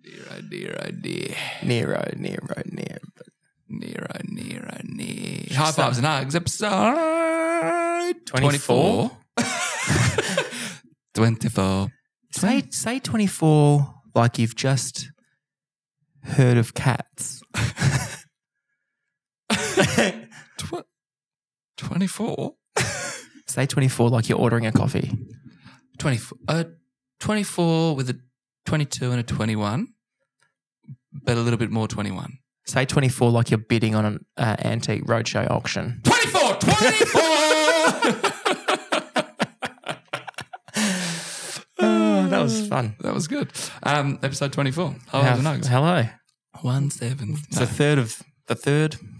Nero. High Fives and Hugs, episode 24. 24. Say 24 like you've just heard of cats. 24? Say 24 like you're ordering a coffee. 24. 24 with a 22 and a 21, but a little bit more 21. Say 24 like you're bidding on an antique roadshow auction. 24! Oh, that was fun. That was good. Episode 24. Hello. 17. No. It's the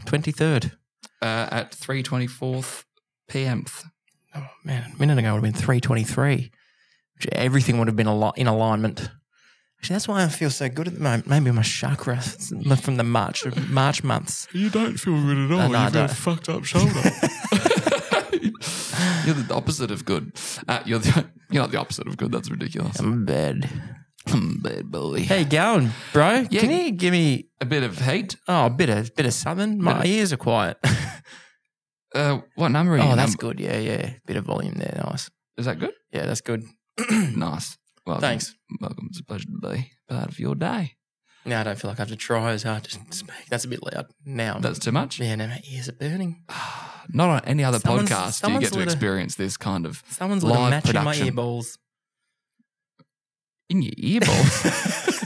23rd. At 3:24 p.m. Oh, man. A minute ago it would have been 3:23. Everything would have been in alignment. Actually, that's why I feel so good at the moment. Maybe my chakra from the March months. You don't feel good at all. No, you've got a fucked up shoulder. You're the opposite of good. You're not the opposite of good. That's ridiculous. I'm bad, boy. How you going, bro? Yeah. Can you give me a bit of heat? Oh, a bit of something. My ears are quiet. What number are you? Oh, that's good. Yeah. Bit of volume there. Nice. Is that good? Yeah, that's good. Nice. Welcome. Thanks. Welcome. It's a pleasure to be part of your day. No, I don't feel like I have to try as hard to speak. That's a bit loud now. That's too much? Yeah, no, my ears are burning. Not on any other podcast do you get to experience this kind of someone's live matching production. My ear balls. In your ear balls?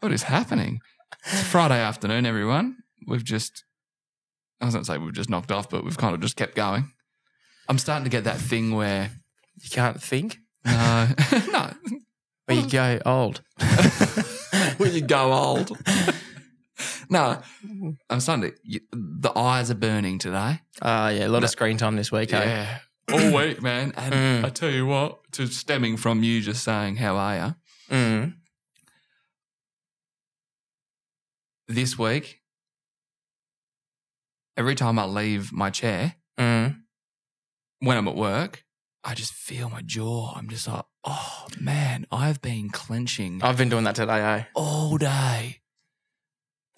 What is happening? It's Friday afternoon, everyone. I was going to say we've just knocked off, but we've kind of just kept going. I'm starting to get that thing where you can't think? No. When you go old. No. I'm starting to – the eyes are burning today. Yeah, a lot of screen time this week, yeah. All week, man. And I tell you what, stemming from you just saying, how are you? Mm. This week, every time I leave my chair, when I'm at work, I just feel my jaw. I'm just like, oh, man, I've been clenching. I've been doing that today, eh? All day.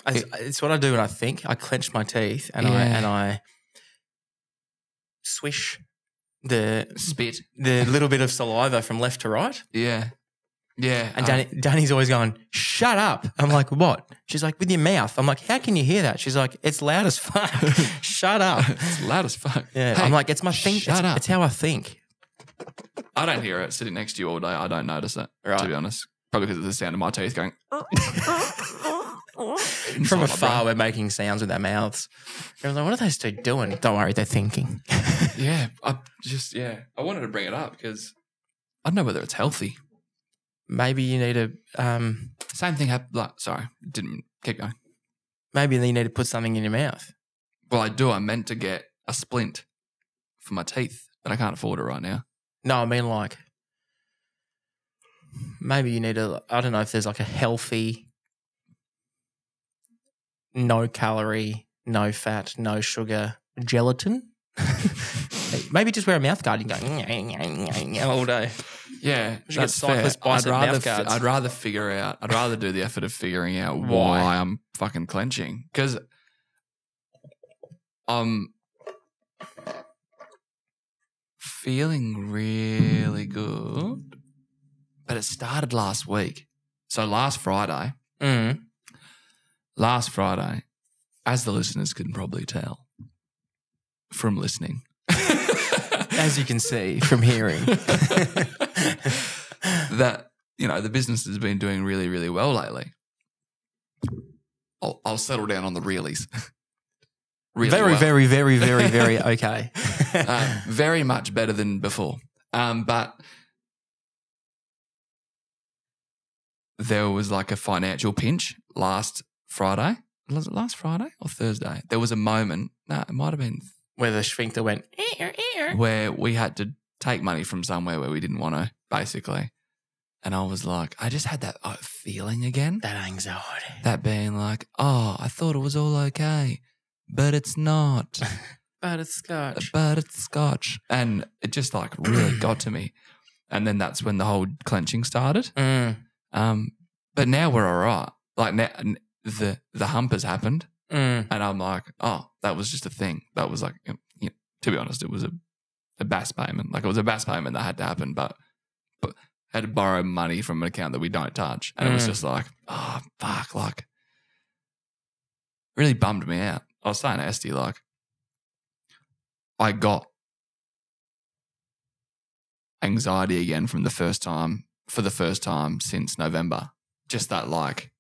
It's what I do when I think. I clench my teeth and I swish the little bit of saliva from left to right. Yeah. Yeah. And Danny's always going, shut up. I'm like, what? She's like, with your mouth. I'm like, how can you hear that? She's like, it's loud as fuck. Shut up. It's loud as fuck. Yeah. Hey, I'm like, it's my thing. Shut up. It's how I think. I don't hear it sitting next to you all day. I don't notice it, to be honest. Probably because of the sound of my teeth going. From afar, we're making sounds with our mouths. I was like, what are those two doing? Don't worry, they're thinking. I wanted to bring it up because I don't know whether it's healthy. Maybe you need to same thing happened. Keep going. Maybe you need to put something in your mouth. Well, I do. I meant to get a splint for my teeth, but I can't afford it right now. No, I mean like maybe you need to. I don't know if there's like a healthy, no calorie, no fat, no sugar gelatin. Maybe just wear a mouth guard and go all day. Yeah, that's fair. I'd rather do the effort of figuring out why I'm fucking clenching because I'm feeling really good, but it started last week. So last Friday, as the listeners can probably tell from listening. As you can see from hearing. That, you know, the business has been doing really, really well lately. I'll settle down on the realies. Really very, well. Very, very, very, very okay. Very much better than before. But there was like a financial pinch last Friday. Was it last Friday or Thursday? There was a moment. No, it might have been where the sphincter went, where we had to take money from somewhere where we didn't want to, basically. And I was like, I just had that feeling again. That anxiety. That being like, oh, I thought it was all okay, but it's not. But it's scotch. And it just like really got to me. And then that's when the whole clenching started. Mm. But now we're all right. Like now, the hump has happened, and I'm like, oh, that was just a thing. That was like, you know, to be honest, it was a BAS payment. Like it was a BAS payment that had to happen, but I had to borrow money from an account that we don't touch, and it was just like, oh fuck, like really bummed me out. I was saying to Esty, like, I got anxiety again for the first time since November. Just that like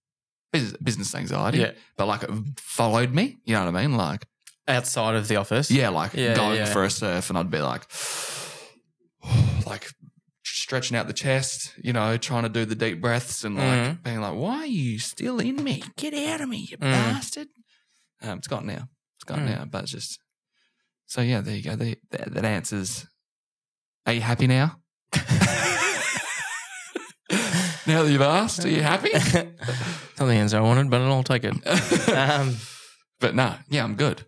business anxiety, yeah. But like it followed me. You know what I mean? Like outside of the office, yeah. Like going for a surf, and I'd be like stretching out the chest. You know, trying to do the deep breaths and like being like, "Why are you still in me? Get out of me, you bastard!" It's gone now. It's gone now. But it's just. So, yeah, there you go. That answers. Are you happy now? Now that you've asked, are you happy? Not the answer I wanted, but I'll take it. But no, yeah, I'm good.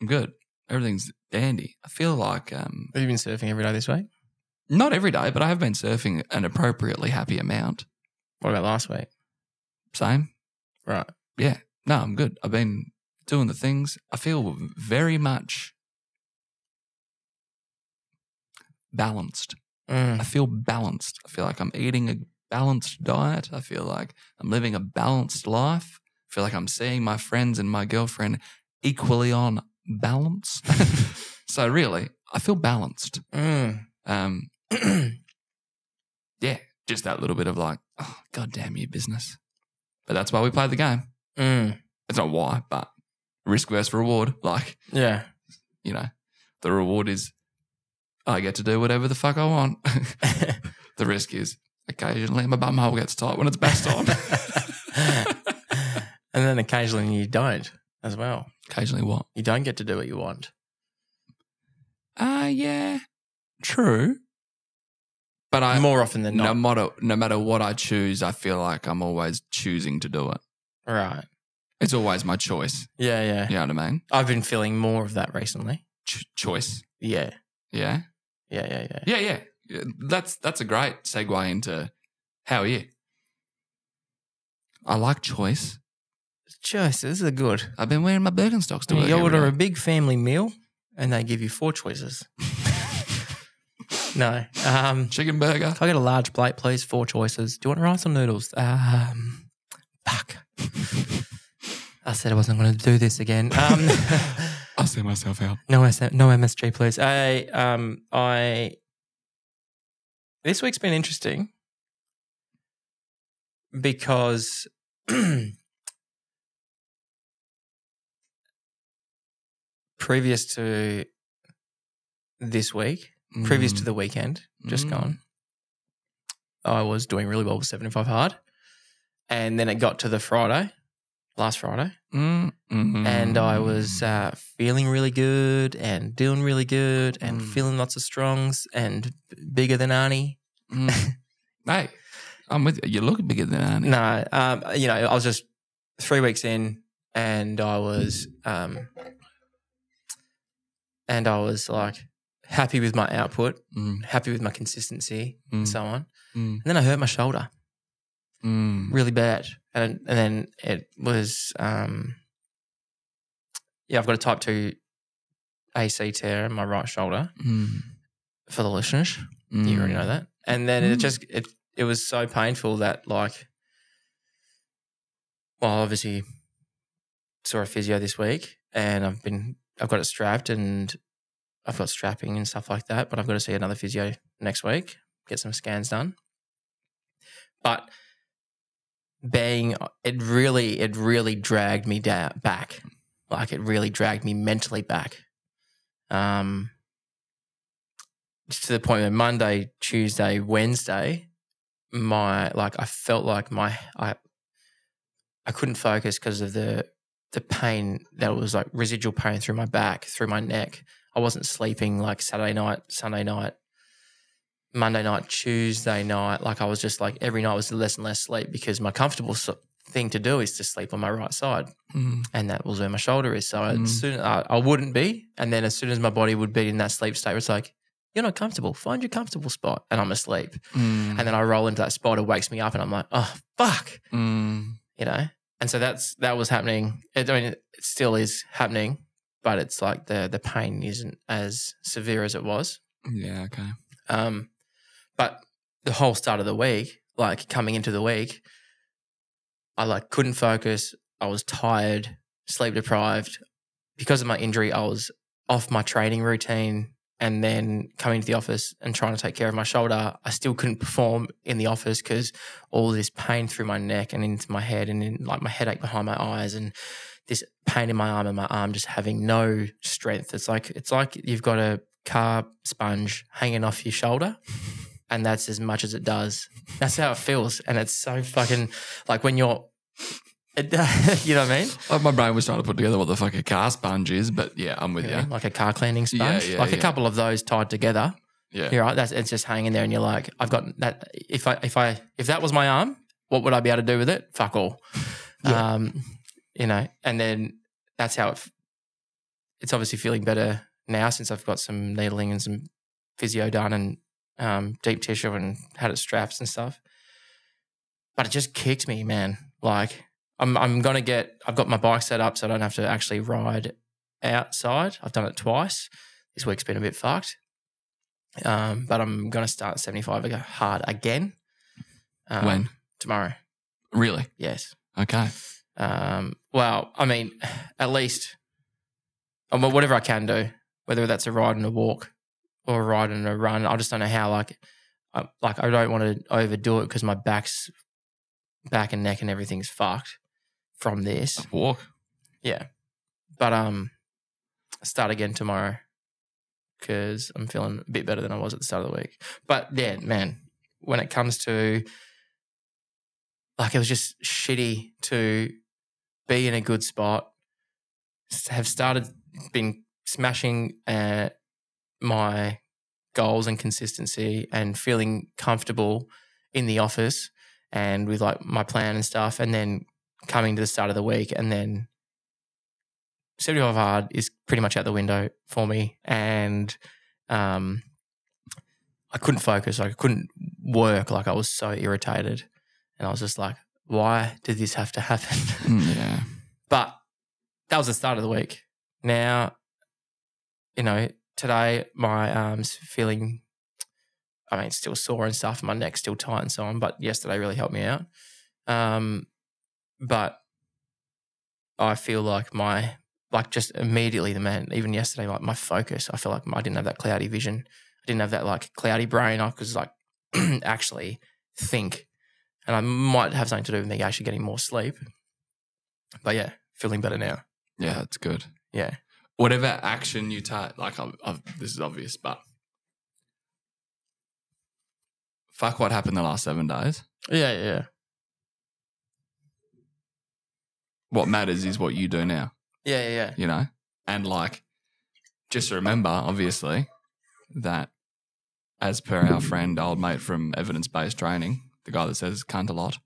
I'm good. Everything's dandy. I feel like... have you been surfing every day this week? Not every day, but I have been surfing an appropriately happy amount. What about last week? Same. Right. Yeah. No, I'm good. I've been doing the things. I feel very much... balanced. I feel balanced. I feel like I'm eating a balanced diet. I feel like I'm living a balanced life. I feel like I'm seeing my friends and my girlfriend equally on balance. So really, I feel balanced. Yeah, just that little bit of like, oh, God damn you, business. But that's why we play the game. It's not why, but risk versus reward. Like, yeah, you know, the reward is I get to do whatever the fuck I want. The risk is occasionally my bumhole gets tight when it's best on. And then occasionally you don't as well. Occasionally what? You don't get to do what you want. Yeah, true. But I more often than not. No matter what I choose, I feel like I'm always choosing to do it. Right. It's always my choice. Yeah, yeah. You know what I mean? I've been feeling more of that recently. Choice? Yeah. Yeah. Yeah. That's a great segue into how are you? I like choice. Choices are good. I've been wearing my Birkenstocks to work. You order a big family meal and they give you 4 choices. No. Chicken burger. Can I get a large plate, please? 4 choices. Do you want rice or noodles? Fuck. I said I wasn't going to do this again. I'll see myself out. No MSG, please. I this week's been interesting because previous to this week, previous to the weekend, just gone, I was doing really well with 75 hard, and then it got to the Friday. Last Friday, and I was feeling really good and doing really good and feeling lots of strongs and bigger than Arnie. Hey, I'm with you. You look bigger than Arnie. No, you know, I was just 3 weeks in, and I was like happy with my output, happy with my consistency, and so on. And then I hurt my shoulder really bad. And then it was, I've got a type 2 AC tear in my right shoulder for the listeners. You already know that. And then it just, it was so painful that like, well, obviously saw a physio this week and I've got it strapped and I've got strapping and stuff like that, but I've got to see another physio next week, get some scans done. But it really dragged me down back. Like it really dragged me mentally back. To the point where Monday, Tuesday, Wednesday, I couldn't focus because of the pain that was like residual pain through my back, through my neck. I wasn't sleeping like Saturday night, Sunday night, Monday night, Tuesday night, like I was just like every night was less and less sleep because my comfortable thing to do is to sleep on my right side and that was where my shoulder is. So as soon I wouldn't be, and then as soon as my body would be in that sleep state, it's like, you're not comfortable. Find your comfortable spot. And I'm asleep. Mm. And then I roll into that spot. It wakes me up and I'm like, oh, fuck. Mm. You know? And so that was happening. I mean, it still is happening, but it's like the pain isn't as severe as it was. Yeah, okay. But the whole start of the week, like coming into the week, I like couldn't focus. I was tired, sleep deprived. Because of my injury, I was off my training routine, and then coming to the office and trying to take care of my shoulder, I still couldn't perform in the office because all this pain through my neck and into my head and in like my headache behind my eyes and this pain in my arm and my arm just having no strength. It's like you've got a car sponge hanging off your shoulder and that's as much as it does. That's how it feels. And it's so fucking like when you're you know what I mean? Like my brain was trying to put together what the fuck a car sponge is, but yeah, I'm with you. Like a car cleaning sponge. Yeah, like a couple of those tied together. Yeah. You're right. It's just hanging there and you're like, I've got that. If that was my arm, what would I be able to do with it? Fuck all. Yeah. You know, and then that's how it's obviously feeling better now since I've got some needling and some physio done and deep tissue and had it straps and stuff. But it just kicked me, man. Like, I'm going to I've got my bike set up so I don't have to actually ride outside. I've done it twice. This week's been a bit fucked. But I'm going to start 75 hard again. When? Tomorrow. Really? Yes. Okay. Well, I mean, at least whatever I can do, whether that's a ride and a walk or a ride and a run, I just don't know how, like I don't want to overdo it because my back and neck and everything's fucked from this. A walk. Yeah. But start again tomorrow because I'm feeling a bit better than I was at the start of the week. But, yeah, man, when it comes to like it was just shitty to be in a good spot, have been smashing my goals and consistency and feeling comfortable in the office and with like my plan and stuff, and then coming to the start of the week and then 75 hard is pretty much out the window for me, and I couldn't focus, I couldn't work, like I was so irritated and I was just like, why did this have to happen? Yeah. But that was the start of the week. Now, you know, today my arm's feeling, I mean, it's still sore and stuff. My neck's still tight and so on. But yesterday really helped me out. But I feel like just immediately even yesterday, like my focus, I feel like I didn't have that cloudy vision. I didn't have that like cloudy brain. I could like actually think. And I might have something to do with me actually getting more sleep. But yeah, feeling better now. Yeah, that's good. Yeah. Whatever action you take, like this is obvious, but fuck what happened the last 7 days. Yeah. What matters is what you do now. Yeah. You know? And like just remember, obviously, that as per our friend, old mate from evidence-based training, the guy that says cunt a lot,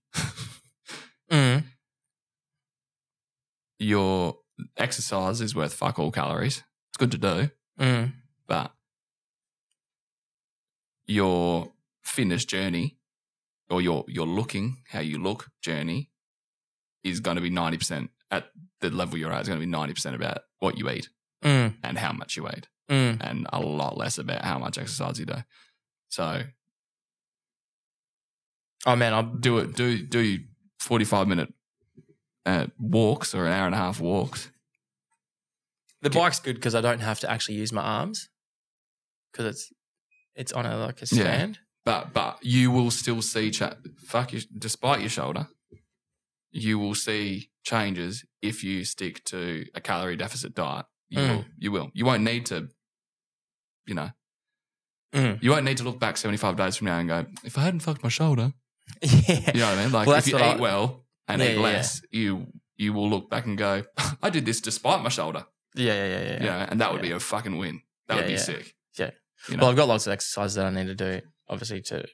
your exercise is worth fuck all calories. It's good to do, but your fitness journey or your looking, how you look journey is going to be 90% at the level you're at. It's going to be 90% about what you eat and how much you eat and a lot less about how much exercise you do. So, oh, man, I'll do it. Do 45-minute walks or an hour and a half walks. The bike's good because I don't have to actually use my arms because it's on a stand. Yeah. But you will still see despite your shoulder, you will see changes if you stick to a calorie deficit diet. You will. You won't need to, you know. You won't need to look back 75 days from now and go, if I hadn't fucked my shoulder. Yeah. You know what I mean? Like if you eat well and eat less, you will look back and go, I did this despite my shoulder. Yeah. You know, and that would be a fucking win. That would be sick. Yeah. You know? Well, I've got lots of exercises that I need to do, obviously, to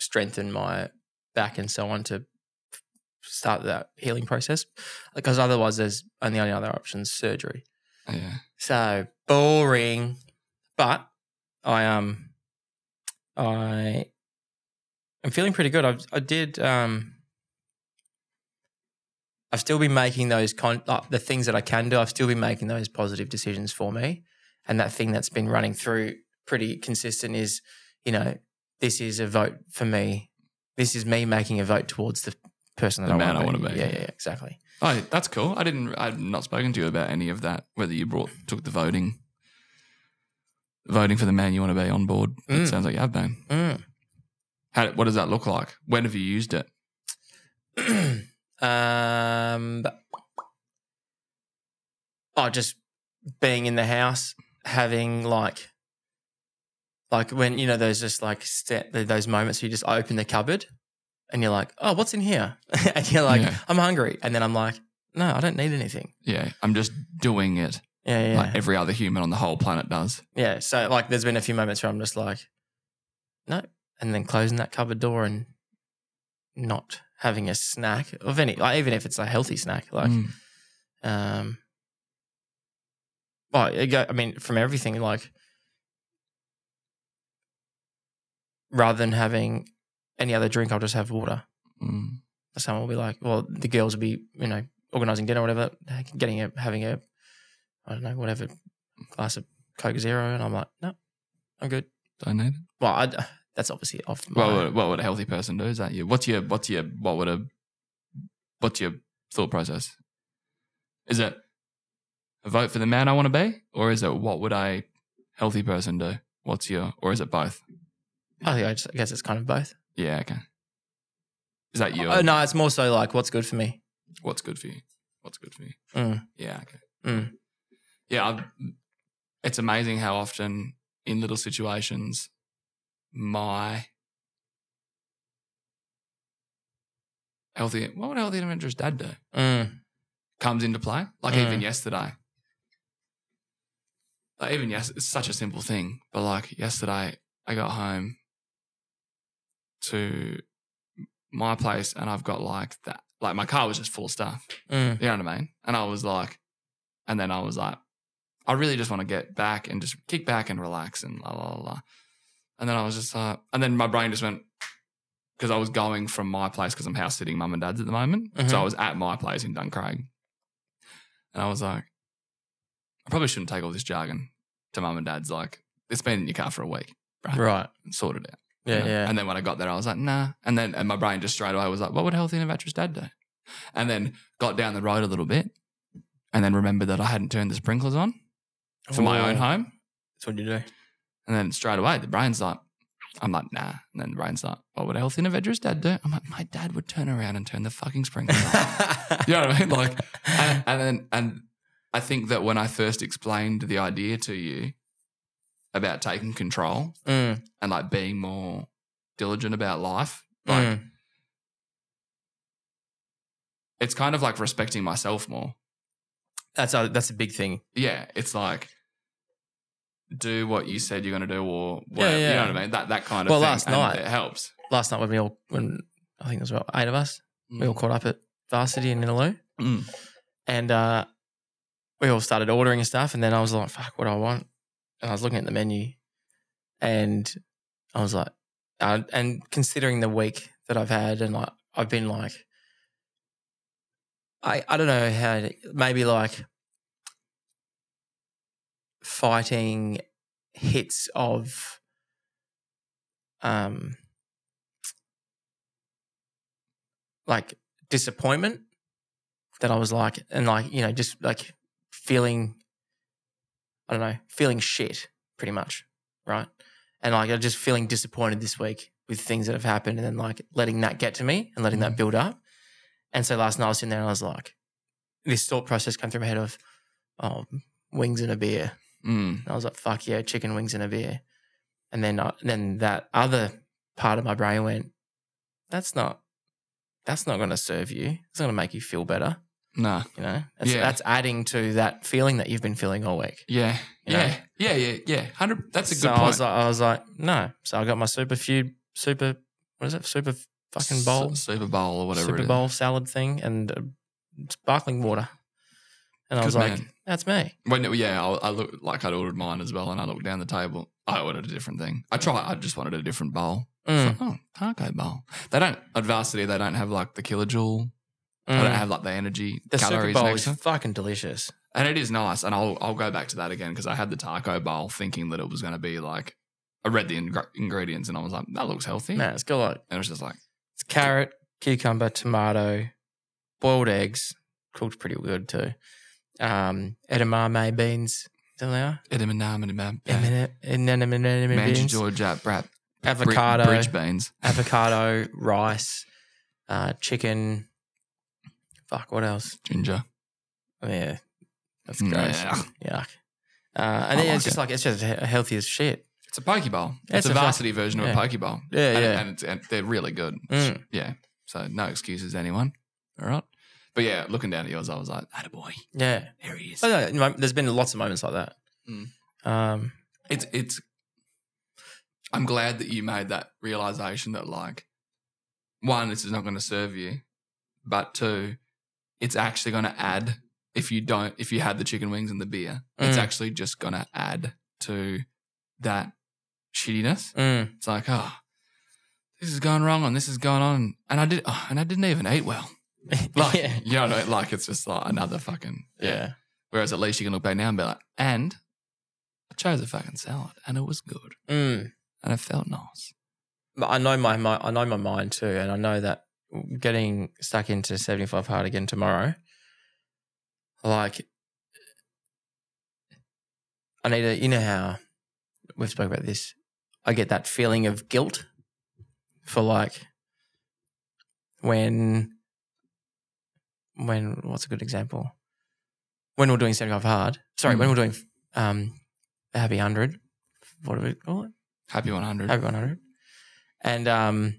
strengthen my back and so on to start that healing process, because otherwise there's only other option is surgery. Yeah. So boring. But I am feeling pretty good. I've still been making those the things that I can do. I've still been making those positive decisions for me, and that thing that's been running through pretty consistent is, you know, this is a vote for me. This is me making a vote towards the person that I want to be. Yeah, exactly. Oh, that's cool. I've not spoken to you about any of that. Whether you took the voting for the man you want to be on board. It sounds like you have been. What does that look like? When have you used it? Just being in the house, having like when, you know, there's just like those moments where you just open the cupboard and you're like, oh, what's in here? And you're like, yeah, I'm hungry. And then I'm like, no, I don't need anything. Yeah, I'm just doing it. Yeah. Like every other human on the whole planet does. Yeah. So like there's been a few moments where I'm just like, no. And then closing that cupboard door and not having a snack of any, like, even if it's a healthy snack, like, from everything, like rather than having any other drink, I'll just have water. Someone will be like, well, the girls will be, you know, organising dinner or whatever, having a I don't know, whatever, glass of Coke Zero, and I'm like, no, I'm good. Don't need it. Well, that's obviously off. What would a healthy person do? Is that you? What's your thought process? Is it a vote for the man I want to be, or is it what would a healthy person do? Or is it both? I guess it's kind of both. Yeah. Okay. Is that you? No, it's more so like what's good for me. What's good for you? Yeah. Okay. Yeah, it's amazing how often in little situations my what would Healthy Adventurous Dad do comes into play. Like even yesterday. It's such a simple thing, but like yesterday I got home to my place and I've got like that. Like my car was just full of stuff. You know what I mean? And I was like, I really just want to get back and just kick back and relax and la, la, la, la. And then I was just like, and then my brain just went, because I was going from my place because I'm house sitting mum and dad's at the moment. Mm-hmm. So I was at my place in Duncraig. And I was like, I probably shouldn't take all this jargon to mum and dad's. Like, it's been in your car for a week. Right. And sort it out. Yeah, you know? Yeah. And then when I got there, I was like, nah. And then my brain just straight away was like, what would Healthy and Adventurous Dad do? And then got down the road a little bit. And then remember that I hadn't turned the sprinklers on for my own home. That's what you do. And then straight away, the brain's like, I'm like, nah. And then the brain's like, what would a healthy and adventurous dad do? I'm like, my dad would turn around and turn the fucking sprinklers on. You know what I mean? Like, and I think that when I first explained the idea to you about taking control and like being more diligent about life, like it's kind of like respecting myself more. That's a big thing. Yeah, it's like do what you said you're going to do, or whatever. Yeah. You know what I mean. That kind of thing. It helps. Last night when I think there was about 8 of us, we all caught up at Varsity in Ninalow, and we all started ordering and stuff. And then I was like, "Fuck, what do I want?" And I was looking at the menu, and I was like, and considering the week that I've had, and like I've been like. I don't know how, maybe like fighting hits of like disappointment that I was like, and like, you know, just like feeling shit pretty much, right? And like I'm just feeling disappointed this week with things that have happened and then like letting that get to me and letting that build up. And so last night I was sitting there and I was like, this thought process came through my head of, wings and a beer. And I was like, fuck yeah, chicken wings and a beer. And then that other part of my brain went, that's not going to serve you. It's not going to make you feel better. No. You know? That's adding to that feeling that you've been feeling all week. Yeah. Yeah. 100%. That's a good point. I was like, no. So I got my super fucking bowl. Super bowl or whatever. Super bowl salad thing and sparkling water. And I was like, that's me. I looked like I'd ordered mine as well and I looked down the table I ordered a different thing. I just wanted a different bowl. Mm. So, taco bowl. They don't at Varsity. They don't have like the kilojoule. I don't have like the energy. The circuit bowl is fucking delicious, and it is nice. And I'll go back to that again because I had the taco bowl thinking that it was going to be like I read the ingredients and I was like, that looks healthy. No, it's got like and it was just like it's carrot, cucumber, tomato, boiled eggs, cooked pretty good too. Edamame beans, don't they are? Edamame beans, Georgia brat, avocado, bridge beans, avocado, rice, chicken. Fuck, what else? Ginger. Oh, yeah. That's gross. Yeah. Yuck. And then it's just like, it's just healthy as shit. It's a poke bowl. It's a Varsity version of a poke bowl. Yeah, yeah. And they're really good. Mm. Yeah. So no excuses, anyone. All right. But yeah, looking down at yours, I was like, attaboy. Yeah. There he is. But no, there's been lots of moments like that. Mm. It's. I'm glad that you made that realization that like, one, this is not going to serve you, but two, it's actually going to add, if you had the chicken wings and the beer, it's actually just going to add to that shittiness. Mm. It's like, this is going wrong and this is going on. And I didn't even eat well. Like, yeah. You know what I mean? Like, it's just like another fucking, yeah. Whereas at least you can look back now and be like, and I chose a fucking salad and it was good. Mm. And it felt nice. But I know my mind too. And I know that getting stuck into 75 hard again tomorrow, like I need to, you know how we've spoken about this, I get that feeling of guilt for like when what's a good example? When we're doing 75 hard, when we're doing Happy 100, what do we call it? Happy 100. Happy 100. And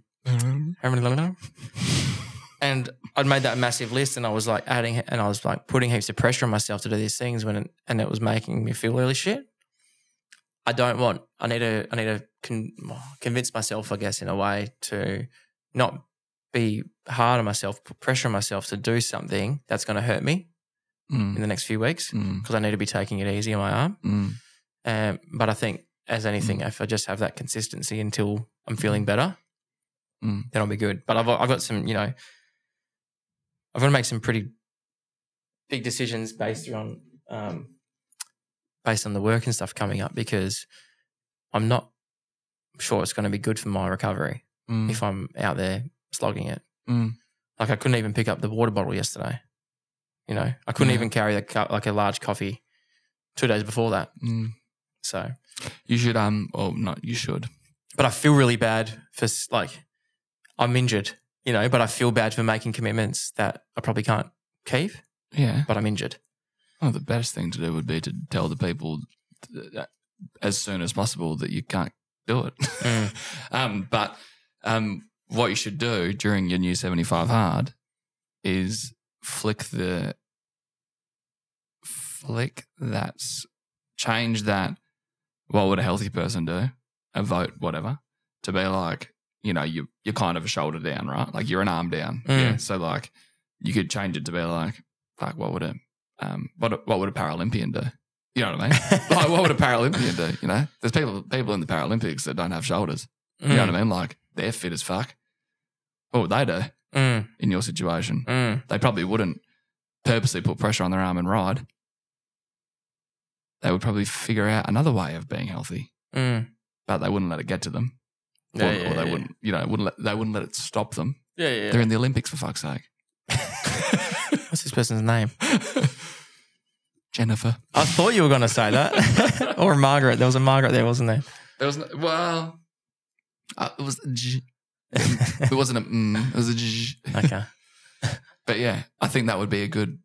and I'd made that massive list and I was like adding and I was like putting heaps of pressure on myself to do these things and it was making me feel really shit. I need to convince myself, I guess, in a way to not be hard on myself, put pressure on myself to do something that's going to hurt me in the next few weeks because I need to be taking it easy on my arm. Mm. But I think as anything, if I just have that consistency until I'm feeling better, then I'll be good. But I've got some, you know, I've got to make some pretty big decisions based on the work and stuff coming up because I'm not sure it's going to be good for my recovery if I'm out there slogging it. Mm. Like I couldn't even pick up the water bottle yesterday. You know, I couldn't even carry a large coffee 2 days before that. Mm. So you should you should. But I feel really bad for like I'm injured, you know, but I feel bad for making commitments that I probably can't keep. Yeah. But I'm injured. Oh, the best thing to do would be to tell the people as soon as possible that you can't do it. Mm. But what you should do during your new 75 hard is change that what would a healthy person do? A vote, whatever, to be like, you know, you're kind of a shoulder down, right? Like you're an arm down. Mm. Yeah. So like you could change it to be like, fuck, what would a Paralympian do? You know what I mean? Like what would a Paralympian do? You know, there's people in the Paralympics that don't have shoulders. Mm. You know what I mean? Like they're fit as fuck. What would they do in your situation? Mm. They probably wouldn't purposely put pressure on their arm and ride. They would probably figure out another way of being healthy. Mm. But they wouldn't let it get to them. Or they wouldn't, you know, they wouldn't let it stop them. Yeah, yeah. They're in the Olympics for fuck's sake. What's this person's name? Jennifer. I thought you were going to say that. Or Margaret. There was a Margaret there, wasn't there? There was no, well, it was a G. It wasn't a mm, it was a G. Okay. But yeah, I think that would be a good.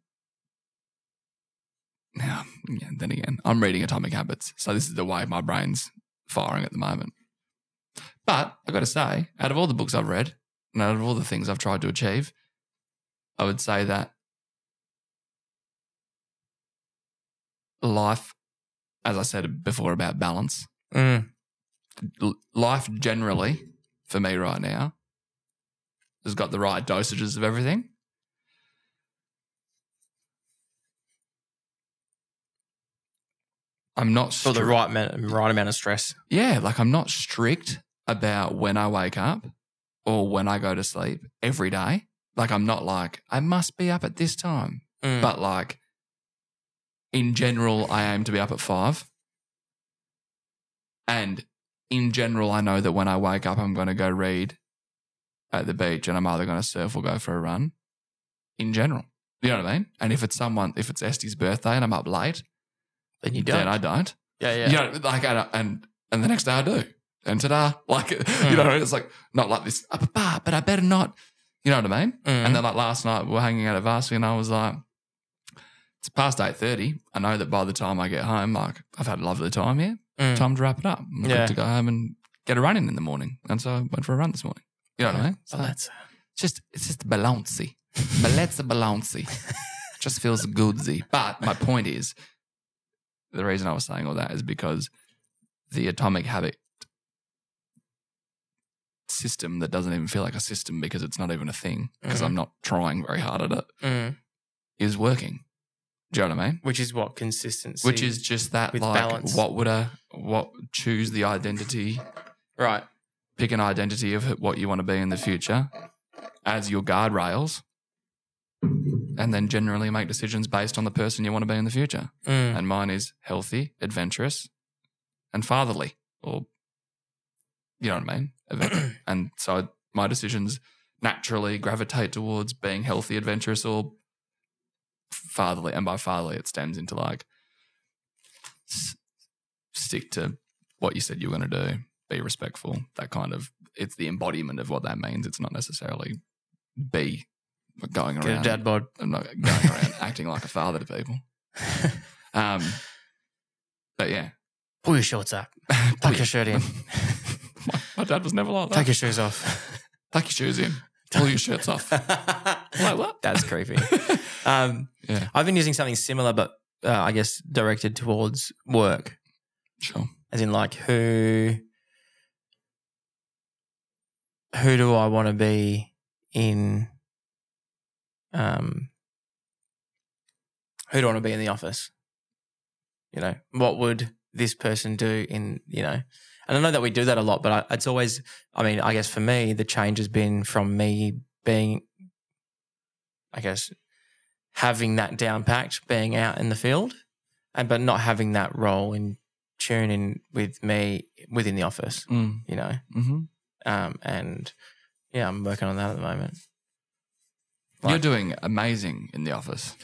Now, yeah, then again, I'm reading Atomic Habits. So this is the way my brain's firing at the moment. But I've got to say, out of all the books I've read and out of all the things I've tried to achieve, I would say that life, as I said before about balance, life generally for me right now has got the right dosages of everything. I'm not strict. For the right amount of stress. Yeah, like I'm not strict about when I wake up or when I go to sleep every day. Like I'm not like, I must be up at this time. Mm. But like in general, I aim to be up at 5. And in general, I know that when I wake up, I'm going to go read at the beach and I'm either going to surf or go for a run in general. You know what I mean? And if it's Esty's birthday and I'm up late, then you don't. Then I don't. Yeah, yeah. You know, like, and the next day I do. And ta-da. Like, you know what I mean? It's like, not like this, but I better not. You know what I mean? Mm. And then like last night we were hanging out at Varsity and I was like, it's past 8:30. I know that by the time I get home, like I've had a lovely time here. Mm. Time to wrap it up. I'm good to go home and get a run in the morning. And so I went for a run this morning. You know what I mean? So it's just balancey. Just feels goodsy. But my point is, the reason I was saying all that is because the Atomic Habit system that doesn't even feel like a system because it's not even a thing because I'm not trying very hard at it is working. Do you know what I mean? Which is what? Consistency. Which is just that like balance. Choose the identity. Right. Pick an identity of what you want to be in the future as your guardrails and then generally make decisions based on the person you want to be in the future. Mm. And mine is healthy, adventurous and fatherly or, you know what I mean? And so my decisions naturally gravitate towards being healthy, adventurous or fatherly. And by fatherly it stems into like stick to what you said you were going to do. Be respectful, that kind of, it's the embodiment of what that means. It's not necessarily be going around. Get a dad bod. I'm not going around acting like a father to people. But yeah. Pull your shorts up. Tuck your shirt in. My dad was never like that. Take your shoes off. Tuck your shoes in. Pull your shirts off. Like what? That's creepy. I've been using something similar but I guess directed towards work. Sure. As in like who do I want to be in? Who do I want to be in the office? You know, what would this person do in, you know, and I know that we do that a lot, but it's always, I mean, I guess for me, the change has been from me being, I guess, having that down packed, being out in the field, but not having that role in tune in with me within the office, you know. Mm-hmm. And yeah, I'm working on that at the moment. Like, you're doing amazing in the office.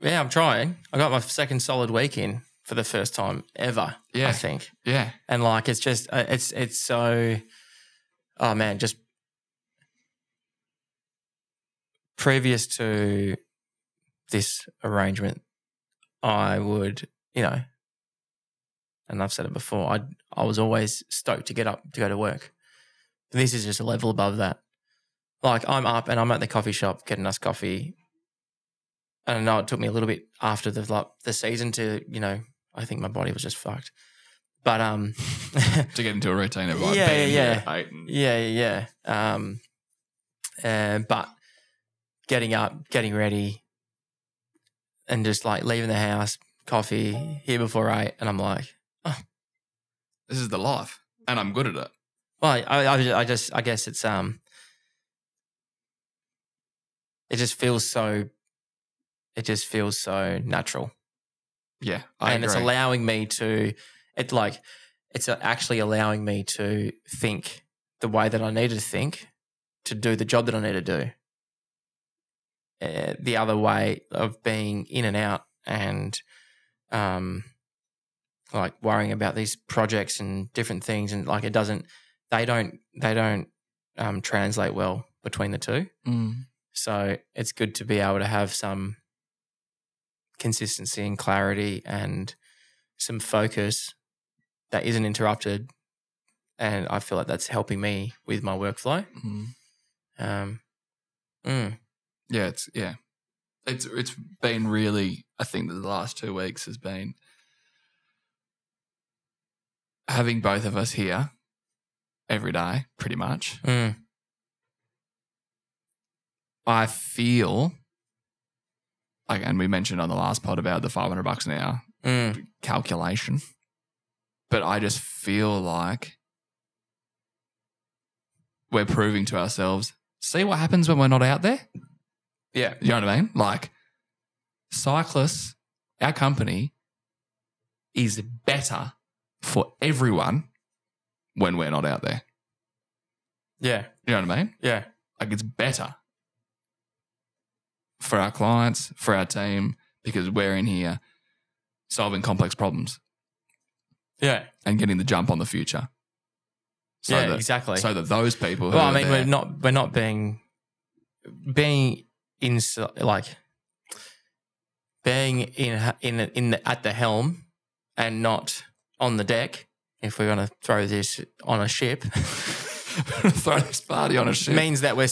Yeah, I'm trying. I got my second solid week in for the first time ever. Yeah, I think. Yeah, and like it's just it's so. Oh man, just previous to this arrangement, I would, you know, and I've said it before. I was always stoked to get up to go to work. This is just a level above that. Like I'm up and I'm at the coffee shop getting us coffee. And I know it took me a little bit after the season to, you know, I think my body was just fucked. But to get into a routine of like but getting up, getting ready and just like leaving the house, coffee, here before 8, and I'm like, oh, this is the life and I'm good at it. Well, I guess it's it just feels so, natural. Yeah, I agree. It's allowing me to, it's actually allowing me to think the way that I need to think to do the job that I need to do. The other way of being in and out and, like worrying about these projects and different things and like it doesn't. They don't translate well between the two. Mm. So it's good to be able to have some consistency and clarity and some focus that isn't interrupted, and I feel like that's helping me with my workflow. Mm. Yeah, it's been really. I think that the last 2 weeks has been having both of us here. Every day, pretty much. Mm. I Like, and we mentioned on the last pod about the $500 an hour calculation. But I just feel like we're proving to ourselves, see what happens when we're not out there? Yeah. You know what I mean? Like, Cyclists, our company, is better for everyone when we're not out there. Yeah. You know what I mean? Yeah. Like, it's better for our clients, for our team, because we're in here solving complex problems. Yeah. And getting the jump on the future. So yeah, exactly. So that those people who are there, we're not being in, like, being in the, at the helm and not on the deck, if we're going to throw this on a ship, throw this party on a ship, means that we're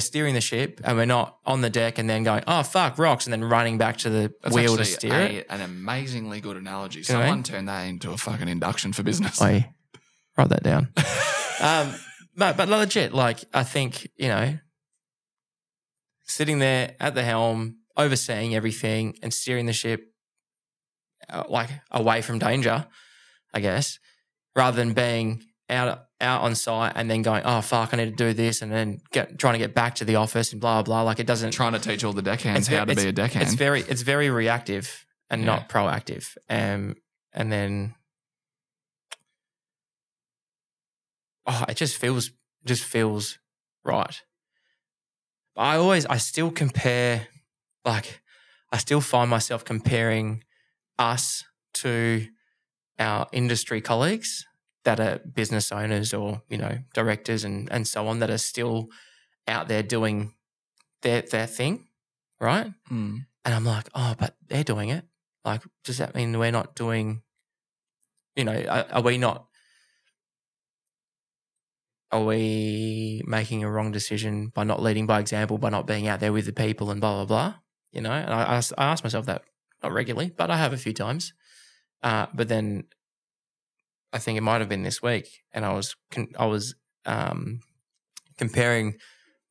steering the ship and we're not on the deck and then going, oh, fuck, rocks, and then running back to the wheel to steer it. An amazingly good analogy. Someone turned that into a fucking induction for business. Oi, write that down. But legit, like, I think, you know, sitting there at the helm, overseeing everything and steering the ship like away from danger, I guess, rather than being out on site and then going, oh, fuck, I need to do this, and then trying to get back to the office and blah, blah. Like, it doesn't... Trying to teach all the deckhands how to be a deckhand. It's very reactive and not proactive. And then... Oh, it just feels right. I still find myself comparing us to our industry colleagues that are business owners or, you know, directors and so on, that are still out there doing their thing, right? Mm. And I'm like, oh, but they're doing it. Like, does that mean we're not doing, you know, are we making a wrong decision by not leading by example, by not being out there with the people and blah, blah, blah, you know? And I ask myself that, not regularly, but I have a few times. But then I think it might have been this week, and I was comparing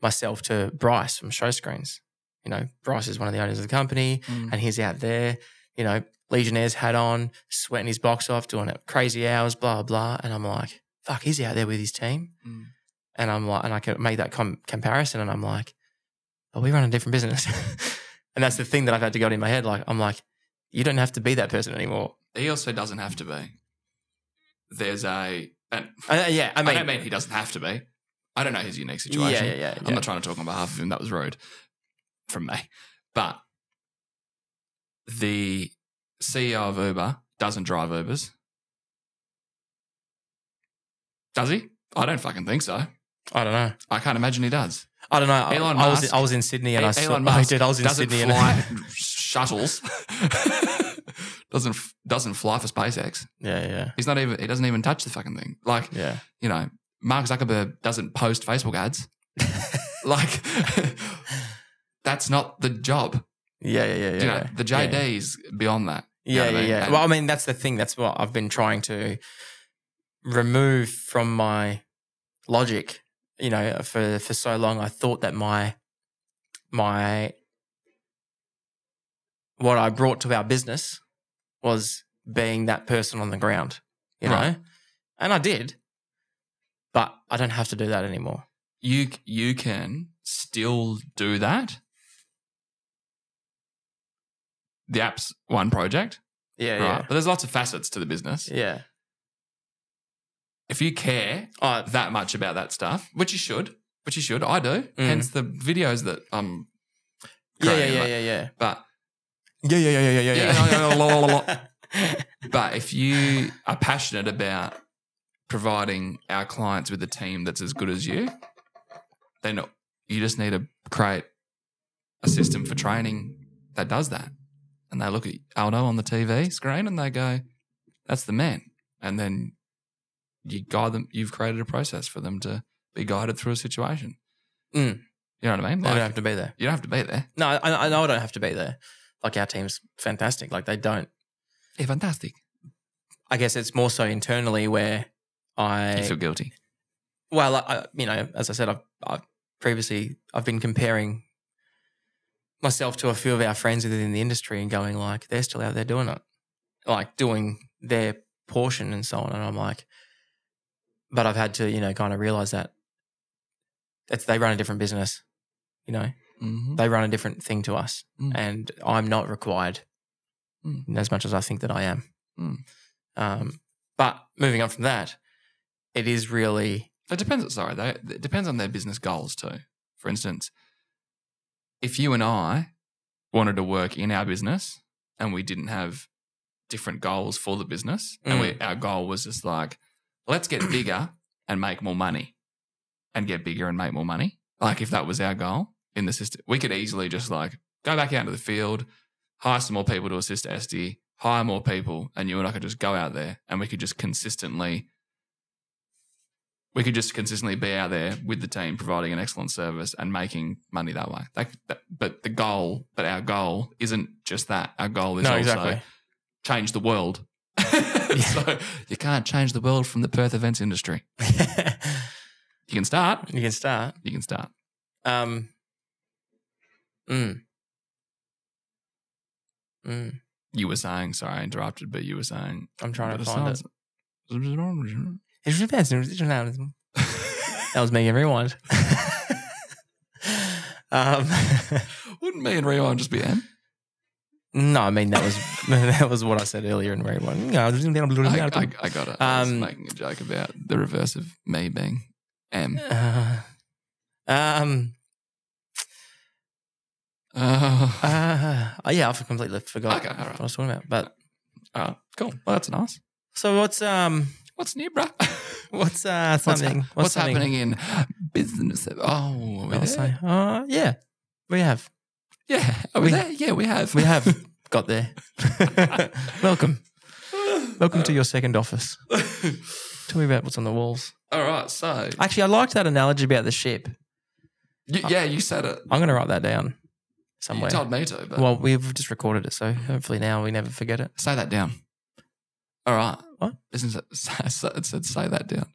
myself to Bryce from Show Screens. You know, Bryce is one of the owners of the company and he's out there, you know, Legionnaires hat on, sweating his box off, doing it crazy hours, blah, blah. And I'm like, fuck, he's out there with his team. Mm. And I'm like, and I can make that comparison, and I'm like, oh, we run a different business. And that's the thing that I've had to go in my head. Like, I'm like, you don't have to be that person anymore. He also doesn't have to be. There's a, I mean, I don't mean he doesn't have to be. I don't know his unique situation. Yeah. I'm not trying to talk on behalf of him. That was rude from me. But the CEO of Uber doesn't drive Ubers. Does he? I don't fucking think so. I don't know. I can't imagine he does. I don't know. Elon Musk. I was in Sydney and I saw... Elon Musk doesn't fly shuttles. Doesn't fly for SpaceX. Yeah. He doesn't even touch the fucking thing. Like, you know, Mark Zuckerberg doesn't post Facebook ads. Like, that's not the job. Yeah. You know, the JD's beyond that. Yeah. Well, I mean, that's the thing. That's what I've been trying to... remove from my logic, you know, for so long. I thought that my what I brought to our business was being that person on the ground, you know, and I did, but I don't have to do that anymore. You can still do that. The app's one project, but there's lots of facets to the business, yeah. If you care that much about that stuff, which you should, I do. Hence the videos that I'm. Yeah. But yeah. But if you are passionate about providing our clients with a team that's as good as you, then you just need to create a system for training that does that. And they look at Aldo on the TV screen and they go, "That's the man," and then. You guide them. You've created a process for them to be guided through a situation. Mm. You know what I mean? Like, they don't have to be there. You don't have to be there. No, I know I don't have to be there. Like, our team's fantastic. Like, they don't. They're fantastic. I guess it's more so internally where I feel guilty. Well, you know, as I said, I've previously, I've been comparing myself to a few of our friends within the industry and going like, they're still out there doing it, like doing their portion and so on. And I'm like, but I've had to, you know, kind of realize that they run a different business, you know, mm-hmm. they run a different thing to us, mm. and I'm not required as much as I think that I am. Mm. But moving on from that, it is really... It depends on their business goals too. For instance, if you and I wanted to work in our business and we didn't have different goals for the business and our goal was just like, let's get bigger and make more money and get bigger and make more money. Like if that was our goal in the system, we could easily just like go back out to the field, hire some more people to assist Esty, hire more people, and you and I could just go out there and we could just consistently be out there with the team providing an excellent service and making money that way. But our goal isn't just that. Our goal is also change the world. Yeah. So you can't change the world from the Perth events industry. You can start. You can start. You were saying, sorry I interrupted, but you were saying. I'm trying to find it. That was me and Rewind. Wouldn't me and Rewind just be Anne? No, I mean that was what I said earlier in Rewind. I got it. I was making a joke about the reverse of me being M. Yeah, I've completely forgot what I was talking about. But cool. Well, that's nice. So what's new, bruh? What's happening in business? Oh, we're there. Yeah, we have. Yeah, are we there? Yeah, we have. We have got there. Welcome to your second office. Tell me about what's on the walls. All right, so. Actually, I liked that analogy about the ship. You said it. I'm going to write that down somewhere. You told me to. But... Well, we've just recorded it, so hopefully now we never forget it. Say that down. All right. What? It said say that down.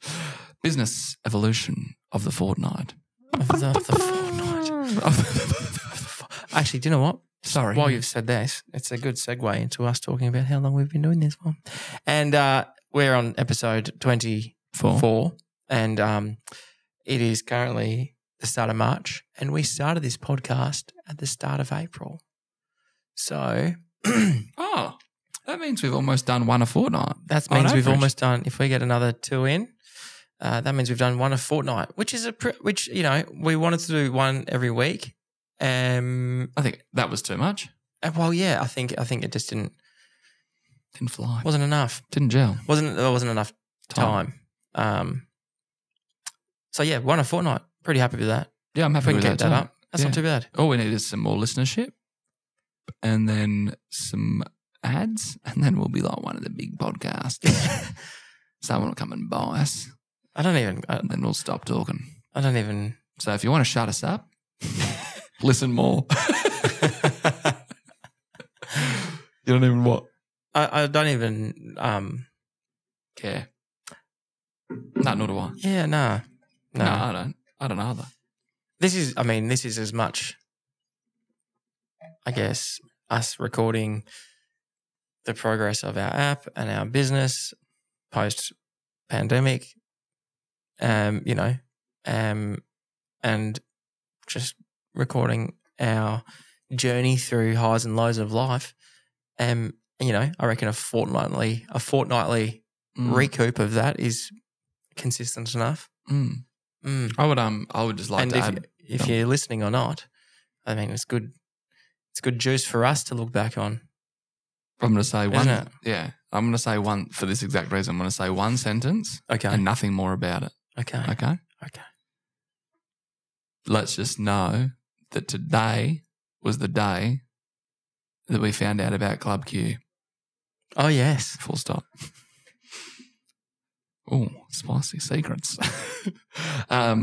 Business evolution of the fortnight. Actually, do you know what? Sorry. While you've said this, it's a good segue into us talking about how long we've been doing this one. And we're on episode 24. And it is currently the start of March. And we started this podcast at the start of April. So. Oh. That means we've almost done one a fortnight. That means we've almost done, if we get another two in, that means we've done one a fortnight, which is you know, we wanted to do one every week. I think that was too much. Well, yeah, I think it just didn't fly. Wasn't enough. Didn't gel. There wasn't enough time. So yeah, one a fortnight. Pretty happy with that. Yeah, I'm happy with that. We can keep that up. That's not too bad. All we need is some more listenership, and then some ads, and then we'll be like one of the big podcasts. Someone will come and buy us. And then we'll stop talking. So if you want to shut us up, listen more. You don't even what? I don't even care. No, nor do I. Yeah, no. No, I don't either. This is as much, I guess, us recording the progress of our app and our business post-pandemic, you know, and just recording our journey through highs and lows of life. You know, I reckon a fortnightly recoup of that is consistent enough. Mm. Mm. I would just like to add, if you're listening or not, I mean, it's good. It's good juice for us to look back on. I'm going to say one. Isn't it? Yeah, I'm going to say one for this exact reason. I'm going to say one sentence, and nothing more about it. Okay. Let's just know that today was the day that we found out about Club Q. Oh yes. Full stop. Oh, spicy secrets. I'll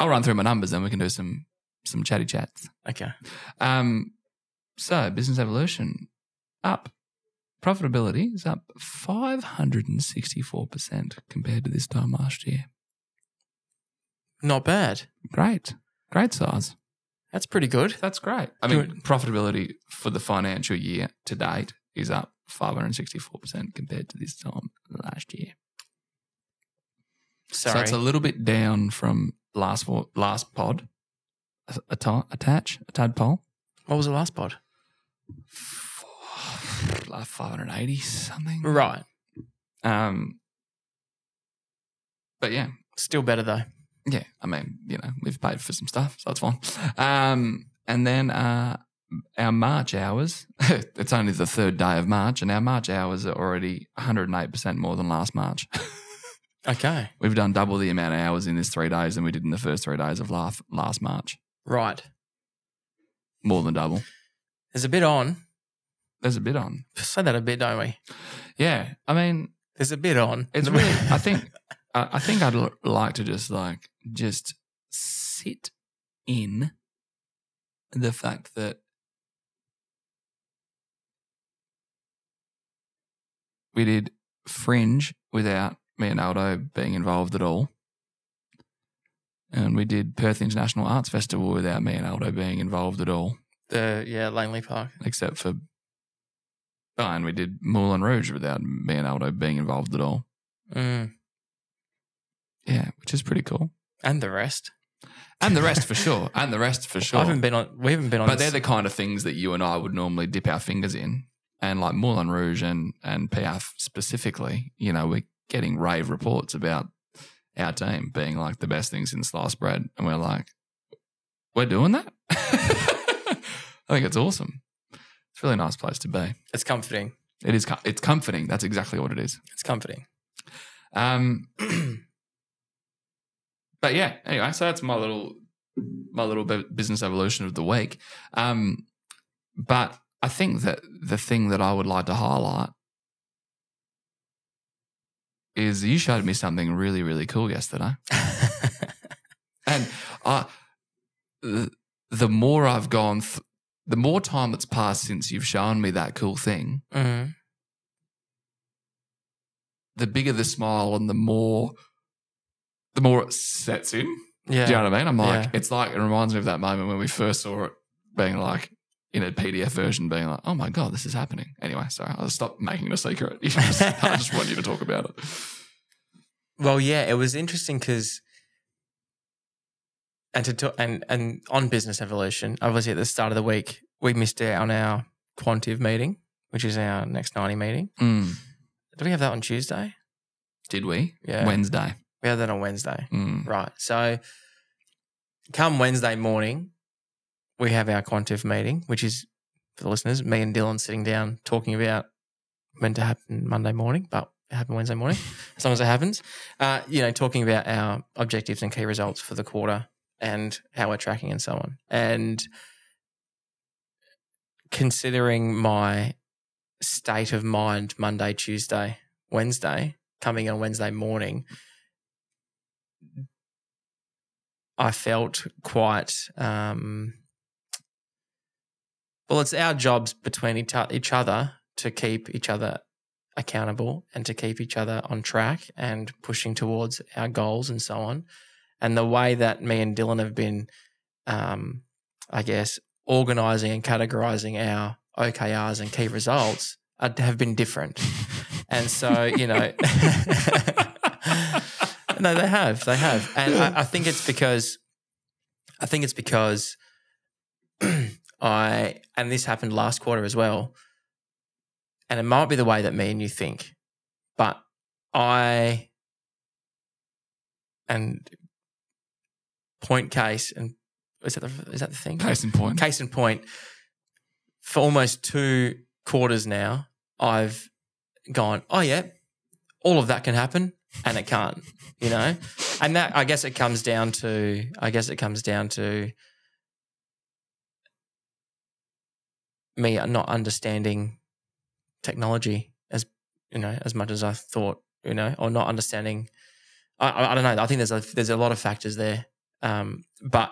run through my numbers, then we can do some chatty chats. Okay. So business evolution up. Profitability is up 564% compared to this time last year. Not bad. Great. Great size. That's pretty good. That's great. I mean, profitability for the financial year to date is up 564% compared to this time last year. Sorry. So it's a little bit down from last pod. A tadpole. What was the last pod? Like 580 something. Right. But yeah. Still better though. Yeah. I mean, you know, we've paid for some stuff, so that's fine. And then our March hours, it's only the third day of March, and our March hours are already 108% more than last March. Okay. We've done double the amount of hours in this 3 days than we did in the first 3 days of last March. Right. More than double. There's a bit on. We say that a bit, don't we? Yeah. I mean, there's a bit on. It's really, I think I'd like to just sit in the fact that we did Fringe without me and Aldo being involved at all. And we did Perth International Arts Festival without me and Aldo being involved at all. Langley Park. Except for... Oh, and we did Moulin Rouge without me and Aldo being involved at all. Mm. Yeah, which is pretty cool. And the rest for sure. We haven't been on. But they're the kind of things that you and I would normally dip our fingers in. And like Moulin Rouge and Perth specifically, you know, we're getting rave reports about our team being like the best things in sliced bread. And we're like, we're doing that? I think it's awesome. It's a really nice place to be. It's comforting. It's comforting. That's exactly what it is. It's comforting. But yeah, anyway, so that's my little business evolution of the week. But I think that the thing that I would like to highlight is you showed me something really, really cool yesterday. And the more time that's passed since you've shown me that cool thing, mm-hmm. the bigger the smile and the more it sets in. Yeah. Do you know what I mean? I'm like, It's like, it reminds me of that moment when we first saw it being like in a PDF version being like, oh my God, this is happening. Anyway, sorry, I'll stop making it a secret. I just want you to talk about it. Well, yeah, it was interesting because... And on business evolution, obviously at the start of the week, we missed out on our Quantive meeting, which is our next 90 meeting. Mm. Did we have that on Tuesday? Did we? Yeah. Wednesday. We had that on Wednesday. Mm. Right. So come Wednesday morning, we have our Quantive meeting, which is, for the listeners, me and Dylan sitting down talking about meant to happen Monday morning, but it happened Wednesday morning, as long as it happens, talking about our objectives and key results for the quarter. And how we're tracking and so on. And considering my state of mind Monday, Tuesday, Wednesday, coming on Wednesday morning, I felt quite, well, it's our jobs between each other to keep each other accountable and to keep each other on track and pushing towards our goals and so on. And the way that me and Dylan have been, organising and categorising our OKRs and key results have been different. And so, no, they have. And I think it's because and this happened last quarter as well, and it might be the way that me and you think, but point case and is that the thing? Case in point. For almost 2 quarters now, I've gone, oh yeah, all of that can happen, and it can't, And that I guess it comes down to me not understanding technology as much as I thought, or not understanding. I don't know. I think there's a lot of factors there. But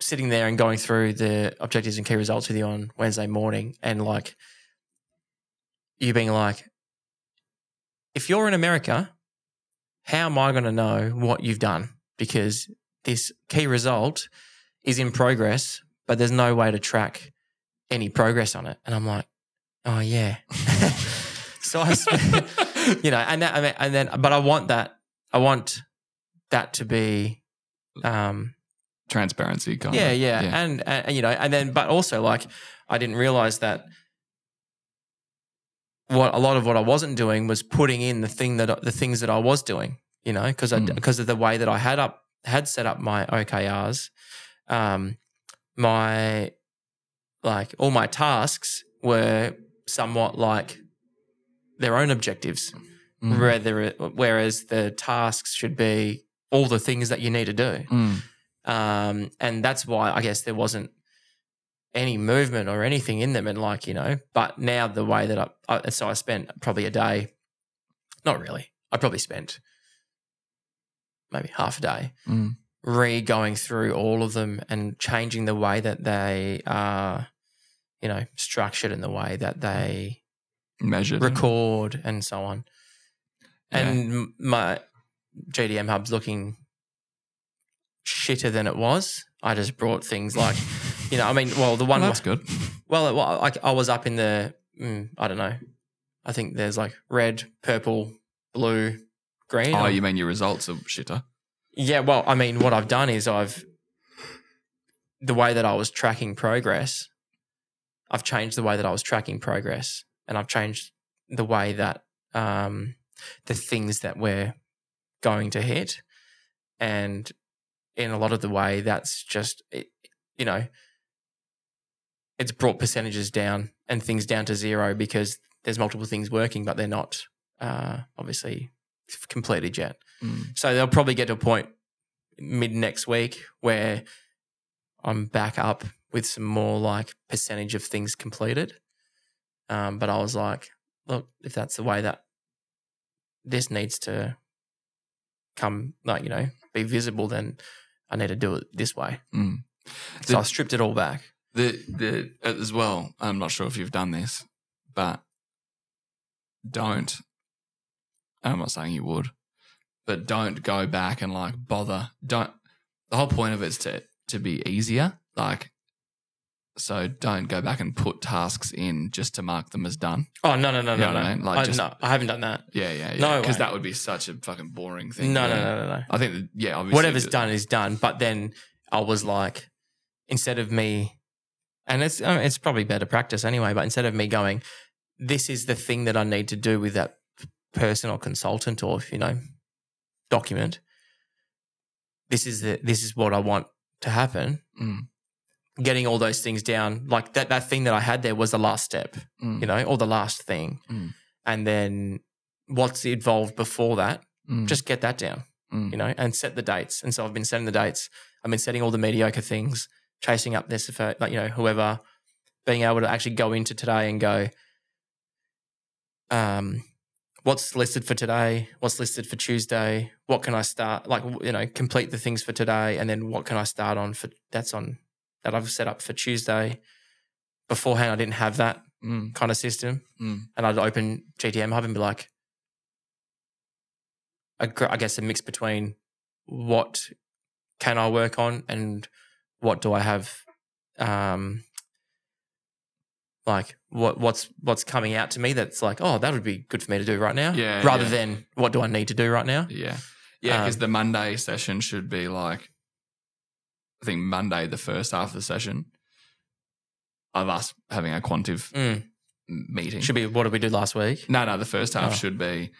sitting there and going through the objectives and key results with you on Wednesday morning and like you being like, if you're in America, how am I going to know what you've done? because this key result is in progress, but there's no way to track any progress on it. And I'm like, oh yeah. So I spent, you know, and that, I mean, and then, but I want that to be transparency kind of. Yeah. And you know, and then, but also like I didn't realize that what a lot of what I wasn't doing was putting in the things that I was doing, you know, because of the way that I had set up my OKRs, my, like, all my tasks were somewhat like their own objectives, whereas the tasks should be all the things that you need to do. And that's why I guess there wasn't any movement or anything in them. And like, you know, but now the way that so I spent probably a day, not really, I probably spent maybe half a day re-going through all of them and changing the way that they are, you know, structured and the way that they measure, record and so on. Yeah. And my GTM Hub's looking shitter than it was. I just brought things like, you know, I mean, well, the one... Well, that's good. Well, I was up in the, I don't know, I think there's like red, purple, blue, green. Oh, you mean your results are shitter? Yeah, well, I mean, what I've done is the way that I was tracking progress, I've changed the way that I was tracking progress, and I've changed the way that the things that we're going to hit, and in a lot of the way that's just, you know, it's brought percentages down and things down to zero because there's multiple things working but they're not obviously completed yet. So they'll probably get to a point mid next week where I'm back up with some more like percentage of things completed. But I was like, look, if that's the way that this needs to come, like, you know, be visible, then I need to do it this way. So I stripped it all back. As well, I'm not sure if you've done this, but don't, I'm not saying you would, but don't go back and like bother. Don't, the whole point of it is to be easier. Like, so don't go back and put tasks in just to mark them as done. Oh, no. I mean? Like no, I haven't done that. Yeah. No, because that would be such a fucking boring thing. No. I think that, yeah, obviously. Whatever's done is done. But then I was like, instead of me, and it's probably better practice anyway, but instead of me going, this is the thing that I need to do with that person or consultant or, you know, document, this is what I want to happen. Getting all those things down, like that thing that I had there was the last step, you know, or the last thing. And then what's involved before that, just get that down, you know, and set the dates. And so I've been setting the dates. I've been setting all the mediocre things, chasing up this, like, you know, whoever, being able to actually go into today and go, what's listed for today? What's listed for Tuesday? What can I start? Like, you know, complete the things for today. And then what can I start on for that I've set up for Tuesday. Beforehand, I didn't have that kind of system. And I'd open GTM Hub and be like, I guess a mix between what can I work on and what do I have, like what's coming out to me that's like, oh, that would be good for me to do right now, than what do I need to do right now. Yeah, because the Monday session should be like, I think Monday, the first half of the session of us having a Quantive meeting. Should be, what did we do last week? No, the first half should be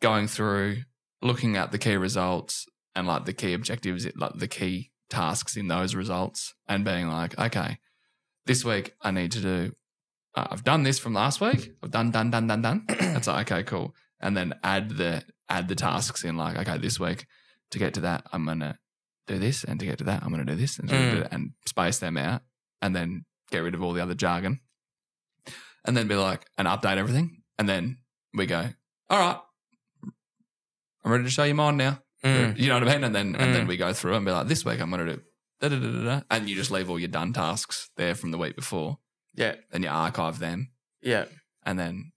going through, looking at the key results and like the key objectives, like the key tasks in those results and being like, okay, this week I need to do, I've done this from last week. I've done. That's like, okay, cool. And then add the tasks in, like, okay, this week, to get to that, I'm going to do this, and to get to that, I'm going to do this, and and space them out and then get rid of all the other jargon and then be like, and update everything. And then we go, all right, I'm ready to show you mine now. You know what I mean? And then we go through and be like, this week I'm going to do da-da-da-da-da. And you just leave all your done tasks there from the week before. Yeah. And you archive them. Yeah. And then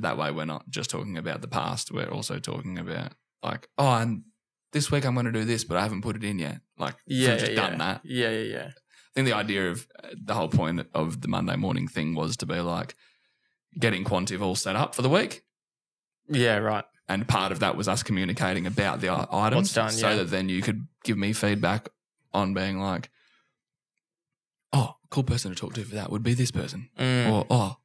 that way we're not just talking about the past. We're also talking about like, oh, and this week I'm going to do this, but I haven't put it in yet. Like, yeah, I've just done that. Yeah, yeah, yeah. I think the idea of the whole point of the Monday morning thing was to be like getting Quantive all set up for the week. Yeah, right. And part of that was us communicating about the items. What's done, so that then you could give me feedback on being like, oh, cool person to talk to for that would be this person. Mm. Or, oh,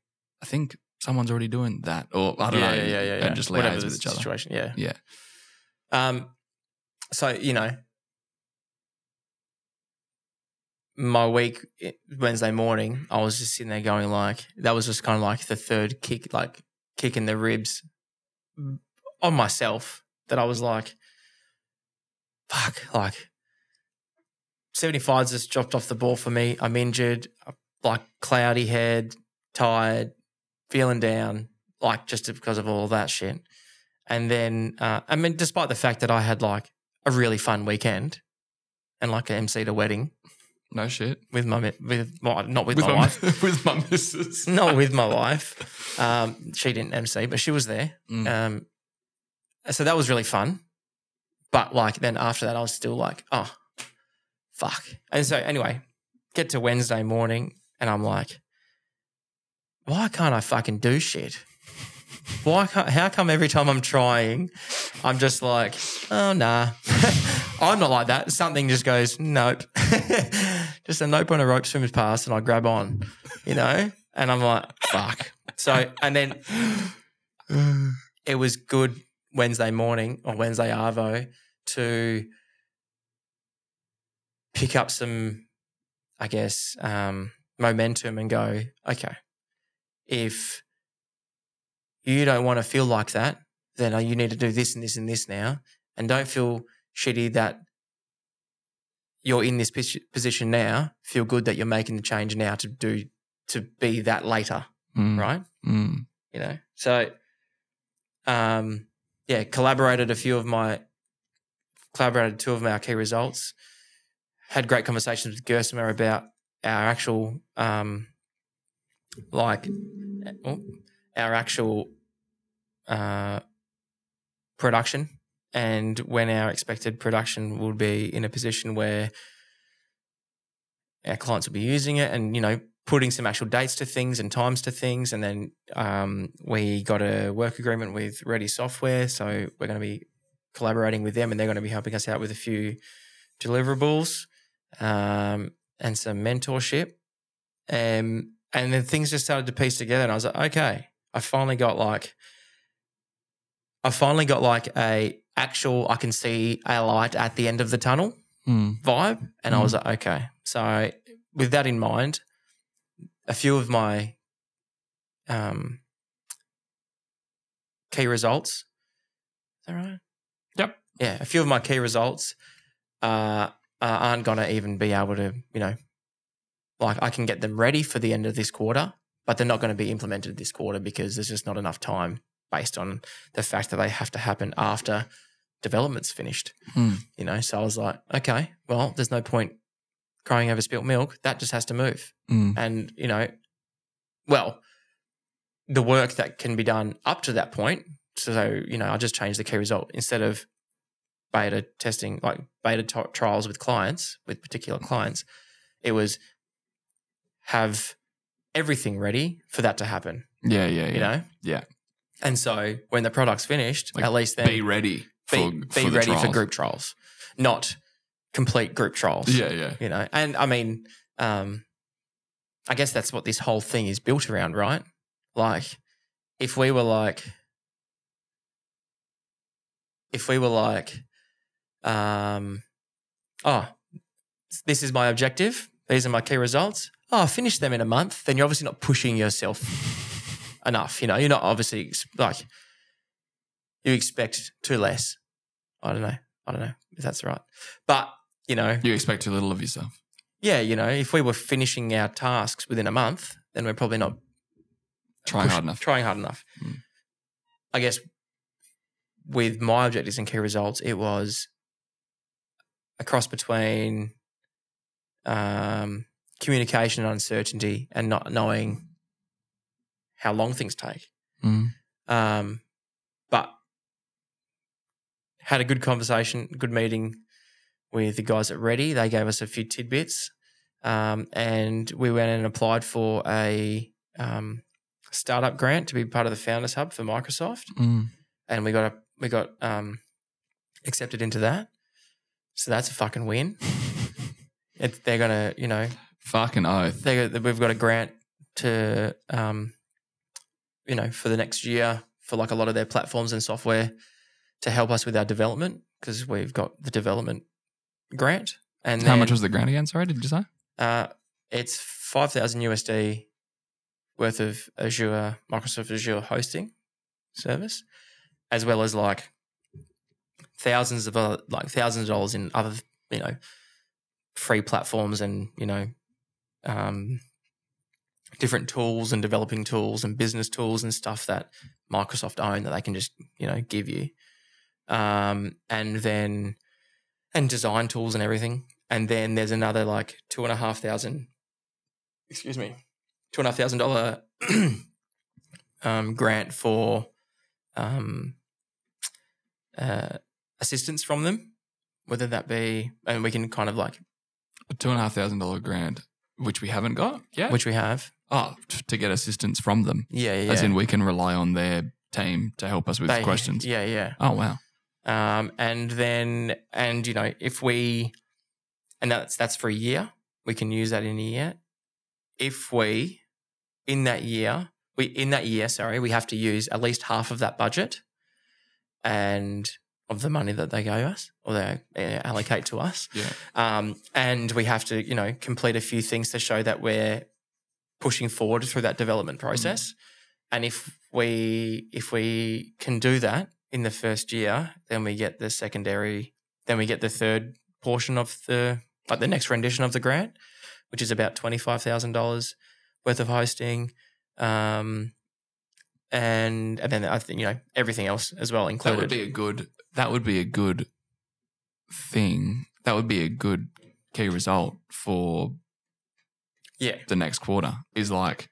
I think someone's already doing that. Or I don't know. And just liaise with each other. Situation, yeah. Yeah. So, you know, my week, Wednesday morning, I was just sitting there going like, that was just kind of like the third kick, like kicking the ribs on myself, that I was like, fuck, like 75's just dropped off the ball for me. I'm injured, like cloudy head, tired, feeling down, like just because of all that shit. And then, I mean, despite the fact that I had like a really fun weekend and like I MC'd a wedding. No shit. With my, not with my wife. With my missus. Not with my wife. She didn't MC, but she was there. Mm. So that was really fun. But like then after that I was still like, oh, fuck. And so anyway, get to Wednesday morning and I'm like, why can't I fucking do shit? How come every time I'm trying, I'm just like, oh, nah. I'm not like that. Something just goes, nope. Just a nope on a rope swims past and I grab on, you know? And I'm like, fuck. So, and then it was good Wednesday morning or Wednesday arvo to pick up some, I guess, momentum and go, okay, if you don't want to feel like that, then you need to do this and this and this now, and don't feel shitty that you're in this position now. Feel good that you're making the change now to be that later, right? Mm. You know, so yeah, collaborated two of my key results. Had great conversations with Gersimer about our actual production and when our expected production will be in a position where our clients will be using it, and, you know, putting some actual dates to things and times to things. And then we got a work agreement with Ready Software, so we're going to be collaborating with them and they're going to be helping us out with a few deliverables and some mentorship. And then things just started to piece together and I was like, okay, I finally got like a actual, I can see a light at the end of the tunnel vibe. And I was like, okay. So with that in mind, a few of my key results. Is that right? Yep. Yeah, a few of my key results aren't going to even be able to, you know, like I can get them ready for the end of this quarter, but they're not going to be implemented this quarter because there's just not enough time based on the fact that they have to happen after development's finished, you know. So I was like, okay, well, there's no point crying over spilt milk. That just has to move. And, you know, well, the work that can be done up to that point. So, you know, I just changed the key result. Instead of beta testing, like beta trials with clients, with particular clients, it was have everything ready for that to happen. Yeah. You know? Yeah. And so when the product's finished, like, at least then be ready for group trials, not complete group trials. Yeah. You know, and I mean, I guess that's what this whole thing is built around, right? Like if we were like, oh, this is my objective, these are my key results, oh, finish them in a month, then you're obviously not pushing yourself enough. You know, you're not obviously like, you expect too less. I don't know if that's right. But, you know. You expect too little of yourself. Yeah, you know, if we were finishing our tasks within a month, then we're probably not trying hard enough. Mm. I guess with my objectives and key results, it was a cross between communication and uncertainty and not knowing how long things take. But had a good conversation, good meeting with the guys at Ready. They gave us a few tidbits, and we went and applied for a startup grant to be part of the Founders Hub for Microsoft, and we got accepted into that. So that's a fucking win. They're gonna, you know, fucking oath. We've got a grant to, you know, for the next year for like a lot of their platforms and software to help us with our development, because we've got the development grant. And how much was the grant again? Sorry, did you say? It's $5,000 USD worth of Azure, Microsoft Azure hosting service, as well as like thousands of dollars in other, you know, free platforms and, you know, different tools and developing tools and business tools and stuff that Microsoft own that they can just, you know, give you, and design tools and everything. And then there's another like $2,500 grant for assistance from them, whether that be, and we can kind of like a $2,500 grant, which we haven't got yet, which we have. Oh, to get assistance from them. Yeah. As in we can rely on their team to help us with questions. Yeah. Oh, wow. And you know, if we, and that's for a year, we can use that in a year. If we, we have to use at least half of that budget and of the money that they gave us or they allocate to us. Yeah. And we have to, you know, complete a few things to show that we're pushing forward through that development process. And if we can do that in the first year, then we get the third portion of the next rendition of the grant, which is about $25,000 worth of hosting. And then I think, you know, everything else as well included. That would be a good thing. That would be a good key result for the next quarter, is like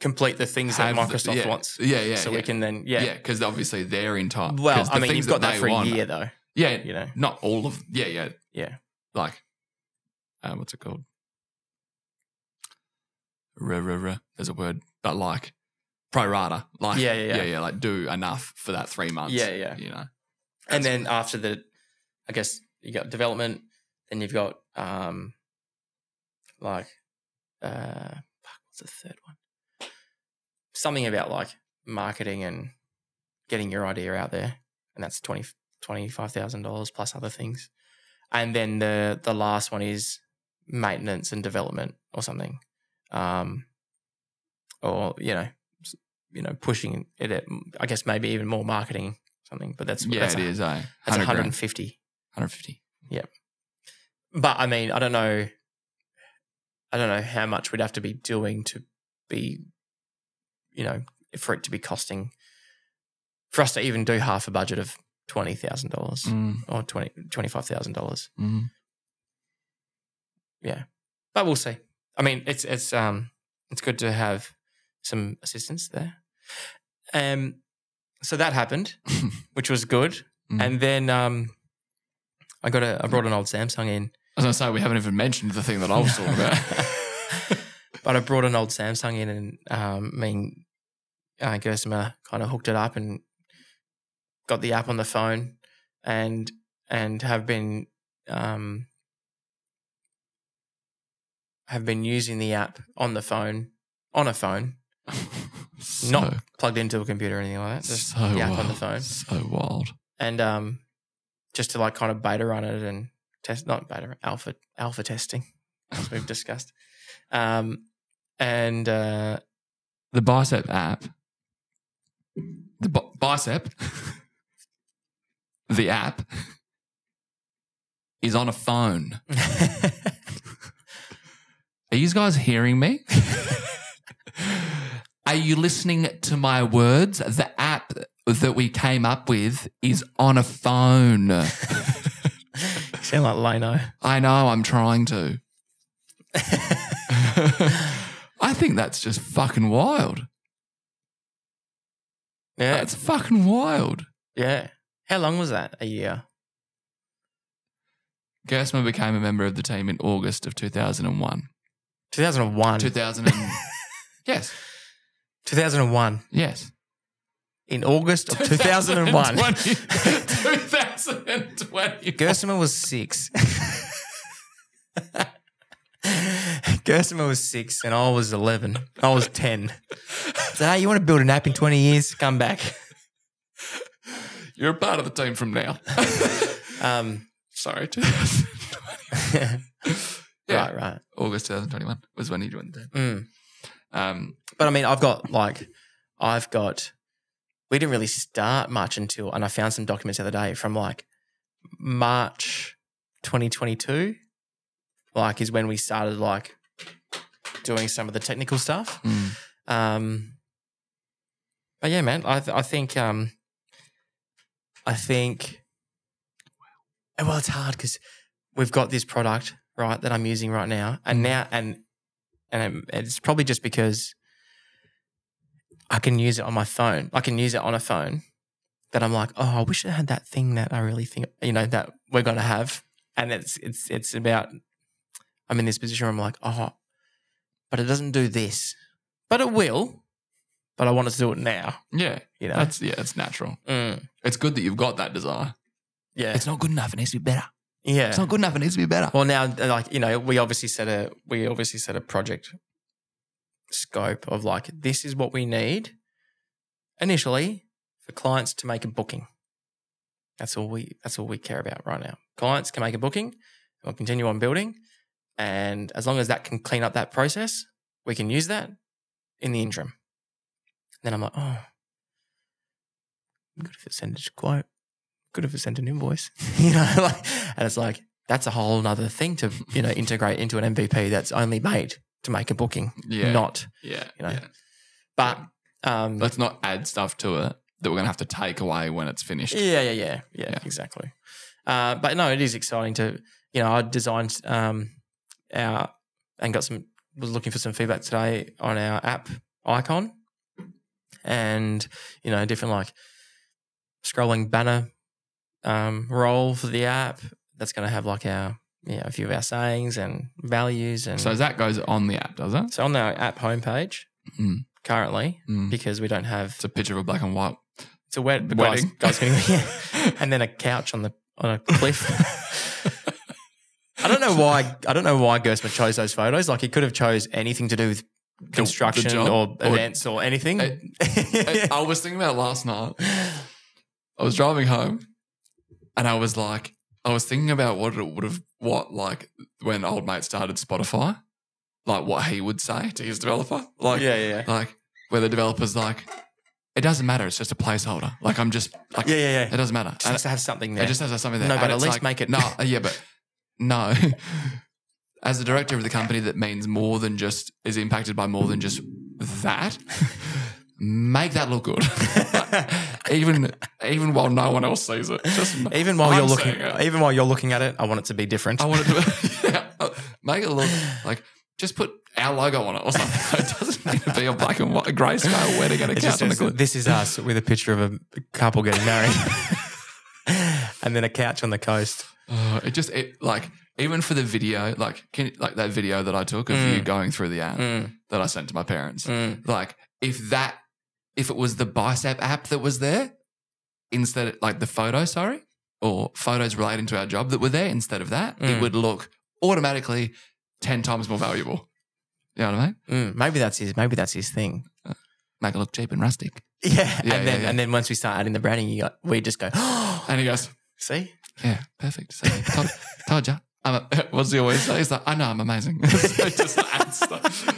complete the things that Microsoft wants. Yeah. So we can then, because obviously they're in time. Well, I mean, you've got that for a year though. Yeah. You know, not all of, yeah. Like, what's it called? There's a word, but like pro rata. Like, like do enough for that 3 months. Yeah. You know. And then after the, I guess you got development, then you've got what's the third one? Something about like marketing and getting your idea out there, and that's $25,000 plus other things. And then the last one is maintenance and development or something, or you know pushing it at, I guess maybe even more marketing something. But that's 150. 150. Yeah. But I mean, I don't know how much we'd have to be doing to be, you know, for it to be costing, for us to even do half a budget of $20,000 or $25,000. Yeah, but we'll see. I mean, it's good to have some assistance there. So that happened, which was good. And then I brought an old Samsung in. As I say, we haven't even mentioned the thing that I was talking about. But I brought an old Samsung in, and Gersima kind of hooked it up and got the app on the phone, and have been using the app on the phone, not plugged into a computer or anything like that. Just the app on the phone. So wild. And just to like kind of beta run it and test, not beta, alpha testing, as we've discussed. And the BICEP app, the app is on a phone. Are you guys hearing me? Are you listening to my words? The app that we came up with is on a phone. You sound like Leno. I know, I'm trying to. I think that's just fucking wild. Yeah. That's fucking wild. Yeah. How long was that? A year. Gersman became a member of the team in August of 2001. 2001? 2000 2001? Yes. In August of 2001. 2020. Gersman was six. Gersman was six and I was 11. I was 10. So, hey, you want to build an app in 20 years? Come back. You're a part of the team from now. Sorry, 2020. Yeah. Right. August 2021 was when he joined the team. Mm. But I mean, we didn't really start much until, and I found some documents the other day from like March 2022, like is when we started like doing some of the technical stuff. Mm. But yeah, man, I think, well, it's hard because we've got this product, right, that I'm using right now, and now, and it's probably just because I can use it on my phone. I can use it on a phone that I'm like, oh, I wish I had that thing that I really think, you know, that we're going to have. And it's about, I'm in this position where I'm like, oh, but it doesn't do this, but it will, but I want to do it now. Yeah. You know, it's natural. Mm. It's good that you've got that desire. Yeah. It's not good enough. It needs to be better. Yeah. It's not good enough. It needs to be better. Well, now, like, you know, we obviously set a project scope of like, this is what we need initially for clients to make a booking. That's all we care about right now. Clients can make a booking and we'll continue on building. And as long as that can clean up that process, we can use that in the interim. Then I'm like, oh, good if it sends a quote. Good if it sent an invoice, you know, like, and it's like, that's a whole nother thing to, you know, integrate into an MVP that's only made to make a booking, not. But let's not add stuff to it that we're going to have to take away when it's finished. Yeah. Exactly. But no, it is exciting to, you know, I designed was looking for some feedback today on our app icon and, you know, different like scrolling banner role for the app that's going to have like our, you know, a few of our sayings and values. And so that goes on the app, does it? So on our app homepage currently because we don't have. It's a picture of a black and white. It's a wedding. Guys, yeah. And then a couch on a cliff. I don't know why Gersman chose those photos. Like he could have chose anything to do with construction or events or anything. I was thinking about it last night. I was driving home. And I was thinking about what when old mate started Spotify, like what he would say to his developer. Like, yeah. Like where the developer's like, it doesn't matter. It's just a placeholder. Like I'm just like, yeah. It doesn't matter. It has to have something there. It just has to have something there. No, but at least like, make it. No, yeah, but no. As the director of the company that means more than just, is impacted by more than just that, make that look good. Even while no one else sees it, even while you're looking at it, I want it to be different. I want it to make it look like just put our logo on it or something. It doesn't need to be a black and white, a grayscale wedding and a couch on the cliff. This is us with a picture of a couple getting married, and then a couch on the coast. Even for the video, like that video that I took of you going through the app that I sent to my parents, like if it was the BICEP app that was there instead of like the photo, or photos relating to our job that were there instead of that, it would look automatically 10 times more valuable. You know what I mean? Mm, maybe that's his thing. Make it look cheap and rustic. And then once we start adding the branding, we just go, oh, and he goes, see? Yeah, perfect. So told you. What does he always say? He's like, I know I'm amazing. So just add stuff.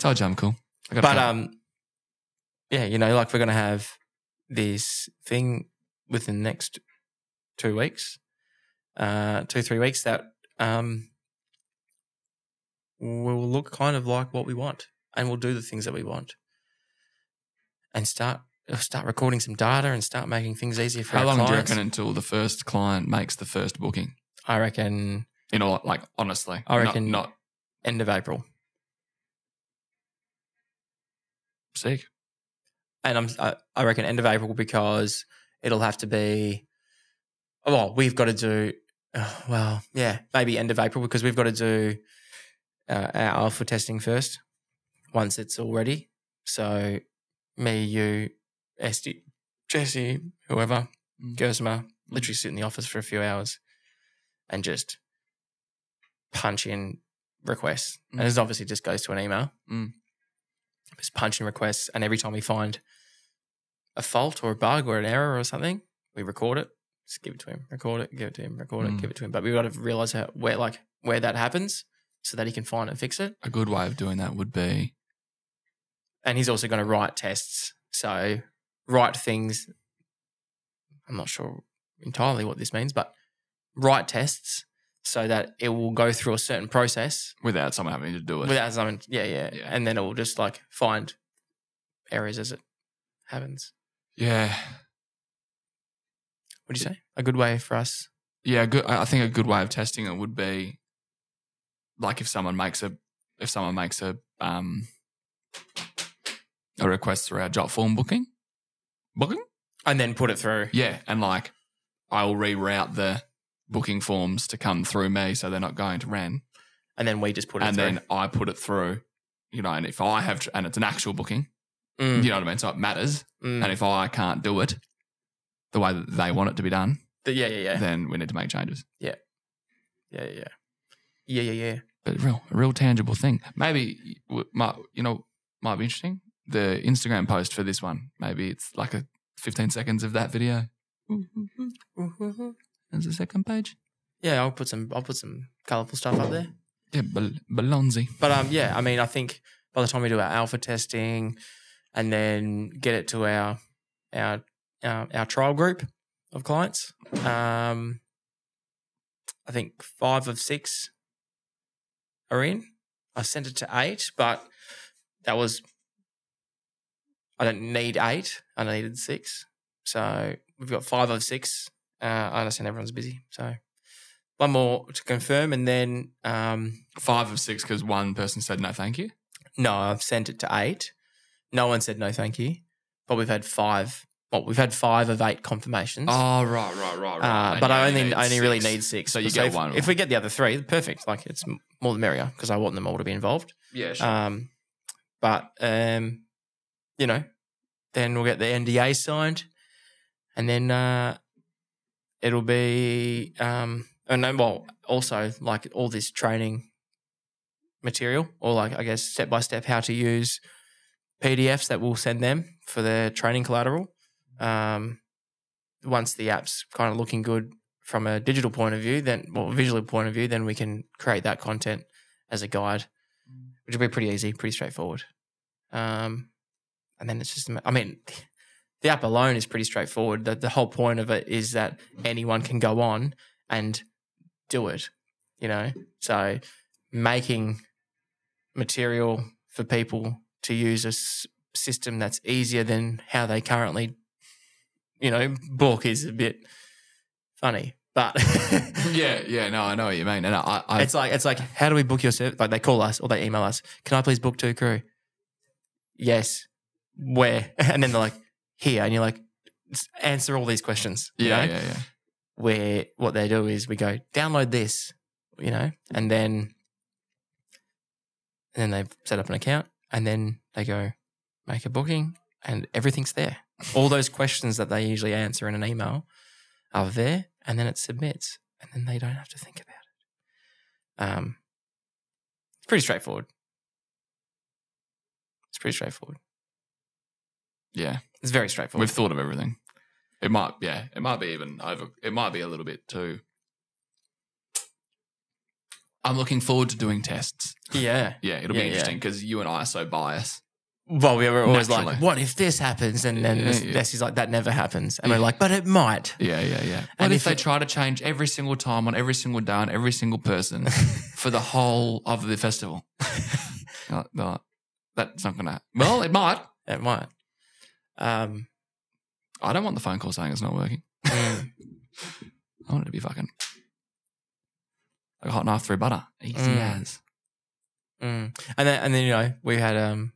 Told you I'm cool. Yeah, you know, like we're going to have this thing within the next 2 weeks, 3 weeks that will look kind of like what we want and we'll do the things that we want and start recording some data and start making things easier for our clients. How long do you reckon until the first client makes the first booking? I reckon... You know, like honestly. I reckon not end of April. Sick. and I reckon end of April, because it'll have to be, well, we've got to do, well, yeah, maybe end of April, because we've got to do our alpha testing first once it's all ready. So me, you, Esty, Jesse, whoever, Gersma, literally sit in the office for a few hours and just punch in requests. And it obviously just goes to an email. Just punch in requests, and every time we find a fault or a bug or an error or something, we record it, just give it to him, record it, give it to him, record it, give it to him. But we've got to realise where that happens so that he can find it and fix it. A good way of doing that would be... And he's also going to write tests. So write things... I'm not sure entirely what this means, but write tests so that it will go through a certain process. Without someone having to do it. Without someone, yeah. And then it will just like find errors as it happens. Yeah. What do you say? A good way for us? Yeah, I think a good way of testing it would be like if someone makes a a request through our Jotform booking. And then put it through. Yeah, and like I'll reroute the booking forms to come through me so they're not going to Ren. And then we just put it through. And then I put it through, you know, and if I have, and it's an actual booking, you know what I mean? So it matters. And if I can't do it the way that they want it to be done, then we need to make changes. Yeah. But a real tangible thing. Maybe, you know, might be interesting. The Instagram post for this one, maybe it's like a, 15 seconds of that video. There's the second page. Yeah, I'll put some colourful stuff up there. Yeah, Balonzi. But yeah, I mean, I think by the time we do our alpha testing and then get it to our trial group of clients, I think 5 of 6 are in. I sent it to 8, but that was... I don't need 8. I needed 6. So we've got 5 of 6. I understand everyone's busy. So one more to confirm, and then 5 of 6 because one person said no thank you? No, I've sent it to 8. No one said no thank you, but we've had 5. Well, we've had 5 of 8 confirmations. Oh, right. But I only really need 6. So you get one. If we get the other 3, perfect. Like, it's more the merrier because I want them all to be involved. Yeah, sure. You know, then we'll get the NDA signed, and then it'll be also like all this training material, or like, I guess, step by step how to use PDFs that we'll send them for their training collateral. Once the app's kind of looking good from a digital point of view, visual point of view, then we can create that content as a guide, which will be pretty easy, pretty straightforward. And then it's just, I mean, the app alone is pretty straightforward. The whole point of it is that anyone can go on and do it, you know. So making material for people to use a system that's easier than how they currently, you know, book is a bit funny. But no, I know what you mean. And I it's like, how do we book your service? Like, they call us or they email us. Can I please book 2 crew? Yes. Where? And then they're like, here. And you're like, answer all these questions. Yeah. Where what they do is we go, download this, you know, and then they set up an account, and then they go, make a booking, and everything's there. All those questions that they usually answer in an email are there, and then it submits, and then they don't have to think about it. It's pretty straightforward. It's pretty straightforward. Yeah. It's very straightforward. We've thought of everything. It might be a little bit too. I'm looking forward to doing tests. Yeah. It'll be interesting because you and I are so biased. Well, we were always like, what if this happens? And then this is like, that never happens. And we're like, but it might. Yeah. And if they try to change every single time on every single day on every single person for the whole of the festival? That's not going to happen. Well, it might. It might. I don't want the phone call saying it's not working. I want it to be fucking like a hot knife through butter. Easy as. And then, you know, we had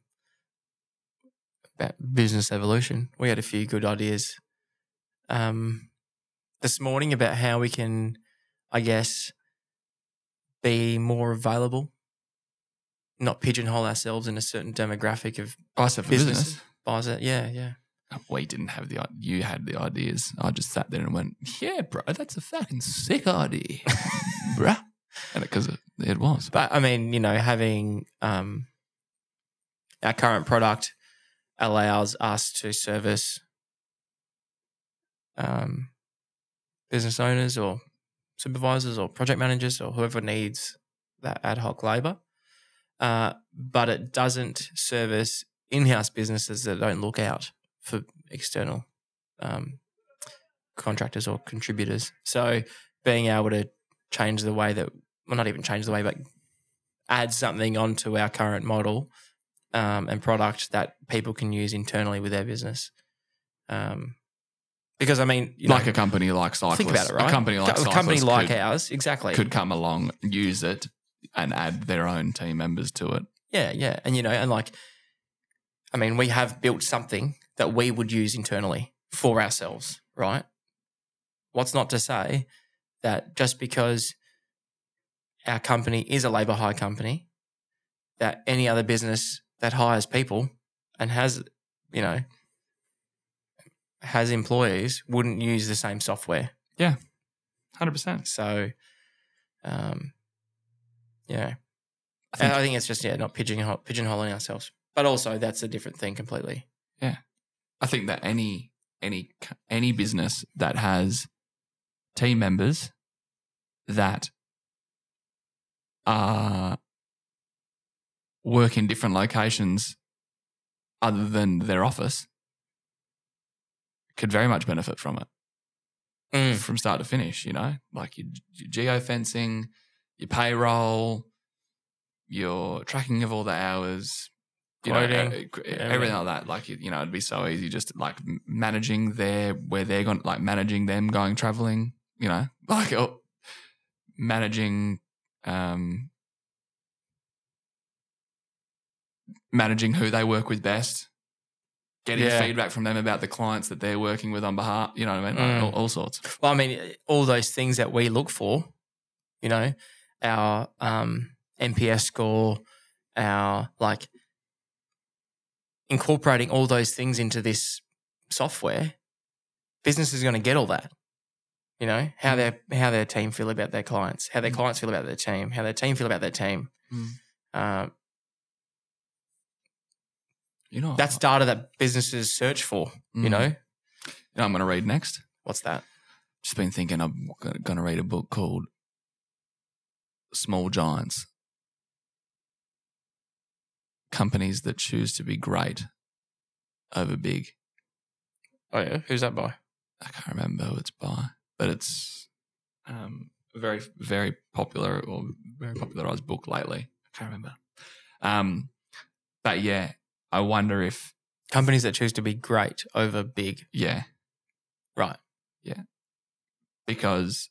that business evolution. We had a few good ideas this morning about how we can, I guess, be more available, not pigeonhole ourselves in a certain demographic of BICEP for business. BICEP, yeah. We didn't have the idea. You had the ideas. I just sat there and went, yeah, bro, that's a fucking sick idea, bruh. And because it was. But, I mean, you know, having our current product allows us to service business owners or supervisors or project managers or whoever needs that ad hoc labour. But it doesn't service in-house businesses that don't look out for external contractors or contributors. So being able to change the way that, well, not even change the way, but add something onto our current model and product that people can use internally with their business. Because, I mean, a company like Cycles. Think about it, right? A company like Cycles. A company like ours, exactly. Could come along, use it and add their own team members to it. Yeah. And, you know, and like, I mean, we have built something that we would use internally for ourselves, right? What's not to say that just because our company is a labour hire company, that any other business that hires people and has, you know, has employees wouldn't use the same software. Yeah, 100%. So, yeah. I think it's just, not pigeonholing ourselves. But also that's a different thing completely. Yeah. I think that any business that has team members that work in different locations other than their office could very much benefit from it from start to finish, you know, like your geofencing, your payroll, your tracking of all the hours, everything like that. Like, you know, it'd be so easy just like managing where they're going, like managing them going traveling, you know, like managing who they work with best, getting feedback from them about the clients that they're working with on behalf, you know what I mean? Like, all sorts. Well, I mean, all those things that we look for, you know, our NPS score, our like incorporating all those things into this software, business is going to get all that. You know, how their team feel about their clients, how their clients feel about their team, how their team feel about their team. You know, that's data that businesses search for. You know, I'm going to read next. What's that? Just been thinking I'm going to read a book called Small Giants: Companies That Choose to Be Great Over Big. Oh yeah, who's that by? I can't remember who it's by. But it's very, very popular or very popularised book lately. I can't remember. But, yeah, I wonder if... Companies that choose to be great over big. Yeah. Right. Yeah. Because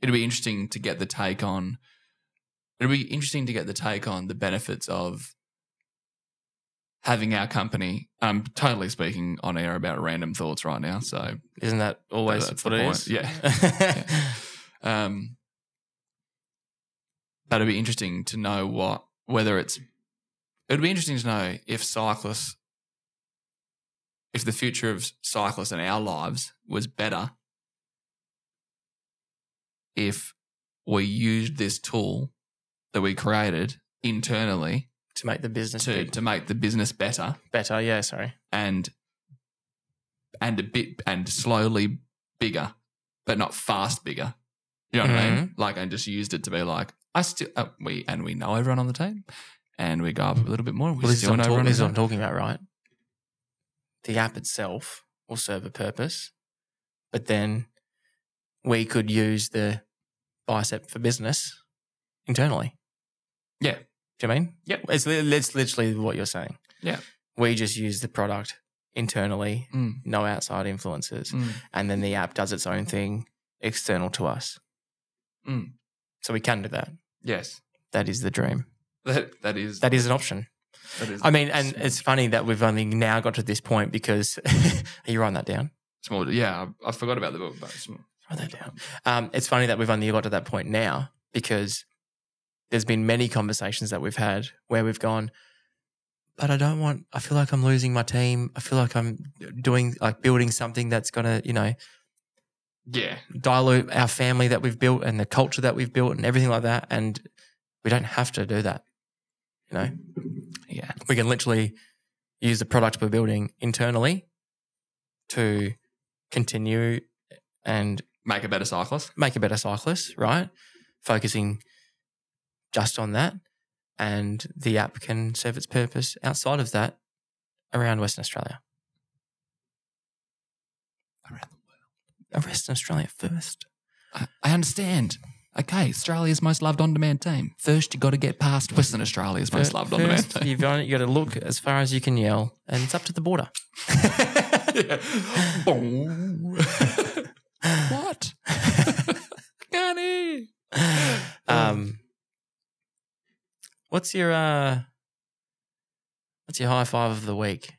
it'd be interesting to get the take on... It'd be interesting to get the take on the benefits of having our company. I'm totally speaking on air about random thoughts right now. So isn't that always what it is? Yeah. Yeah. But it'd be interesting to know it'd be interesting to know if the future of cyclists in our lives was better if we used this tool that we created internally to make the business better. Better, yeah, sorry. And slowly bigger, but not fast bigger. You know what I mean? Like, I just used it to be like, we know everyone on the team and we go up a little bit more. This is what I'm talking about, right? The app itself will serve a purpose, but then we could use the BICEP for business internally. Yeah. Do you mean? Yeah. It's literally what you're saying. Yeah. We just use the product internally, no outside influences, and then the app does its own thing external to us. So we can do that. Yes. That is the dream. That is an option. I mean, and it's funny that we've only now got to this point because are you writing that down? Small, yeah, I forgot about the book. But write that down. It's funny that we've only got to that point now because there's been many conversations that we've had where we've gone, but I don't want, I feel like I'm losing my team. I feel like I'm doing, like building something that's going to, you know, yeah, dilute our family that we've built and the culture that we've built and everything like that. And we don't have to do that, you know? Yeah. We can literally use the product we're building internally to continue and make a better cyclist. Make a better cyclist, right? Focusing just on that. And the app can serve its purpose outside of that around Western Australia. Around the world. Western Australia first. I understand. Okay, Australia's most loved on-demand team. First, you've got to get past Western Australia's most loved on-demand team. You've got to look as far as you can yell, and it's up to the border. What? Gunny! What's your high five of the week?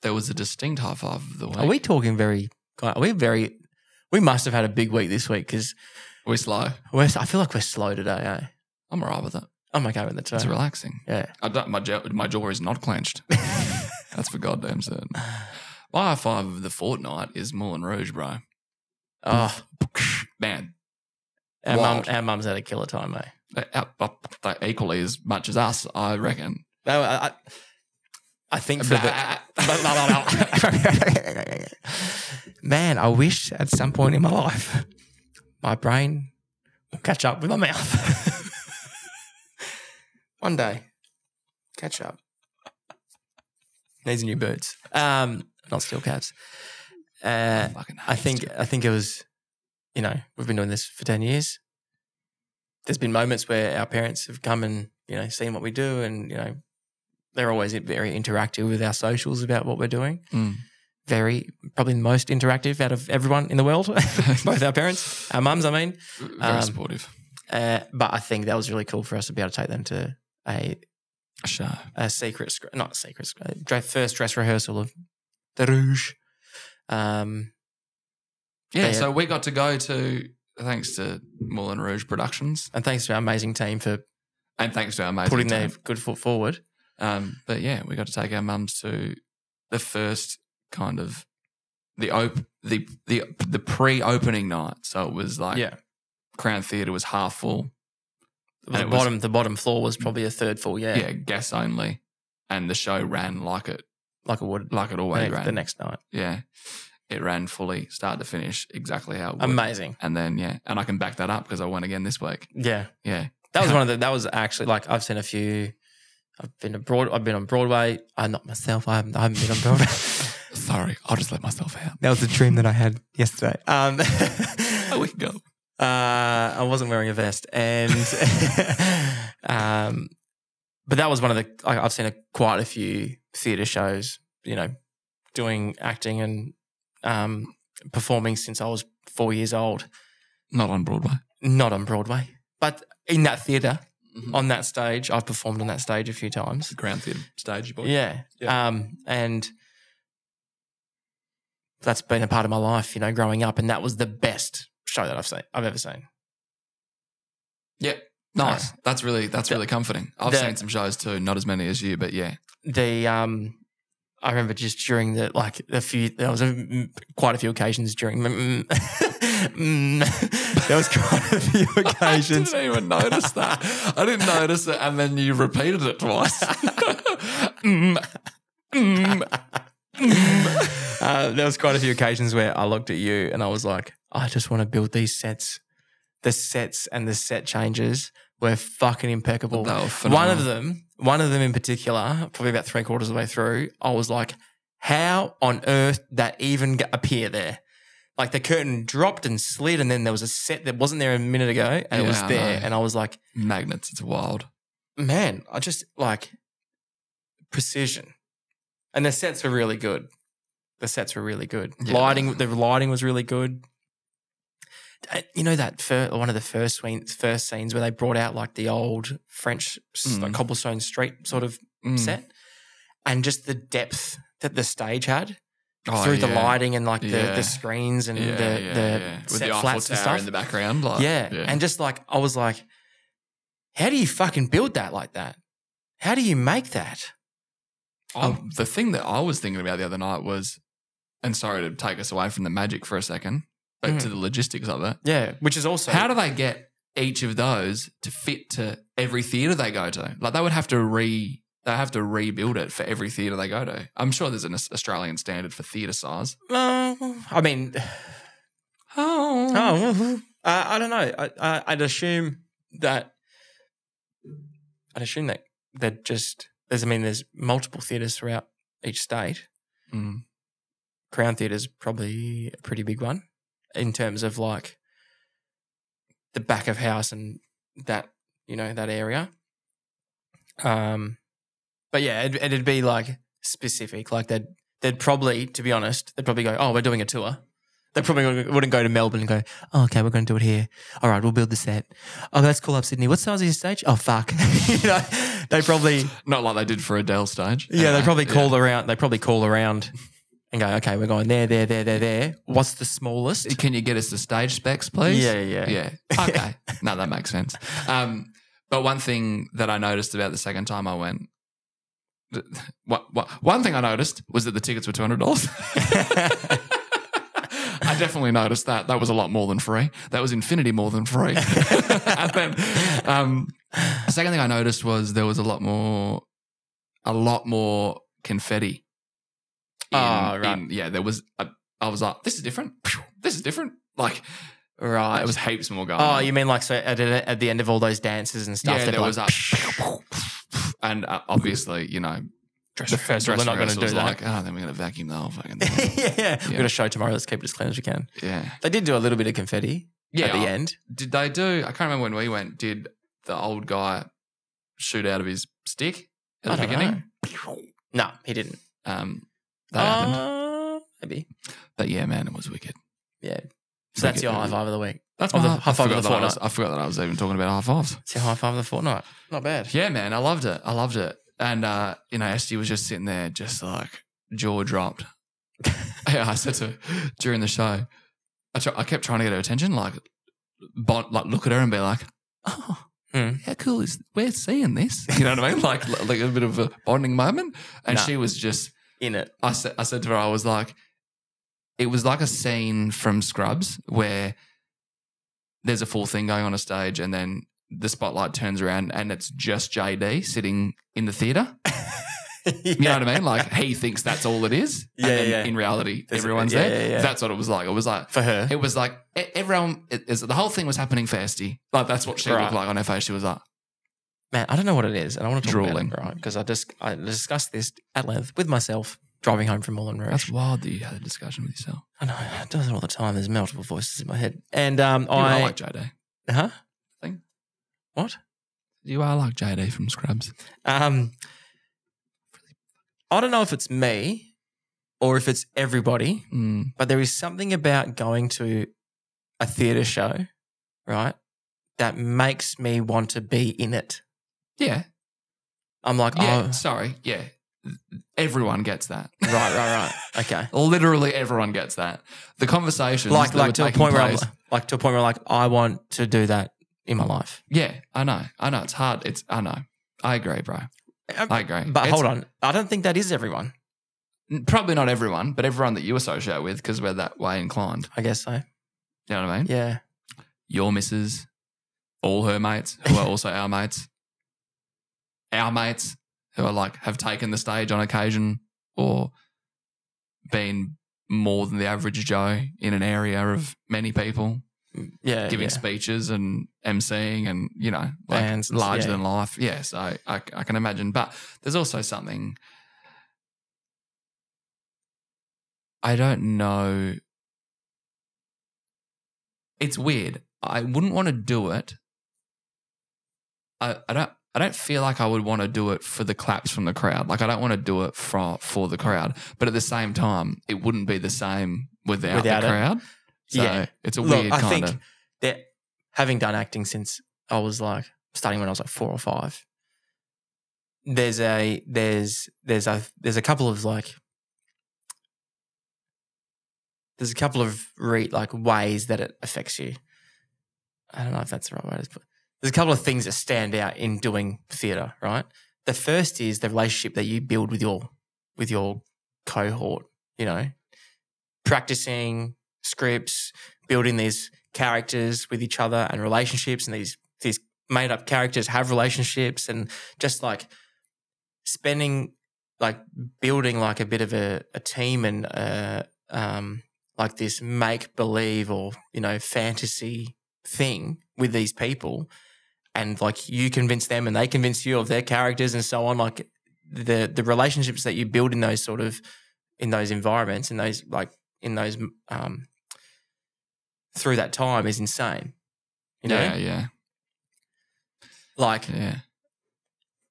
There was a distinct high five of the week. Are we talking we must have had a big week this week because we're slow. I feel like we're slow today, eh? I'm all right with it. I'm okay with it too. It's relaxing. Yeah. My jaw is not clenched. That's for goddamn certain. My high five of the fortnight is Moulin Rouge, bro. Oh, man. Our mum's had a killer time, mate. Equally as much as us, I reckon. No, I think for the... Man, I wish at some point in my life my brain will catch up with my mouth. One day. Catch up. Needs new boots. Not steel caps. I think it was, you know, we've been doing this for 10 years. There's been moments where our parents have come and, you know, seen what we do and, you know, they're always very interactive with our socials about what we're doing. Mm. Very, probably the most interactive out of everyone in the world, both our parents, our mums, I mean. Very supportive. But I think that was really cool for us to be able to take them to a show, first dress rehearsal of The Rouge. So we got to go to, thanks to Moulin Rouge Productions, and thanks to our amazing team putting their good foot forward. But yeah, we got to take our mums to the first kind of the pre-opening night. So it was like, yeah, Crown Theatre was half full. The bottom floor was probably a third full. Yeah, yeah, guests only, and the show ran like it. Like it would. Like it always ran. The next night. Yeah. It ran fully, start to finish, exactly how it would. Amazing. And then, yeah. And I can back that up because I won again this week. Yeah. Yeah. That was that was actually, like, I've seen a few. I've been on Broadway. Not myself. I haven't been on Broadway. Sorry. I'll just let myself out. That was the dream that I had yesterday. A week ago. I wasn't wearing a vest. And, but that was one of the, I've seen quite a few theatre shows, you know, doing acting and performing since I was 4 years old. Not on Broadway. Not on Broadway. But in that theatre, on that stage, I've performed on that stage a few times. The Crown Theatre stage, boy. Yeah. Yeah. And that's been a part of my life, you know, growing up, and that was the best show that I've ever seen. Yep. Yeah. Nice. That's really comforting. I've seen some shows too, not as many as you, but yeah. I remember just during the, like, quite a few occasions during there was quite a few occasions. I didn't even notice that. I didn't notice it, and then you repeated it twice. There was quite a few occasions where I looked at you and I was like, I just want to build these sets. The sets and the set changes were fucking impeccable. One of them in particular, probably about three-quarters of the way through, I was like, how on earth did that even appear there? Like, the curtain dropped and slid, and then there was a set that wasn't there a minute ago, and it was there. And I was like, magnets, it's wild. Man, I just, like, precision. And the sets were really good. The sets were really good. Yeah. The lighting was really good. you know that one of the first scenes where they brought out like the old French like cobblestone street sort of set, and just the depth that the stage had through the lighting and like the screens and the set with the flats and stuff in the background, like, and just like I was like, how do you fucking build that like that? How do you make that? The thing that I was thinking about the other night was, and sorry to take us away from the magic for a second, but to the logistics of it. Yeah, which is also... How do they get each of those to fit to every theatre they go to? Like they would have to rebuild it for every theatre they go to. I'm sure there's an Australian standard for theatre size. I mean... I don't know. I'd assume that... that just... there's multiple theatres throughout each state. Crown Theatre's probably a pretty big one in terms of like the back of house and that, you know, that area. But yeah, it'd be like specific. Like they'd probably, to be honest, they'd probably go, oh, we're doing a tour. They probably wouldn't go to Melbourne and go, oh, okay, we're going to do it here. All right, we'll build the set. Oh, let's call up Sydney. What size is your stage? Oh, fuck. You know, they probably... Not like they did for Adele's stage. Yeah, they probably call around. They probably call around and go, okay, we're going there. What's the smallest? Can you get us the stage specs, please? Yeah. Okay. No, that makes sense. But one thing that I noticed about the second time I went... One thing I noticed was that the tickets were $200. I definitely noticed that. That was a lot more than free. That was infinity more than free. And then the second thing I noticed was there was a lot more confetti. There was. I was like, this is different. This is diffent. Like, right. It was heaps more going on. You mean like so at the end of all those dances and stuff? Yeah, there was and obviously, you know. Dress rehearsal. We're not going to do that. Then we're going to vacuum the whole fucking thing. We're going to show tomorrow. Let's keep it as clean as we can. Yeah. They did do a little bit of confetti at the end. Did they do? I can't remember when we went. Did the old guy shoot out of his stick at the beginning? Know. No, he didn't. That happened. Maybe. But yeah, man, it was wicked. Yeah. So that's your high five of the week. That's my high five of the fortnight. I forgot that I was even talking about high fives. It's your high five of the fortnight. Not bad. Yeah, man. I loved it. And, you know, Esty was just sitting there just like jaw dropped. I said to her during the show, I kept trying to get her attention, like look at her and be like, oh, how cool is we're seeing this? You know what I mean? Like a bit of a bonding moment. And she was just in it. I said to her, I was like, it was like a scene from Scrubs where there's a full thing going on a stage and then the spotlight turns around and it's just JD sitting in the theatre. You know what I mean? Like he thinks that's all it is. In reality, everyone's there. That's what it was like. It was like for her. It was like everyone. The whole thing was happening for Esty. Like that's what she looked like on her face. She was like, man, I don't know what it is, and I want to talk about it, right? Because I discussed this at length with myself driving home from Moulin Rouge. That's wild that you had a discussion with yourself. I know. I do it all the time. There's multiple voices in my head, and I like JD. Huh? What? You are like JD from Scrubs. I don't know if it's me or if it's everybody, but there is something about going to a theatre show, right, that makes me want to be in it. Yeah. I'm like, everyone gets that. Right. Okay. Literally everyone gets that. The conversations to a point where I'm like, I want to do that. In my life. Yeah, I know. It's hard. I know. I agree, bro. I agree. But hold on. I don't think that is everyone. Probably not everyone, but everyone that you associate with because we're that way inclined. I guess so. You know what I mean? Yeah. Your missus, all her mates who are also our mates who are like have taken the stage on occasion or been more than the average Joe in an area of many people. Yeah, giving speeches and emceeing and, you know, like bands, larger than life. Yeah, so I can imagine. But there's also something I don't know. It's weird. I wouldn't want to do it. I don't feel like I would want to do it for the claps from the crowd. Like I don't want to do it for the crowd. But at the same time, it wouldn't be the same without the crowd. So it's a weird kind of. that, having done acting since I was like, starting when I was like 4 or 5, there's a couple of like, there's a couple of ways that it affects you. I don't know if that's the right way to put it. There's a couple of things that stand out in doing theatre, right? The first is the relationship that you build with your cohort, you know, practicing scripts, building these characters with each other and relationships, and these made up characters have relationships, and just like spending, like building like a bit of a team and like this make believe or, you know, fantasy thing with these people, and like you convince them and they convince you of their characters and so on. Like the relationships that you build in those sort of, in those environments, in those like, in those through that time is insane, you know? Yeah. Like, yeah.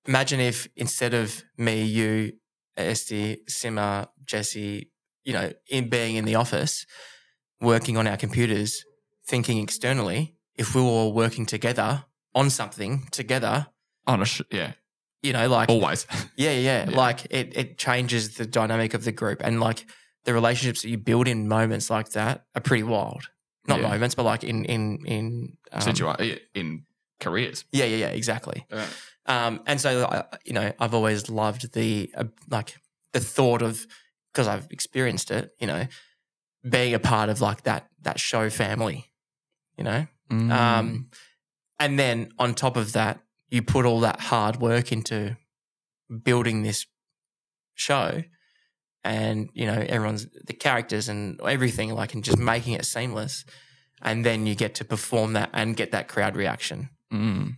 Imagine if instead of me, you, Esty, Simmer, Jesse, you know, in being in the office, working on our computers, thinking externally, if we were all working together on something together. You know, like. Always. Yeah. Like it changes the dynamic of the group, and like the relationships that you build in moments like that are pretty wild. Not moments, but like in careers. Yeah, exactly. Right. And so, you know, I've always loved the thought of, because I've experienced it, you know, being a part of like that show family, you know. Mm. And then on top of that, you put all that hard work into building this show, and, you know, everyone's, the characters and everything, like, and just making it seamless. And then you get to perform that and get that crowd reaction. Mm.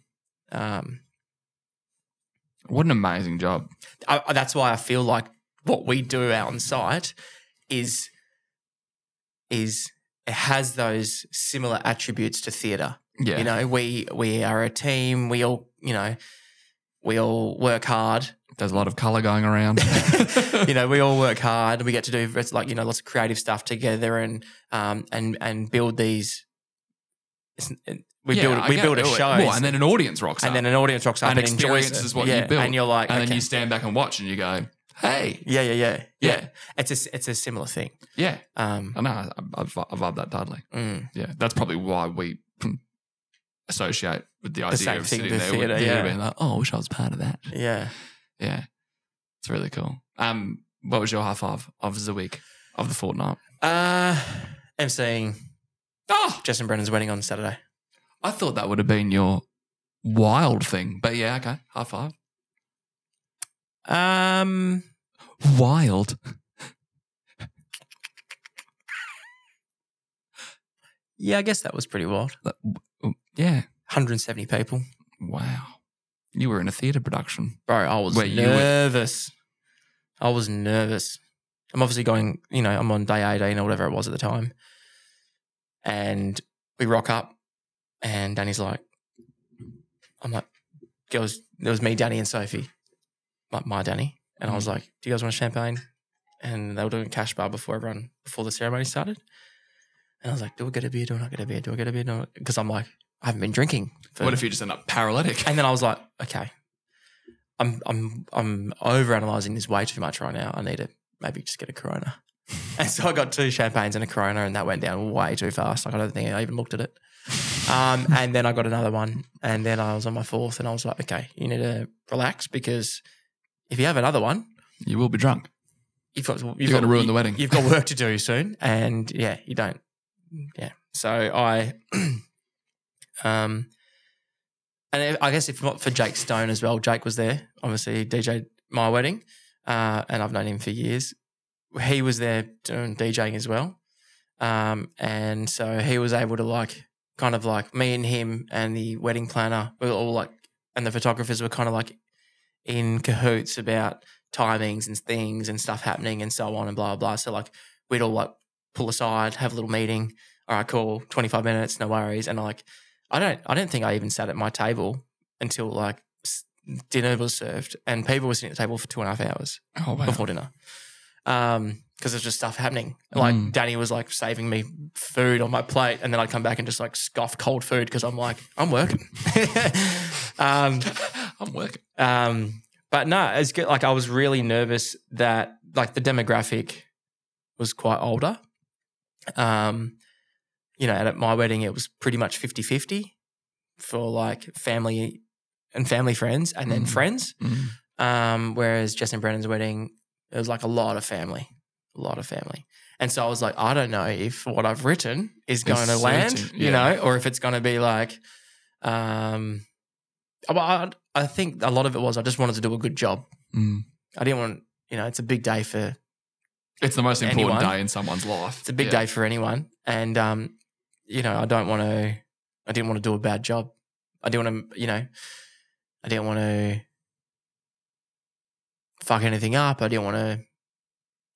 What an amazing job. That's why I feel like what we do out on site is it has those similar attributes to theatre. Yeah. You know, we are a team. We all, you know, we all work hard. There's a lot of colour going around. You know, we all work hard. We get to do, like, you know, lots of creative stuff together, and build these. We build a show, and then an audience rocks up, and experience is what you build, and you're like, and then you stand back and watch, and you go, hey, yeah. It's a similar thing. Yeah, I know. I love that totally. Mm. Yeah, that's probably why we associate with the idea of sitting there with theatre, being like, oh, I wish I was part of that. Yeah, it's really cool. What was your high five of the week, of the fortnight? MCing. Oh, Justin Brennan's wedding on Saturday. I thought that would have been your wild thing, but yeah, okay, high five. Wild. Yeah, I guess that was pretty wild. Yeah, 170 people. Wow, you were in a theatre production, bro. I was nervous. I'm obviously going. You know, I'm on day 18 or whatever it was at the time, and we rock up. And Danny's like, I'm like, girls, there was me, Danny and Sophie, like my Danny. And I was like, do you guys want champagne? And they were doing a cash bar before the ceremony started. And I was like, do I get a beer? Do I not get a beer? Do I get a beer? Because I'm like, I haven't been drinking. What if you just end up paralytic? And then I was like, okay, I'm overanalyzing this way too much right now. I need to maybe just get a Corona. And so I got 2 champagnes and a Corona, and that went down way too fast. Like, I don't think I even looked at it. And then I got another one, and then I was on my 4th, and I was like, okay, you need to relax, because if you have another one, you will be drunk. You've got to ruin the wedding. You've got work to do soon, and yeah, you don't. Yeah. So I, and I guess if not for Jake Stone as well, Jake was there, obviously he DJ'd my wedding, and I've known him for years. He was there doing DJing as well. And so he was able to kind of me and him and the wedding planner, we were all and the photographers were kind of in cahoots about timings and things and stuff happening and so on and blah, blah, blah. So we'd all pull aside, have a little meeting. All right, cool, 25 minutes, no worries. And I don't think I even sat at my table until dinner was served, and people were sitting at the table for 2.5 hours before dinner. because there's just stuff happening. Like Danny was like saving me food on my plate, and then I'd come back and just like scoff cold food because I'm like, I'm working. I'm working. But no, it's good. Like I was really nervous that like the demographic was quite older. You know, and at my wedding it was pretty much 50-50 for like family and family friends and then friends. Whereas Jess and Brennan's wedding, it was like a lot of family. And so I was like, I don't know if what I've written is going to land, you know, or if it's going to be like, I think a lot of it was I just wanted to do a good job. I didn't want, you know, it's a big day for It's the most important day in someone's life. It's a big day for anyone. And, you know, I didn't want to do a bad job. I didn't want to fuck anything up. I didn't want to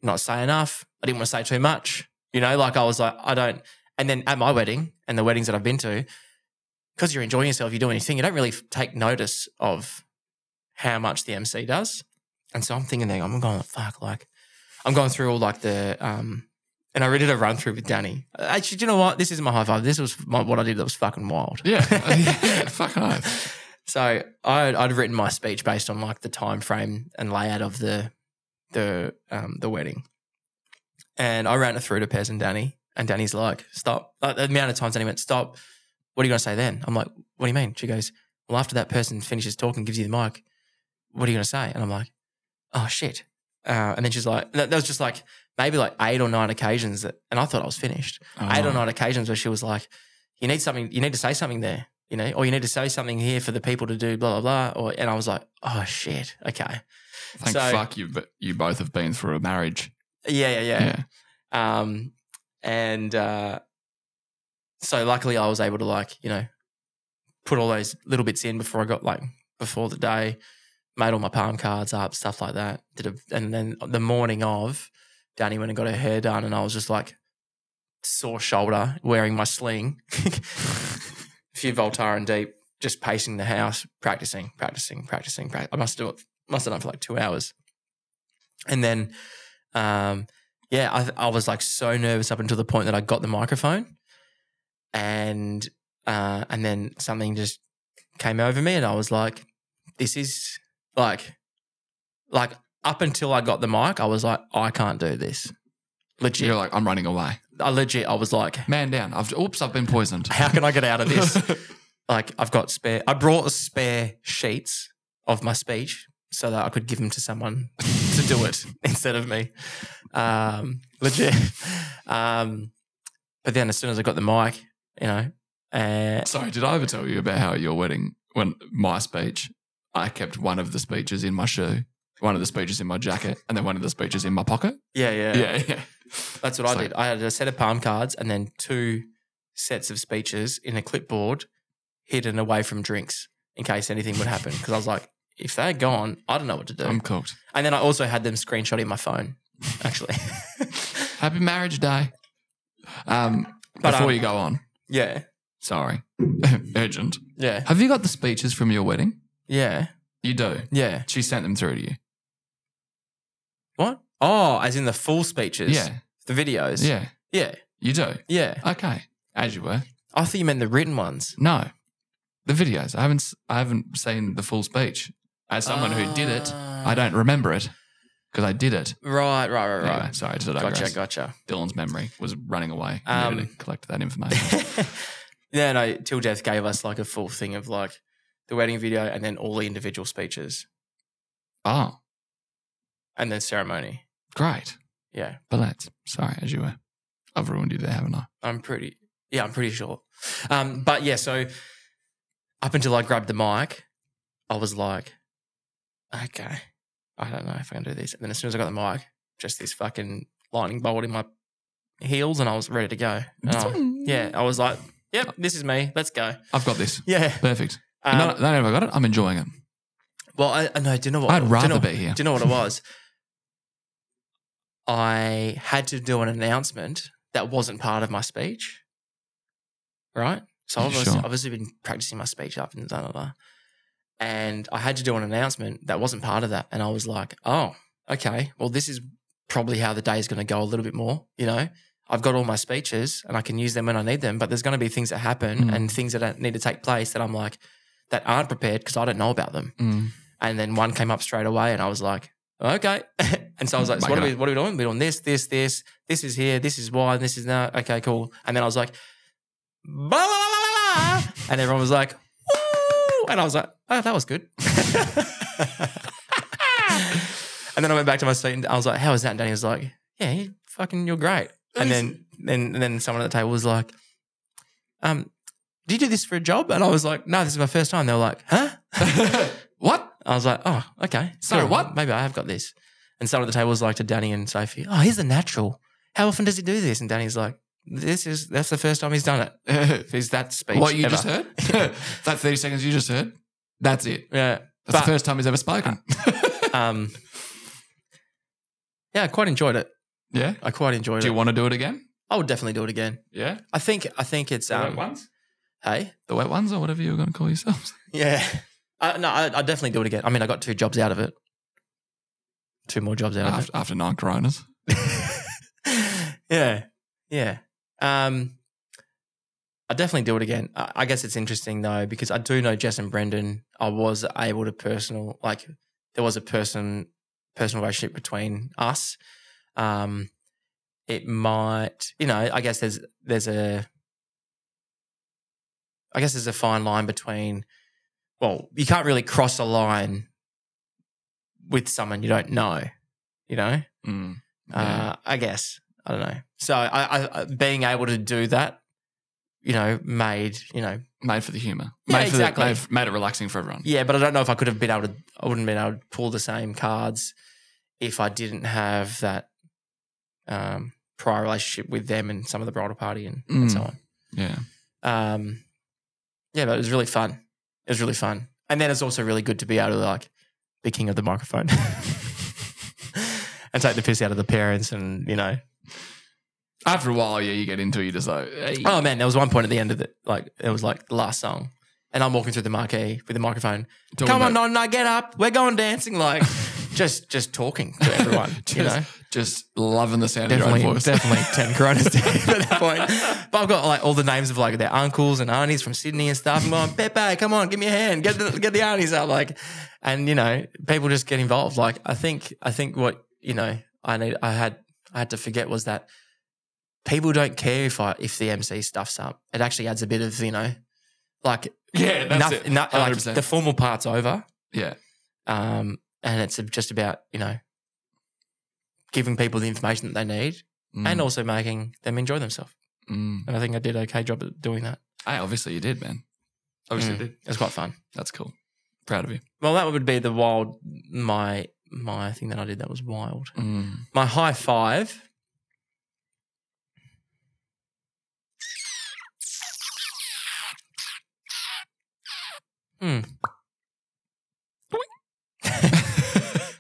not say enough. I didn't want to say too much. You know, like I was like, I don't. And then at my wedding and the weddings that I've been to, because you're enjoying yourself, you're doing your thing, you don't really take notice of how much the MC does. And so I'm thinking, I'm going, fuck, like, I'm going through all like the and I really did a run through with Danny. Actually, do you know what? This isn't my high five. This was what I did that was fucking wild. Yeah. Fucking hard. So I'd written my speech based on like the time frame and layout of the wedding. And I ran it through to Pez and Danny, and Danny's like, stop. The amount of times Danny went, stop. What are you going to say then? I'm like, what do you mean? She goes, well, after that person finishes talking, gives you the mic, what are you going to say? And I'm like, oh, shit. And then she's like, that was just like maybe like 8 or 9 occasions that, and I thought I was finished. 8 or 9 occasions where she was like, you need to say something there, you know, or you need to say something here for the people to do blah, blah, blah. And I was like, oh shit. Okay. Thank fuck you both have been through a marriage. Yeah. So luckily I was able to like, you know, put all those little bits in before I got like, before the day. Made all my palm cards up, stuff like that. And then the morning of, Danny went and got her hair done, and I was just like sore shoulder, wearing my sling, a few Voltaren deep, just pacing the house, practicing. I must have done it for like 2 hours. And then, I was like so nervous up until the point that I got the microphone, and then something just came over me, and I was like, this is. Like up until I got the mic, I was like, I can't do this. Legit. You're like, I'm running away. I was like. Man down. I've been poisoned. How can I get out of this? Like I brought spare sheets of my speech so that I could give them to someone to do it instead of me. Legit. But then as soon as I got the mic, you know. Sorry, did I ever tell you about how your wedding, when my speech, I kept one of the speeches in my shoe, one of the speeches in my jacket, and then one of the speeches in my pocket. Yeah. That's what I did. I had a set of palm cards and then 2 sets of speeches in a clipboard hidden away from drinks in case anything would happen because I was like, if they're gone, I don't know what to do. I'm cooked. And then I also had them screenshotting my phone, actually. Happy marriage day. Before you go on. Yeah. Sorry. Urgent. Yeah. Have you got the speeches from your wedding? Yeah. You do? Yeah. She sent them through to you. What? Oh, as in the full speeches? Yeah. The videos? Yeah. Yeah. You do? Yeah. Okay. As you were. I thought you meant the written ones. No. The videos. I haven't seen the full speech. As someone who did it, I don't remember it because I did it. Right. Anyway, sorry to digress. Gotcha. Dylan's memory was running away. I needed to collect that information. Yeah, no, Till Death gave us like a full thing of like, the wedding video, and then all the individual speeches. Oh. And then ceremony. Great. Yeah. But sorry, as you were. I've ruined you there, haven't I? I'm pretty sure. But yeah, so up until I grabbed the mic, I was like, okay, I don't know if I can do this. And then as soon as I got the mic, just this fucking lightning bolt in my heels and I was ready to go. I was like, yep, this is me. Let's go. I've got this. Yeah. Perfect. Not only have I got it, I'm enjoying it. Well, I know. Do you know what? I'd rather be here. Do you know what it was? I had to do an announcement that wasn't part of my speech, right? So I've obviously been practicing my speech up and blah, blah, blah. And I had to do an announcement that wasn't part of that. And I was like, oh, okay, well, this is probably how the day is going to go a little bit more. You know, I've got all my speeches and I can use them when I need them, but there's going to be things that happen and things that need to take place that I'm like, that aren't prepared because I don't know about them. And then one came up straight away and I was like, okay. And so I was like, so what are we doing? We're doing this. This is here. This is why. And this is now. Okay, cool. And then I was like, blah, blah, blah, blah. And everyone was like, woo. And I was like, oh, that was good. And then I went back to my seat and I was like, how was that? And Danny was like, yeah, you're great. And then someone at the table was like, do you do this for a job? And I was like, no, this is my first time. They were like, huh? What? I was like, oh, okay. Sorry, what? Maybe I have got this. And someone at the table was like to Danny and Sophie, oh, he's a natural. How often does he do this? And Danny's like, that's the first time he's done it. Is that speech what you ever. Just heard? That 30 seconds you just heard? That's it. Yeah. That's the first time he's ever spoken. Yeah, I quite enjoyed it. Yeah? I quite enjoyed it. Do you want to do it again? I would definitely do it again. Yeah? I think it's... The wet ones? Hey? The wet ones or whatever you were going to call yourselves. Yeah. No, I'd definitely do it again. I mean, I got 2 jobs out of it. 2 more jobs out of it. After 9 coronas. Yeah. Yeah. I'd definitely do it again. I guess it's interesting though because I do know Jess and Brendan. I was able to there was a personal relationship between us. It might, you know, I guess there's a fine line between, well, you can't really cross a line with someone you don't know, you know? Yeah. I guess. I don't know. So I being able to do that, you know, made for the humour. Yeah, exactly. Made it relaxing for everyone. Yeah, but I don't know if I could have been able to, I wouldn't have been able to pull the same cards if I didn't have that prior relationship with them and some of the bridal party and so on. Yeah. Yeah, but it was really fun. It was really fun. And then it's also really good to be able to like be king of the microphone and take the piss out of the parents and, you know. After a while, yeah, you get into it, you're just like, hey. Oh, man, there was one point at the end of it, like it was like the last song and I'm walking through the marquee with the microphone. Come on, Nonna, get up. We're going dancing. Like just talking to everyone, you know. Just loving the sound of your own voice. Definitely 10 coronas at that point. But I've got like all the names of like their uncles and aunties from Sydney and stuff. I'm going, Pepe, come on, give me a hand. Get the aunties out. Like, and, you know, people just get involved. Like I think what, you know, I had to forget was that people don't care if the MC stuffs up. It actually adds a bit of, you know, like, yeah, that's it. Like the formal part's over. Yeah. And it's just about, you know, giving people the information that they need and also making them enjoy themselves. And I think I did an okay job at doing that. Hey, obviously you did, man. Obviously you did. It was quite fun. That's cool. Proud of you. Well, that would be the wild, my thing that I did that was wild. My high five.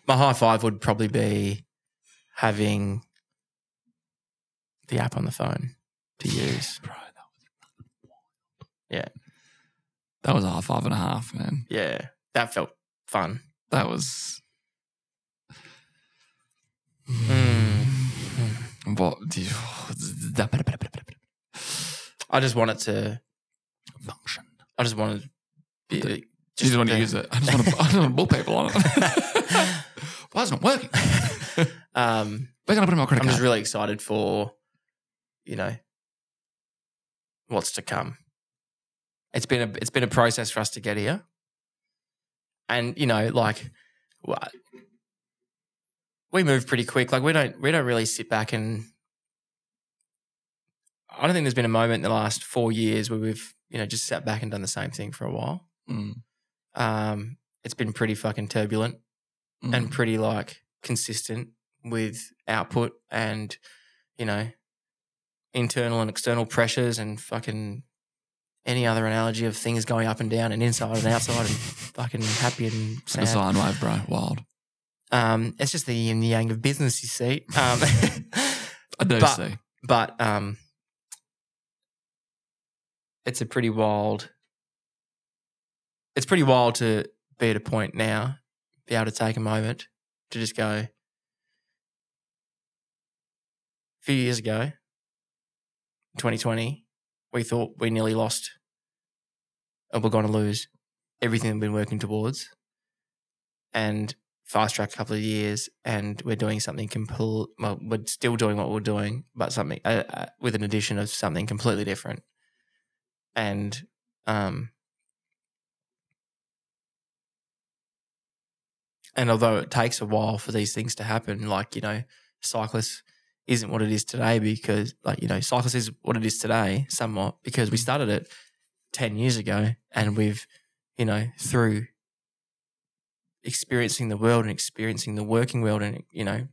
My high five would probably be having the app on the phone to use. Bro, that was a high five and a half, man. Yeah, that felt fun. That was. What do you? I just want it to function. I just wanted. You just want to use it. I just want to bull people on it. Why is it not working? Where can I put in my credit card? I'm just really excited for, you know, what's to come. It's been a process for us to get here, and you know, like, we move pretty quick. Like we don't really sit back and. I don't think there's been a moment in the last 4 years where we've, you know, just sat back and done the same thing for a while. It's been pretty fucking turbulent and pretty like consistent with output and, you know, internal and external pressures and fucking any other analogy of things going up and down and inside and outside and fucking happy and sad. A sine wave, bro. Wild. It's just the yin and yang of business, you see. I do see. But it's a pretty wild. It's pretty wild to be at a point now, be able to take a moment to just go, few years ago, 2020, we thought we nearly lost and we're going to lose everything we've been working towards, and fast track a couple of years and we're doing something complete. Well, we're still doing what we're doing, but something with an addition of something completely different. And although it takes a while for these things to happen, like, you know, Cycles isn't what it is today because, like, you know, Cycles is what it is today somewhat because we started it 10 years ago, and we've, you know, through experiencing the world and experiencing the working world and, you know,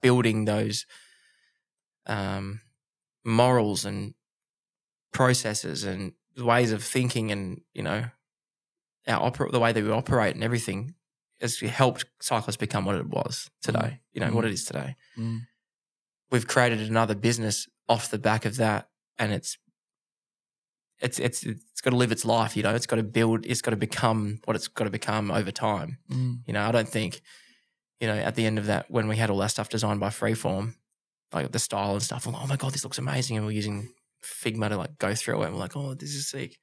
building those morals and processes and ways of thinking and, you know, our the way that we operate and everything has helped Cycles become what it was today, you know, what it is today. We've created another business off the back of that, and it's got to live its life, you know. It's got to build. It's got to become what it's got to become over time. You know, I don't think, you know, at the end of that, when we had all that stuff designed by Freeform, like the style and stuff, I'm like, oh my God, this looks amazing, and we're using Figma to like go through it, and we're like, oh, this is sick.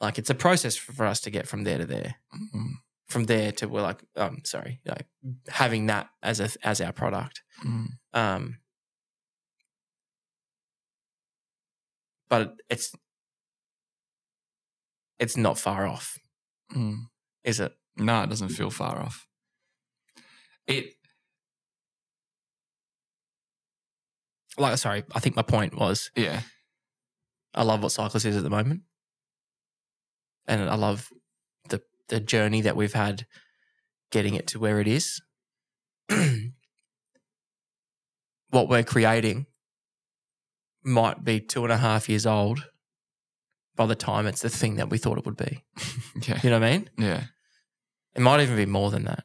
Like, it's a process for us to get from there to there, from there to we're like, you know, having that as a as our product. But it's not far off, is it? No, it doesn't feel far off. I think my point was, I love what Cycles is at the moment, and I love the journey that we've had getting it to where it is. What we're creating might be 2.5 years old by the time it's the thing that we thought it would be. You know what I mean? Yeah. It might even be more than that.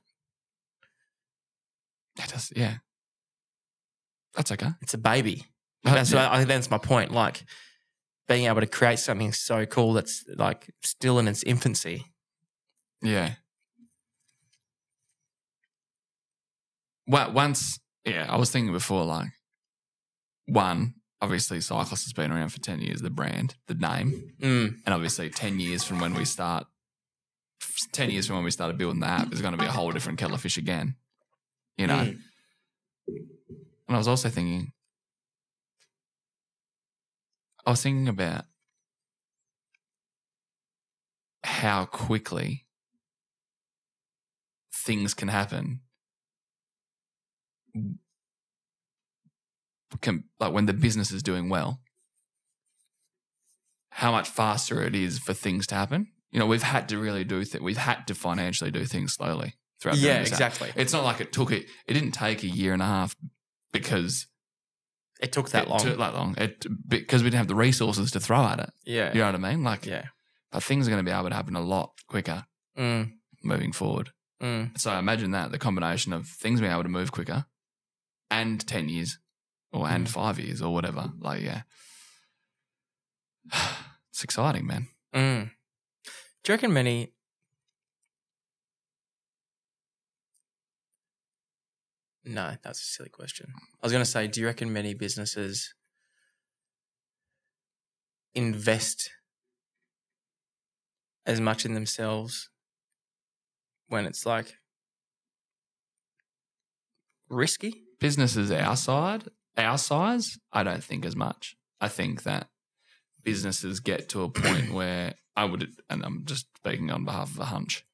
That does, that's okay. It's a baby. I think that's my point. Like, being able to create something so cool that's like still in its infancy. Well, I was thinking before, like, obviously Cycles has been around for 10 years, the brand, the name, and obviously 10 years from when we start, 10 years from when we started building the app is going to be a whole different kettle of fish again, you know. And I was also thinking, about how quickly things can happen, like when the business is doing well, how much faster it is for things to happen. You know, we've had to really do that. We've had to financially do things slowly throughout. Yeah, exactly. It's not like it didn't take 1.5 years because it took that long. It took that long because we didn't have the resources to throw at it. Yeah, you know what I mean. Like, but things are going to be able to happen a lot quicker moving forward. So I imagine that the combination of things being able to move quicker and 10 years. And 5 years or whatever. Like, it's exciting, man. Do you reckon no, that's a silly question. I was going to say, do you reckon many businesses invest as much in themselves when it's like risky? Businesses our size, I don't think as much. I think that businesses get to a point where and I'm just speaking on behalf of a hunch.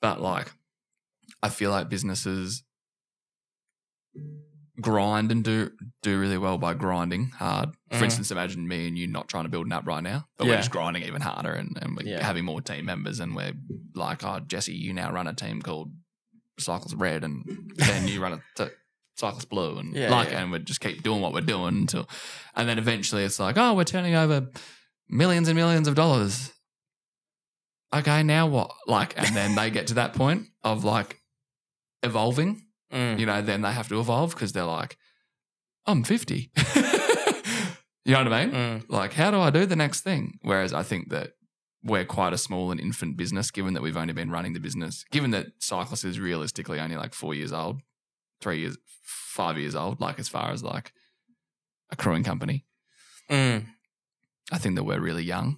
But like, I feel like businesses grind and do really well by grinding hard. For instance, imagine me and you not trying to build an app right now, but we're just grinding even harder and we're having more team members, and we're like, oh, Jesse, you now run a team called Cycles Red, and then you run a Cycles Blue, and and we just keep doing what we're doing until, and then eventually it's like, oh, we're turning over millions and millions of dollars. Okay, now what? Like, and then they get to that point of like evolving. You know, then they have to evolve because they're like, I'm 50. You know what I mean? Like, how do I do the next thing? Whereas I think that we're quite a small and infant business, given that we've only been running the business, given that Cycles is realistically only like 4 years old. 5 years old, like as far as like a crewing company. Mm. I think that we're really young.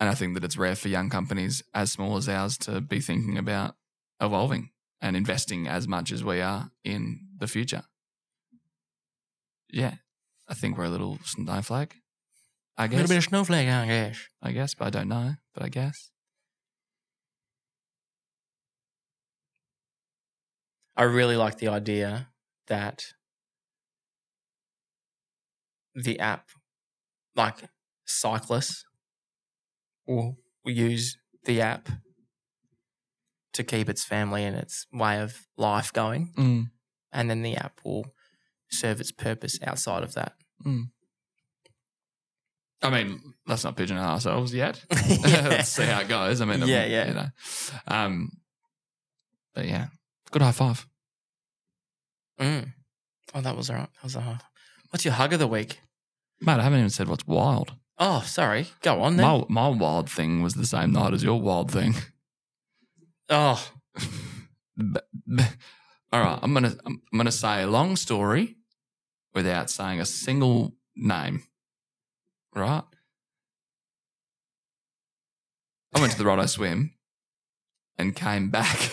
And I think that it's rare for young companies as small as ours to be thinking about evolving and investing as much as we are in the future. Yeah, I think we're a little snowflake, I guess. A little bit of snowflake, I guess. I guess, but I don't know, but I guess. I really like the idea that the app, like cyclists, will use the app to keep its family and its way of life going, and then the app will serve its purpose outside of that. Mm. I mean, let's not pigeonhole ourselves yet. Let's see how it goes. I mean, yeah. You know. But yeah, good high five. Mm. Oh, that was all right. That was a high five. What's your hug of the week? Mate, I haven't even said what's wild. Oh, sorry. Go on then. My wild thing was the same night as your wild thing. Oh. All right, I'm gonna say a long story without saying a single name. Right? I went to the Rotto swim and came back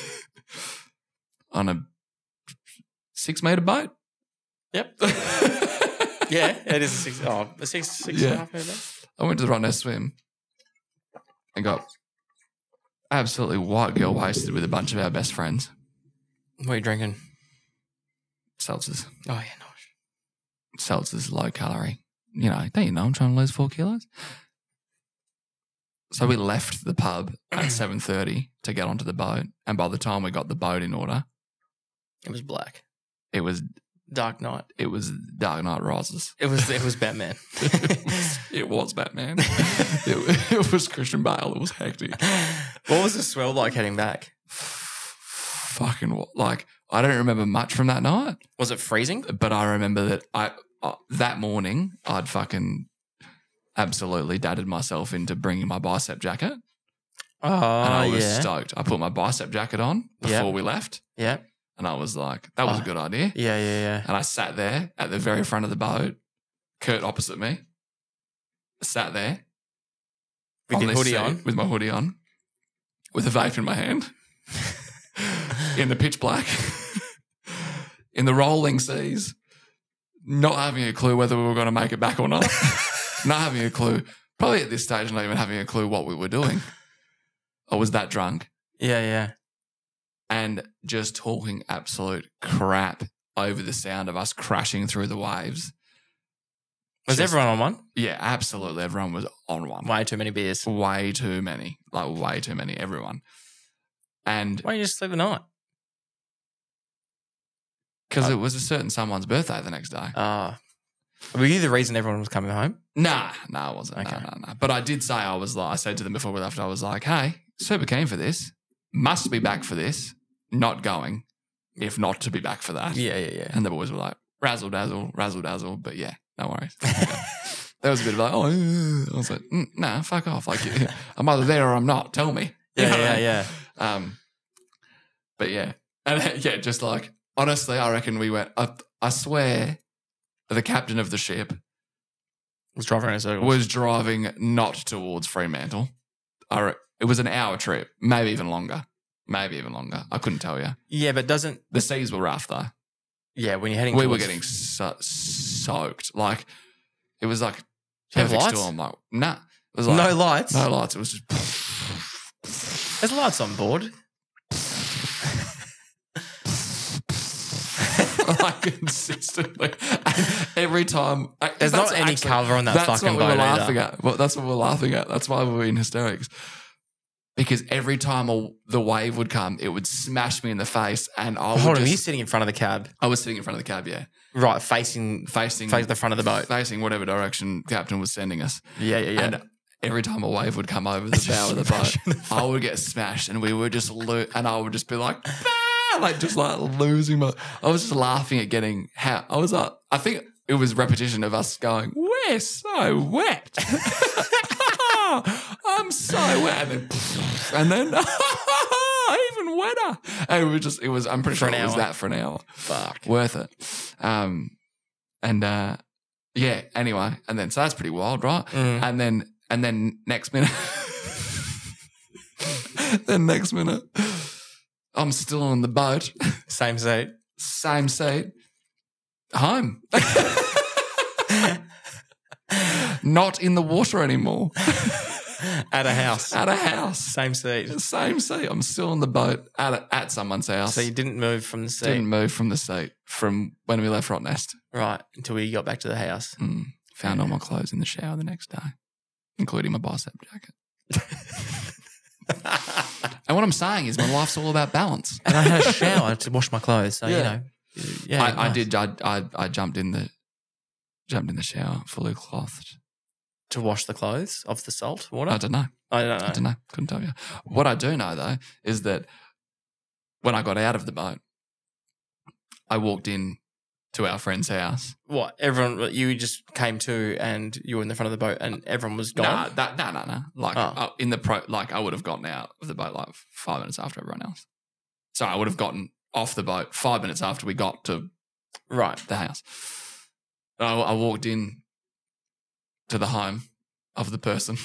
on a 6 meter boat. Yep. Yeah, it is a six and a half meter. I went to the Rottnest swim and got absolutely white girl wasted with a bunch of our best friends. What are you drinking? Seltzers. Oh, yeah, nice. Seltzers, low calorie. You know, don't you know I'm trying to lose 4 kilos? So we left the pub at 7:30 to get onto the boat, and by the time we got the boat in order, it was black. It was Dark Knight. It was Dark Knight Rises. It was Batman. it was Batman. it was Christian Bale. It was hectic. What was the swell like heading back? Fucking, like, I don't remember much from that night. Was it freezing? But I remember that I that morning I'd fucking absolutely dated myself into bringing my bicep jacket. Oh, and I was stoked. I put my bicep jacket on before we left. Yeah. And I was like, that was a good idea. Yeah. And I sat there at the very front of the boat, Kurt opposite me, sat there with your hoodie on, with my hoodie on, with a vape in my hand, in the pitch black, in the rolling seas, not having a clue whether we were going to make it back or not, not having a clue, probably at this stage not even having a clue what we were doing. I was that drunk. Yeah. And just talking absolute crap over the sound of us crashing through the waves. Was everyone on one? Yeah, absolutely. Everyone was on one. Way too many beers. Way too many. Like, way too many, everyone. And why don't you just sleep the night? Because it was a certain someone's birthday the next day. Were you the reason everyone was coming home? Nah, I wasn't. Okay. No. But I did say, I said to them before we left, I was like, hey, super keen for this. Must be back for this, not going, if not to be back for that. Yeah. And the boys were like, razzle-dazzle, but yeah, no worries. Okay. There was a bit of like, I was like, nah, fuck off. Like, I'm either there or I'm not. Tell me. You know what I mean? But yeah. And yeah, just like, honestly, I reckon we went, I swear the captain of the ship was driving not towards Fremantle. It was an hour trip, maybe even longer. I couldn't tell you. Yeah, but the seas were rough though. Yeah, when you're heading we were getting soaked. Like, it was like perfect storm. Like, nah. It was like, no lights? No lights. It was just... There's lights on board. Like, consistently. Every time. There's not any cover on that fucking boat either. That's what we're laughing at. That's why we were in hysterics. Because every time the wave would come, it would smash me in the face, and I would. Hold on, were you sitting in front of the cab? I was sitting in front of the cab, yeah. Right, facing the front of the boat, facing whatever direction the captain was sending us. Yeah. And every time a wave would come over the bow of the boat, I would get smashed, and we would just and I would just be like, bah! like losing my. I was just laughing at getting how I was like. I think it was repetition of us going, "We're so wet." I'm so wet. And then even winner. And it was, I'm pretty sure it was that for an hour. Fuck. Worth it. Yeah, anyway. And then, so that's pretty wild, right? Mm. And then next minute, I'm still on the boat. Same seat. Home. Not in the water anymore. At a house. Same seat. I'm still on the boat at someone's house. So you didn't move from the seat? Didn't move from the seat from when we left Rottnest. Right, until we got back to the house. Mm. Found all my clothes in the shower the next day, including my bicep jacket. And what I'm saying is my life's all about balance. And I had a shower to wash my clothes, so, you know. Yeah, I did. I jumped in the shower fully clothed. To wash the clothes off the salt water? I don't know. Couldn't tell you. What I do know, though, is that when I got out of the boat, I walked in to our friend's house. What? Everyone, you just came to and you were in the front of the boat and everyone was gone? No. I would have gotten out of the boat like 5 minutes after everyone else. So I would have gotten off the boat 5 minutes after we got to the house. I walked in to the home of the person.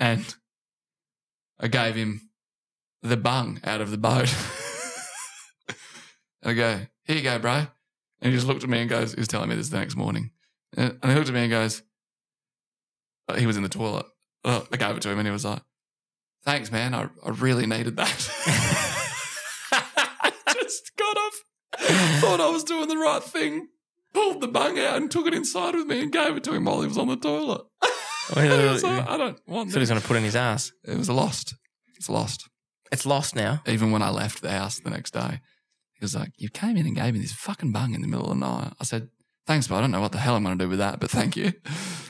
And I gave him the bung out of the boat. And I go, "Here you go, bro." And he just looked at me and goes, he was telling me this the next morning. And he looked at me and goes, he was in the toilet. I gave it to him and he was like, "Thanks, man. I really needed that." I just got off, thought I was doing the right thing. Pulled the bung out and took it inside with me and gave it to him while he was on the toilet. I don't want that. So he's going to put in his ass. It was lost. It's lost now. Even when I left the house the next day, he was like, "You came in and gave me this fucking bung in the middle of the night." I said, "Thanks, but I don't know what the hell I'm going to do with that, but thank you."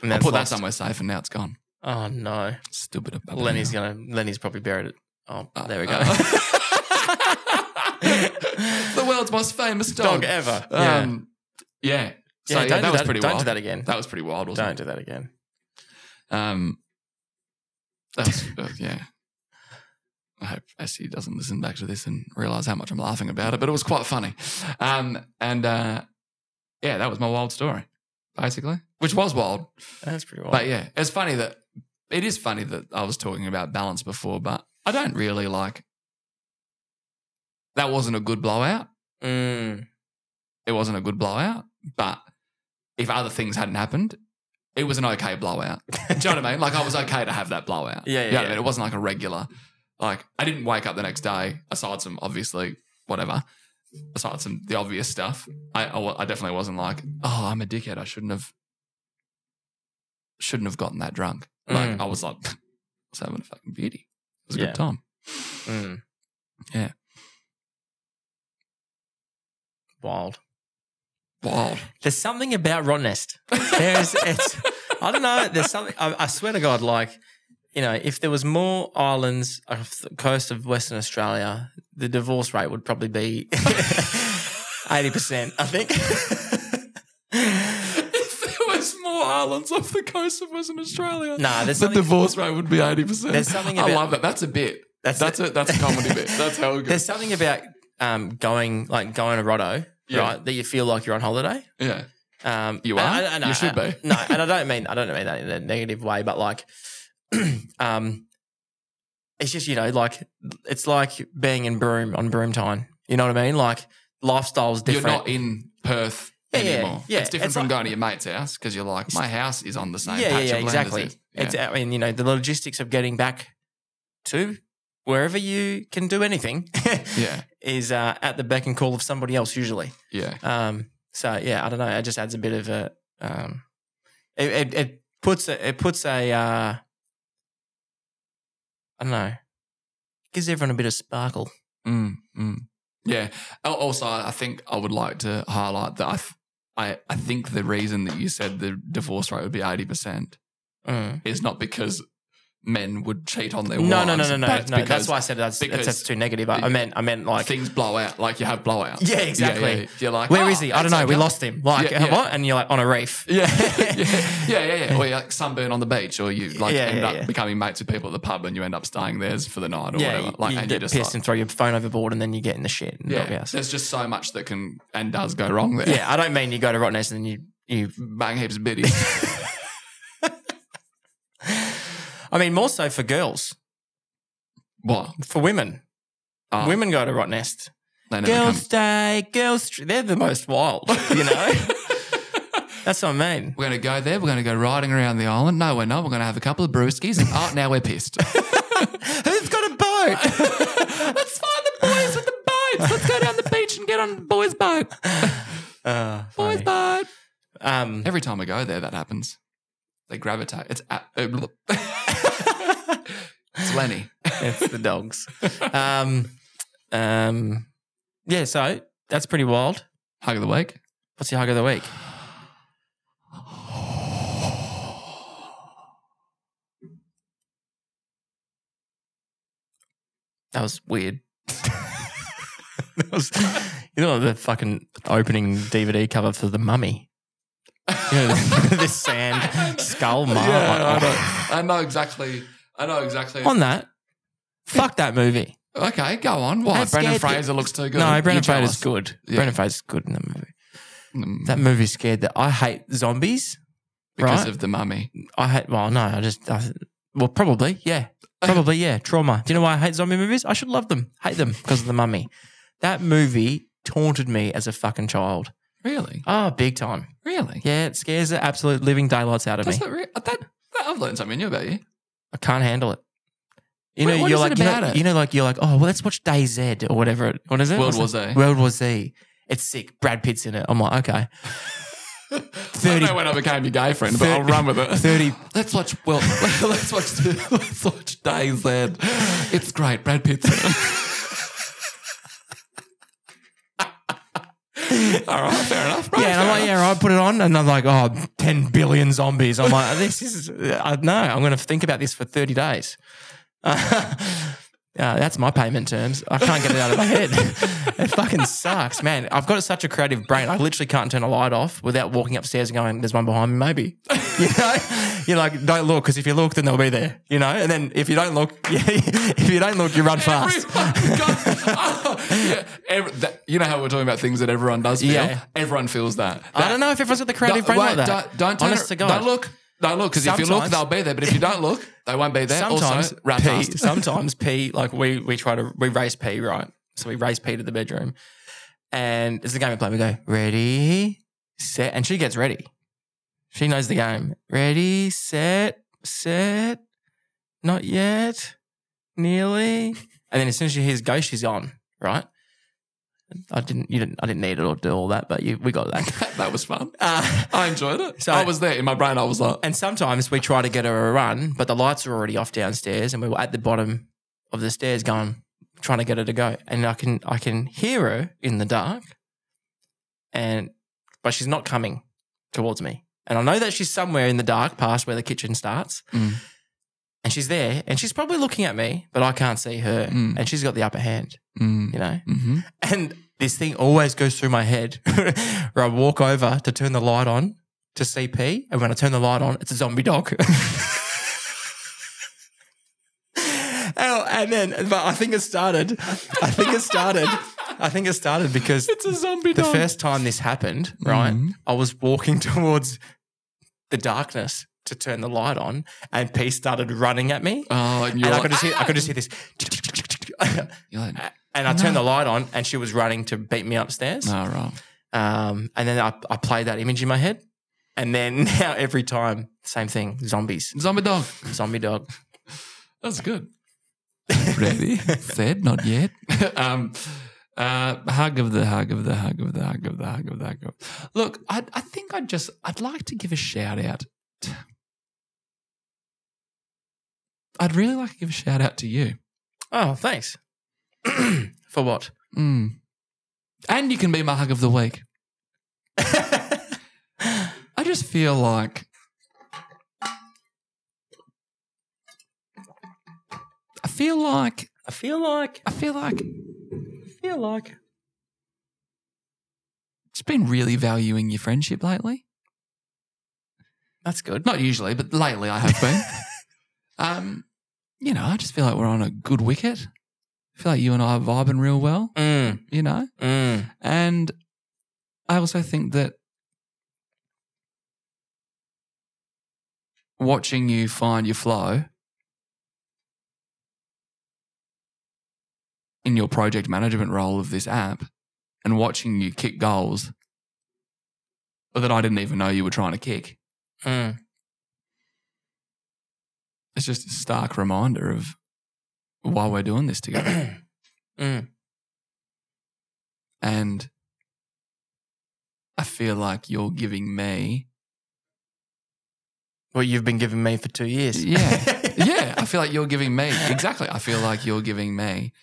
I put that somewhere safe and now it's gone. Oh, no. Stupid about it. Lenny's probably buried it. Oh, there we go. The world's most famous dog ever. Yeah. So yeah, that was pretty wild. Don't do that again. That was pretty wild, wasn't it? Don't do that again. Yeah. I hope Essie doesn't listen back to this and realise how much I'm laughing about it, but it was quite funny. And that was my wild story, basically, which was wild. That's pretty wild. But, yeah, it is funny that I was talking about balance before, but I don't really that wasn't a good blowout. Mm. It wasn't a good blowout, but if other things hadn't happened, it was an okay blowout. Do you know what I mean? I was okay to have that blowout. Yeah, yeah. You know what I mean? It wasn't a regular. I didn't wake up the next day, aside from the obvious stuff. I definitely wasn't I'm a dickhead. I shouldn't have gotten that drunk. I was I was having a fucking beauty. It was a good time. Mm. Yeah. Wild. There's something about Rottnest. I don't know. There's something. I swear to God, if there was more islands off the coast of Western Australia, the divorce rate would probably be 80%. I think. If there was more islands off the coast of Western Australia, the divorce rate would be 80%. There's something. I love that. That's a bit. That's a comedy bit. That's how good. There's something about going to Rotto. Yeah. Right, that you feel like you're on holiday. Yeah, you are. You should be. No, and I don't mean that in a negative way, but it's just it's like being in Broome on Broome time. You know what I mean? Lifestyle's different. You're not in Perth anymore. Yeah, it's different from going to your mate's house because you're my house is on the same. Yeah, patch of land exactly. As it's. Yeah. The logistics of getting back to wherever you can do anything is at the beck and call of somebody else usually. Yeah. I don't know. It just adds a bit of a I don't know, gives everyone a bit of sparkle. Yeah. Also, I think I would like to highlight that I think the reason that you said the divorce rate would be 80% is not because men would cheat on their wives. No. That's why I said that's too negative. I meant like things blow out, like you have blowouts. Yeah, exactly. Yeah. You're like, where is he? I don't know. We lost him. Like what? And you're like on a reef. Yeah, Or you like sunburn on the beach, or you like end up becoming mates with people at the pub, and you end up staying theirs for the night or whatever. Like you get pissed and throw your phone overboard, and then you get in the shit. Yeah, there's just so much that can and does go wrong there. Yeah, I don't mean you go to Rottnest and you bang heaps of biddies. I mean, more so for girls. What? For women. Women go to Rottnest. Girls' Day. They're the most wild, you know? That's what I mean. We're going to go there. We're going to go riding around the island. No, we're not. We're going to have a couple of brewskis and now we're pissed. Who's got a boat? Let's find the boys with the boats. Let's go down the beach and get on the boys' boat. Boys' boat. Every time I go there, that happens. They gravitate. It's Lenny. It's the dogs. Yeah, so that's pretty wild. Hug of the week. What's your hug of the week? That was weird. You know the fucking opening DVD cover for The Mummy? You know, this sand skull mark. Yeah, I know exactly. On that, fuck that movie. Okay, go on. Why? Brendan Fraser looks too good. No, Brendan Fraser's good. Yeah. Brendan Fraser's good in that movie. That movie scared the... I hate zombies. Because of The Mummy. I hate... Well, no, probably, yeah. Probably, yeah. Trauma. Do you know why I hate zombie movies? I should love them. Hate them because of The Mummy. That movie taunted me as a fucking child. Really? Oh, big time. Really? Yeah, it scares the absolute living daylights out of me. I've learned something new about you. I can't handle it. You're like, let's watch Day Z or whatever. What is it? World War Z. It's sick. Brad Pitt's in it. I'm like, okay. I don't know when I became your gay friend, but I'll run with it. Let's watch Day Z. It's great. Brad Pitt's in it. All right, fair enough. Right, yeah, and I'm like, yeah, right, put it on. And I'm like, 10 billion zombies. I'm like, I'm going to think about this for 30 days. That's my payment terms. I can't get it out of my head. It fucking sucks, man. I've got such a creative brain. I literally can't turn a light off without walking upstairs and going, there's one behind me, maybe. You know? You're like, don't look, because if you look, then they'll be there, you know? And then if you don't look, you run fast. You know how we're talking about things that everyone does feel? Yeah. Everyone feels that. I don't know if everyone's got the creative brain like that. Don't look. Don't look, because if you look, they'll be there. But if you don't look, they won't be there. Sometimes also, we race P, right? So we race P to the bedroom. And it's the game we play. We go, ready, set. And she gets ready. She knows the game. Ready, set, not yet, nearly. And then as soon as she hears go, she's on, right? I didn't need it or do all that, but we got that. That was fun. I enjoyed it. So I was there in my brain. I was like. And sometimes we try to get her a run, but the lights are already off downstairs, and we were at the bottom of the stairs, trying to get her to go. And I can hear her in the dark, but she's not coming towards me. And I know that she's somewhere in the dark, past where the kitchen starts, and she's there, and she's probably looking at me, but I can't see her, and she's got the upper hand, you know. Mm-hmm. And this thing always goes through my head where I walk over to turn the light on to CP, and when I turn the light on, it's a zombie dog. I think it started because it's a zombie dog. The first time this happened, right, I was walking towards the darkness to turn the light on, and P started running at me. Oh, I could just hear this. And I turned the light on, and she was running to beat me upstairs. No, right. And then I played that image in my head, and then now every time, same thing, zombies. Zombie dog. That's good. Ready, said, not yet. Hug of the. Look, I'd like to give a shout out. I'd really like to give a shout out to you. Oh, thanks. For what? And you can be my hug of the week. I just feel like I feel like it's been really valuing your friendship lately. That's good. Not usually, but lately I have been. You know, I just feel like we're on a good wicket. I feel like you and I are vibing real well, you know? And I also think that watching you find your flow in your project management role of this app and watching you kick goals that I didn't even know you were trying to kick. It's just a stark reminder of why we're doing this together. And I feel like you're giving me what you've been giving me for 2 years. Yeah. Yeah. I feel like you're giving me, exactly. I feel like you're giving me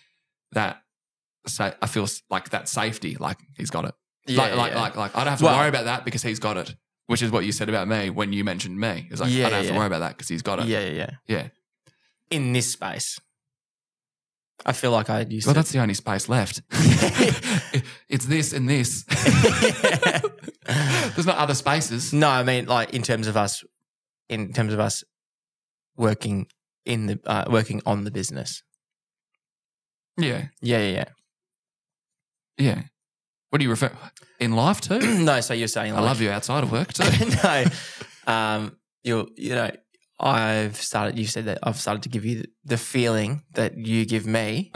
that. So I feel like that safety, like he's got it. Yeah, like I don't have to worry about that because he's got it. Which is what you said about me when you mentioned me. It's like, I don't have to worry about that because he's got it. Yeah. In this space. I feel like I used to. Well, that's the only space left. It's this and this. There's not other spaces. No, I mean, like in terms of us working in the working on the business. Yeah. What do you refer in life too? No, so you're saying like, I love you outside of work too. No, you said that I've started to give you the feeling that you give me,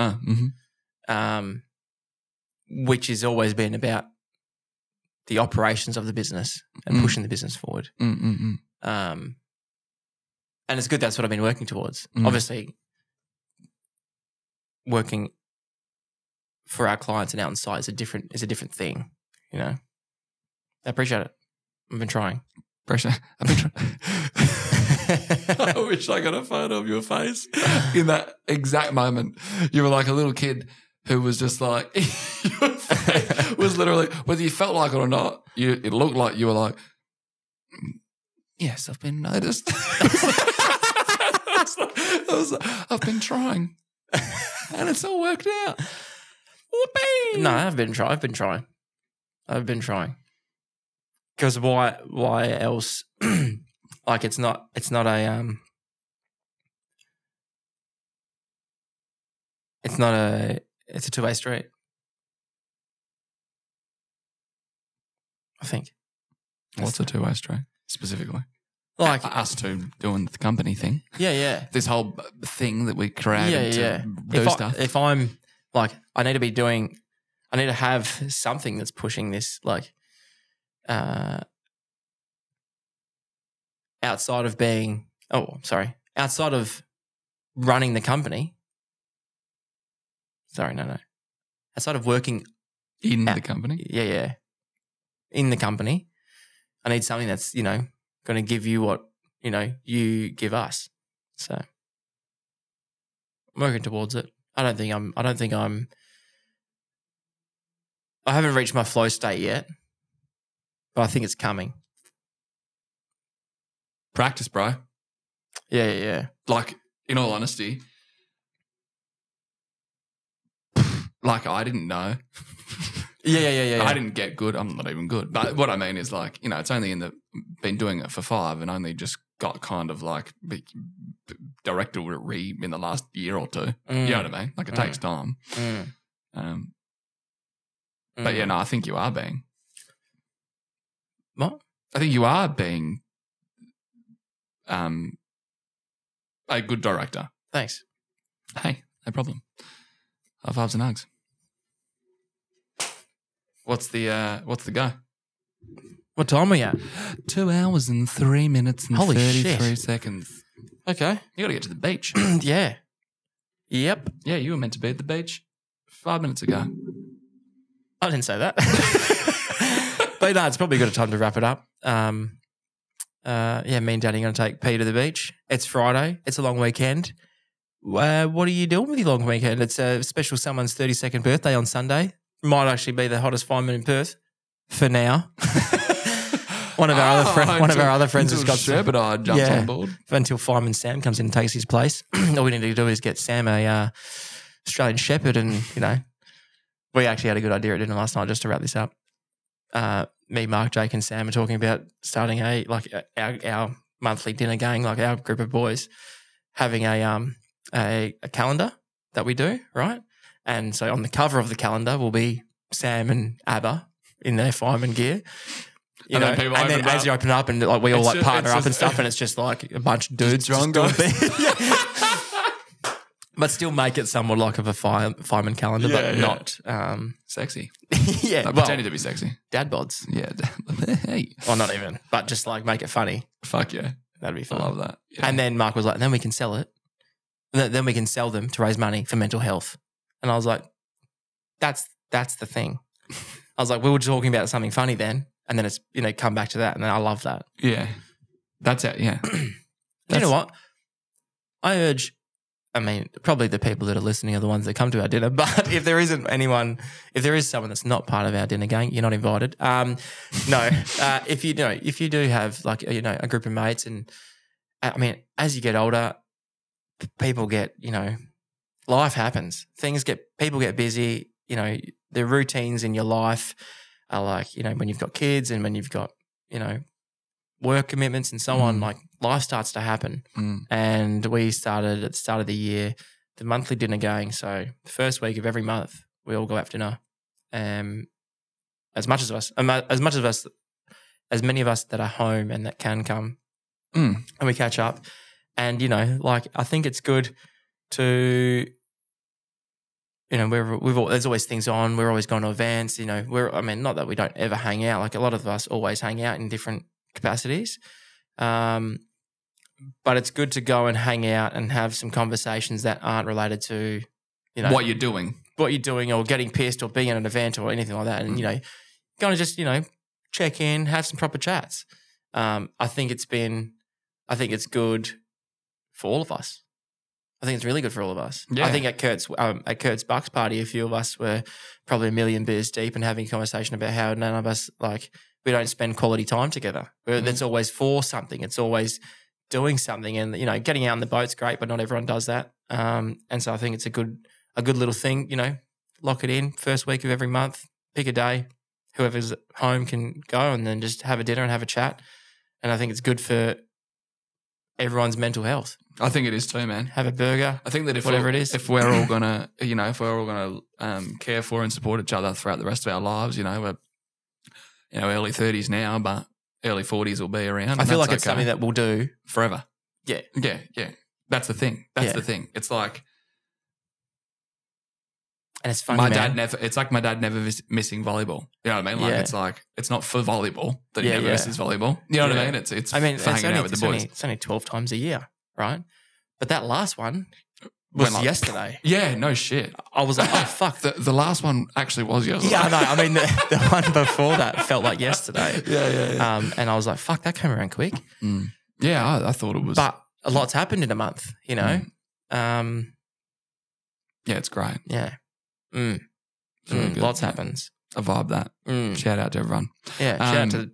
which has always been about the operations of the business and pushing the business forward. And it's good that's what I've been working towards. Obviously, working for our clients and out on site is a different thing, you know. I appreciate it. I've been trying. I wish I got a photo of your face in that exact moment. You were like a little kid who was just like, your face was literally, whether you felt like it or not, it looked like you were like, yes, I've been noticed. I was like, I've been trying and it's all worked out. Whoopee. No, I've been trying. Because why else? Like it's a two-way street. I think. What's a two-way street specifically? Like us two doing the company thing. Yeah. This whole thing that we created do stuff. If I'm like, I need to have something that's pushing this, like, outside of running the company. Sorry, no. Outside of working in the company. Yeah. In the company. I need something that's, you know, going to give you what, you know, you give us. So I'm working towards it. I haven't reached my flow state yet, but I think it's coming. Practice, bro. Yeah. Like, in all honesty, like I didn't know. Yeah. I didn't get good. I'm not even good. But what I mean is like, you know, it's only been doing it for 5 and only just got kind of like directory in the last year or two. You know what I mean? Like it takes time. But yeah, no, I think you are being. What? I think you are being a good director. Thanks. Hey, no problem. High fives and hugs. What's the go? What time are we at? 2 hours and 3 minutes and 33 seconds. Okay. You got to get to the beach. Yeah. Yep. Yeah, you were meant to be at the beach 5 minutes ago. I didn't say that. But no, it's probably a good time to wrap it up. Me and Daddy are going to take P to the beach. It's Friday. It's a long weekend. What are you doing with your long weekend? It's a special someone's 32nd birthday on Sunday. Might actually be the hottest fireman in Perth for now. One of our other friends, has got Sherberdine jumps on board until Fireman Sam comes in and takes his place. All we need to do is get Sam a Australian Shepherd, and you know, we actually had a good idea at dinner last night just to wrap this up. Me, Mark, Jake, and Sam are talking about starting a our monthly dinner gang, like our group of boys having a calendar that we do, right? And so on the cover of the calendar will be Sam and Abba in their fireman gear. And then as you open up and like we all like partner up and stuff, and it's just like a bunch of dudes drunk on but still make it somewhat like of a fireman calendar, not sexy. Pretending to be sexy. Dad bods. Yeah. Hey. Or not even, but just like make it funny. Fuck yeah. That'd be fun. I love that. Yeah. And then Mark was like, then we can sell it. Then we can sell them to raise money for mental health. And I was like, that's the thing. I was like, we were talking about something funny then. And then it's, you know, come back to that. And then I love that. Yeah. That's it. Yeah. You know what? Probably the people that are listening are the ones that come to our dinner. But if there isn't anyone, if there is someone that's not part of our dinner gang, you're not invited. If you do have like, you know, a group of mates, and I mean, as you get older, people get, you know, life happens. People get busy. You know, the routines in your life are like, you know, when you've got kids and when you've got, you know, work commitments and so on, like life starts to happen. And we started at the start of the year, the monthly dinner going. So the first week of every month, we all go out for dinner. As many of us that are home and that can come, and we catch up. And, you know, like I think it's good to, you know, there's always things on. We're always going to events. You know, not that we don't ever hang out. Like a lot of us always hang out in different capacities. But it's good to go and hang out and have some conversations that aren't related to, you know, what you're doing or getting pissed or being at an event or anything like that. And, you know, going to just, you know, check in, have some proper chats. I think it's good for all of us. I think it's really good for all of us. Yeah. I think at Kurt's Bucks party, a few of us were probably a million beers deep and having a conversation about how none of us, like, we don't spend quality time together. That's always for something. It's always doing something, and, you know, getting out on the boat's great, but not everyone does that. And so I think it's a good little thing, you know, lock it in. First week of every month, pick a day. Whoever's home can go and then just have a dinner and have a chat. And I think it's good for everyone's mental health. I think it is too, man. Have a burger. I think that if we're all gonna, you know, care for and support each other throughout the rest of our lives, you know, we're, you know, early 30s now, but early 40s will be around. I feel like it's something that we'll do forever. Yeah, yeah, yeah. That's the thing. The thing. It's like, and it's funny. It's like my dad never missing volleyball. You know what I mean? Like it's like it's not for volleyball that he never misses volleyball. You know what I mean? For hanging out with the boys. It's only 12 times a year. Right, but that last one was yesterday. Yeah, no shit. I was like, oh fuck. The last one actually was yesterday. Yeah, no, I mean the one before that felt like yesterday. Yeah. And I was like, fuck, that came around quick. Yeah, I thought it was. But a lot's happened in a month, you know. Yeah, it's great. Yeah. Lots happens. I vibe that. Shout out to everyone. Yeah. And the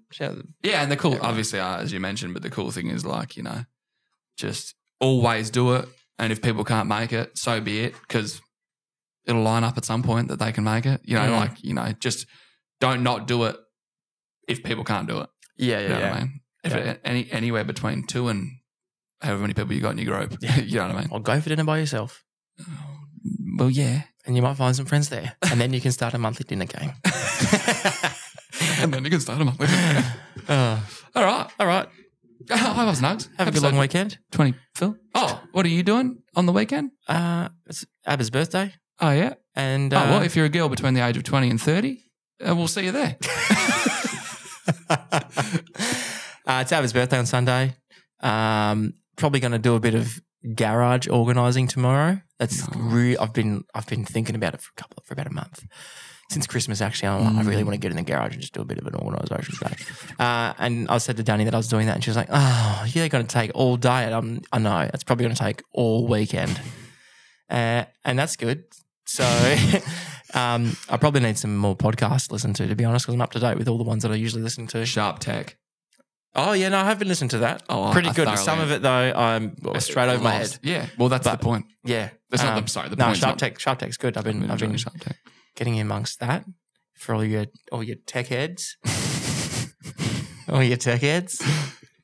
cool, everyone. Obviously, as you mentioned, but the cool thing is like, you know, just always do it, and if people can't make it, so be it, because it'll line up at some point that they can make it. You know, like, you know, just don't not do it if people can't do it. Yeah, yeah, you know what I mean? Anywhere between two and however many people you got in your group, you know what I mean? Or go for dinner by yourself. Well, yeah. And you might find some friends there, and then you can start a monthly dinner game. All right. Hi, was Nugs. Have a good long weekend. 20, Phil. Oh, what are you doing on the weekend? It's Abba's birthday. Oh, yeah. And well, if you're a girl between the age of 20 and 30, we'll see you there. It's Abba's birthday on Sunday. Probably going to do a bit of garage organising tomorrow. I've been thinking about it for about a month. Since Christmas, actually, I really want to get in the garage and just do a bit of an organisation today. And I said to Danny that I was doing that, and she was like, oh, you're going to take all day. And I know, it's probably going to take all weekend. And that's good. So I probably need some more podcasts to listen to be honest, because I'm up to date with all the ones that I usually listen to. Sharp Tech. Oh, yeah, no, I have been listening to that. Oh, pretty good. Some of it, though, I'm straight over my head. Yeah, well, that's the point. Yeah. That's not the, sorry, the point. No, Sharp Tech's good. I've been Sharp Tech. Getting in amongst that for all your tech heads. All your tech heads.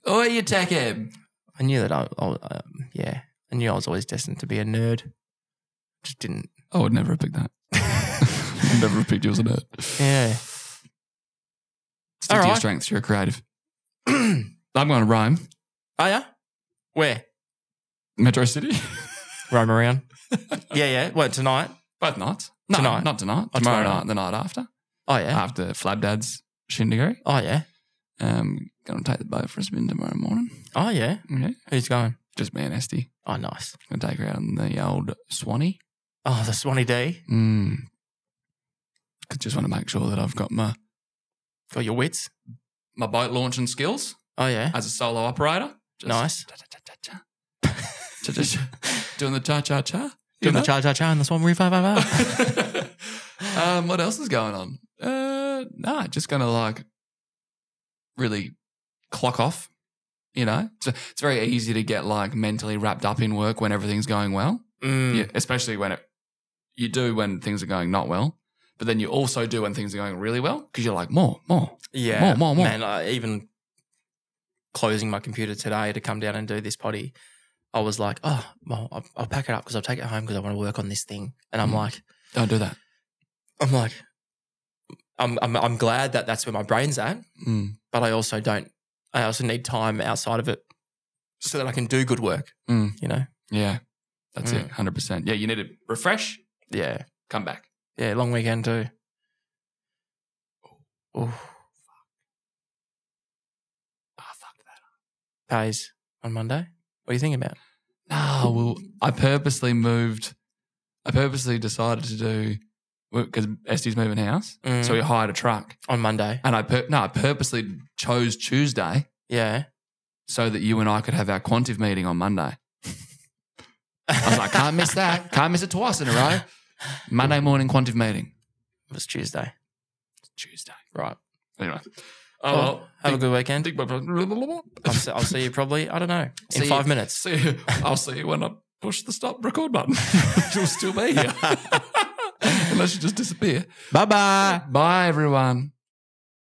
All your tech head. I knew that I knew I was always destined to be a nerd. Just didn't. I would never have picked that. I would never have picked you as a nerd. Yeah. Stick to your strengths. You're a creative. I'm going to rhyme. Oh, yeah? Where? Metro City. Roam around. Yeah. What, tonight? Both nights. No, tonight. Not tonight. Oh, tomorrow night, the night after. Oh, yeah. After Flab Dad's Shindigary. Oh, yeah. Going to take the boat for a spin tomorrow morning. Oh, yeah? Okay. Who's going? Just me and Esty. Oh, nice. Going to take her out on the old Swanee. Oh, the Swanee D. Mm. I just want to make sure that I've got my... Got your wits? My boat launching skills. Oh, yeah. As a solo operator. Just nice. Doing the cha-cha-cha. Doing the cha-cha-cha and the Swan River. What else is going on? Just going to really clock off, So it's very easy to get mentally wrapped up in work when everything's going well, yeah, especially when things are going not well. But then you also do when things are going really well because you're more. Man, even closing my computer today to come down and do this potty, I was like, I'll pack it up because I'll take it home because I want to work on this thing. And I'm don't do that. I'm like, I'm glad that that's where my brain's at, but I also need time outside of it so that I can do good work, you know? Yeah, that's it, 100%. Yeah, you need to refresh. Yeah. Come back. Yeah, long weekend too. Oh, fuck. I fucked that up. Pays on Monday? What are you thinking about? No, well, I purposely decided to do, because Esty's moving house, so we hired a truck. On Monday? And I purposely chose Tuesday. Yeah. So that you and I could have our Quantive meeting on Monday. I was like, can't miss that. Can't miss it twice in a row. Monday morning Quantive meeting. It was Tuesday. It's Tuesday. Right. Anyway. Oh, well. Have a good weekend. I'll see you probably, I don't know, in 5 minutes. I'll see you when I push the stop record button. You'll still be here. Unless you just disappear. Bye-bye. Bye, everyone.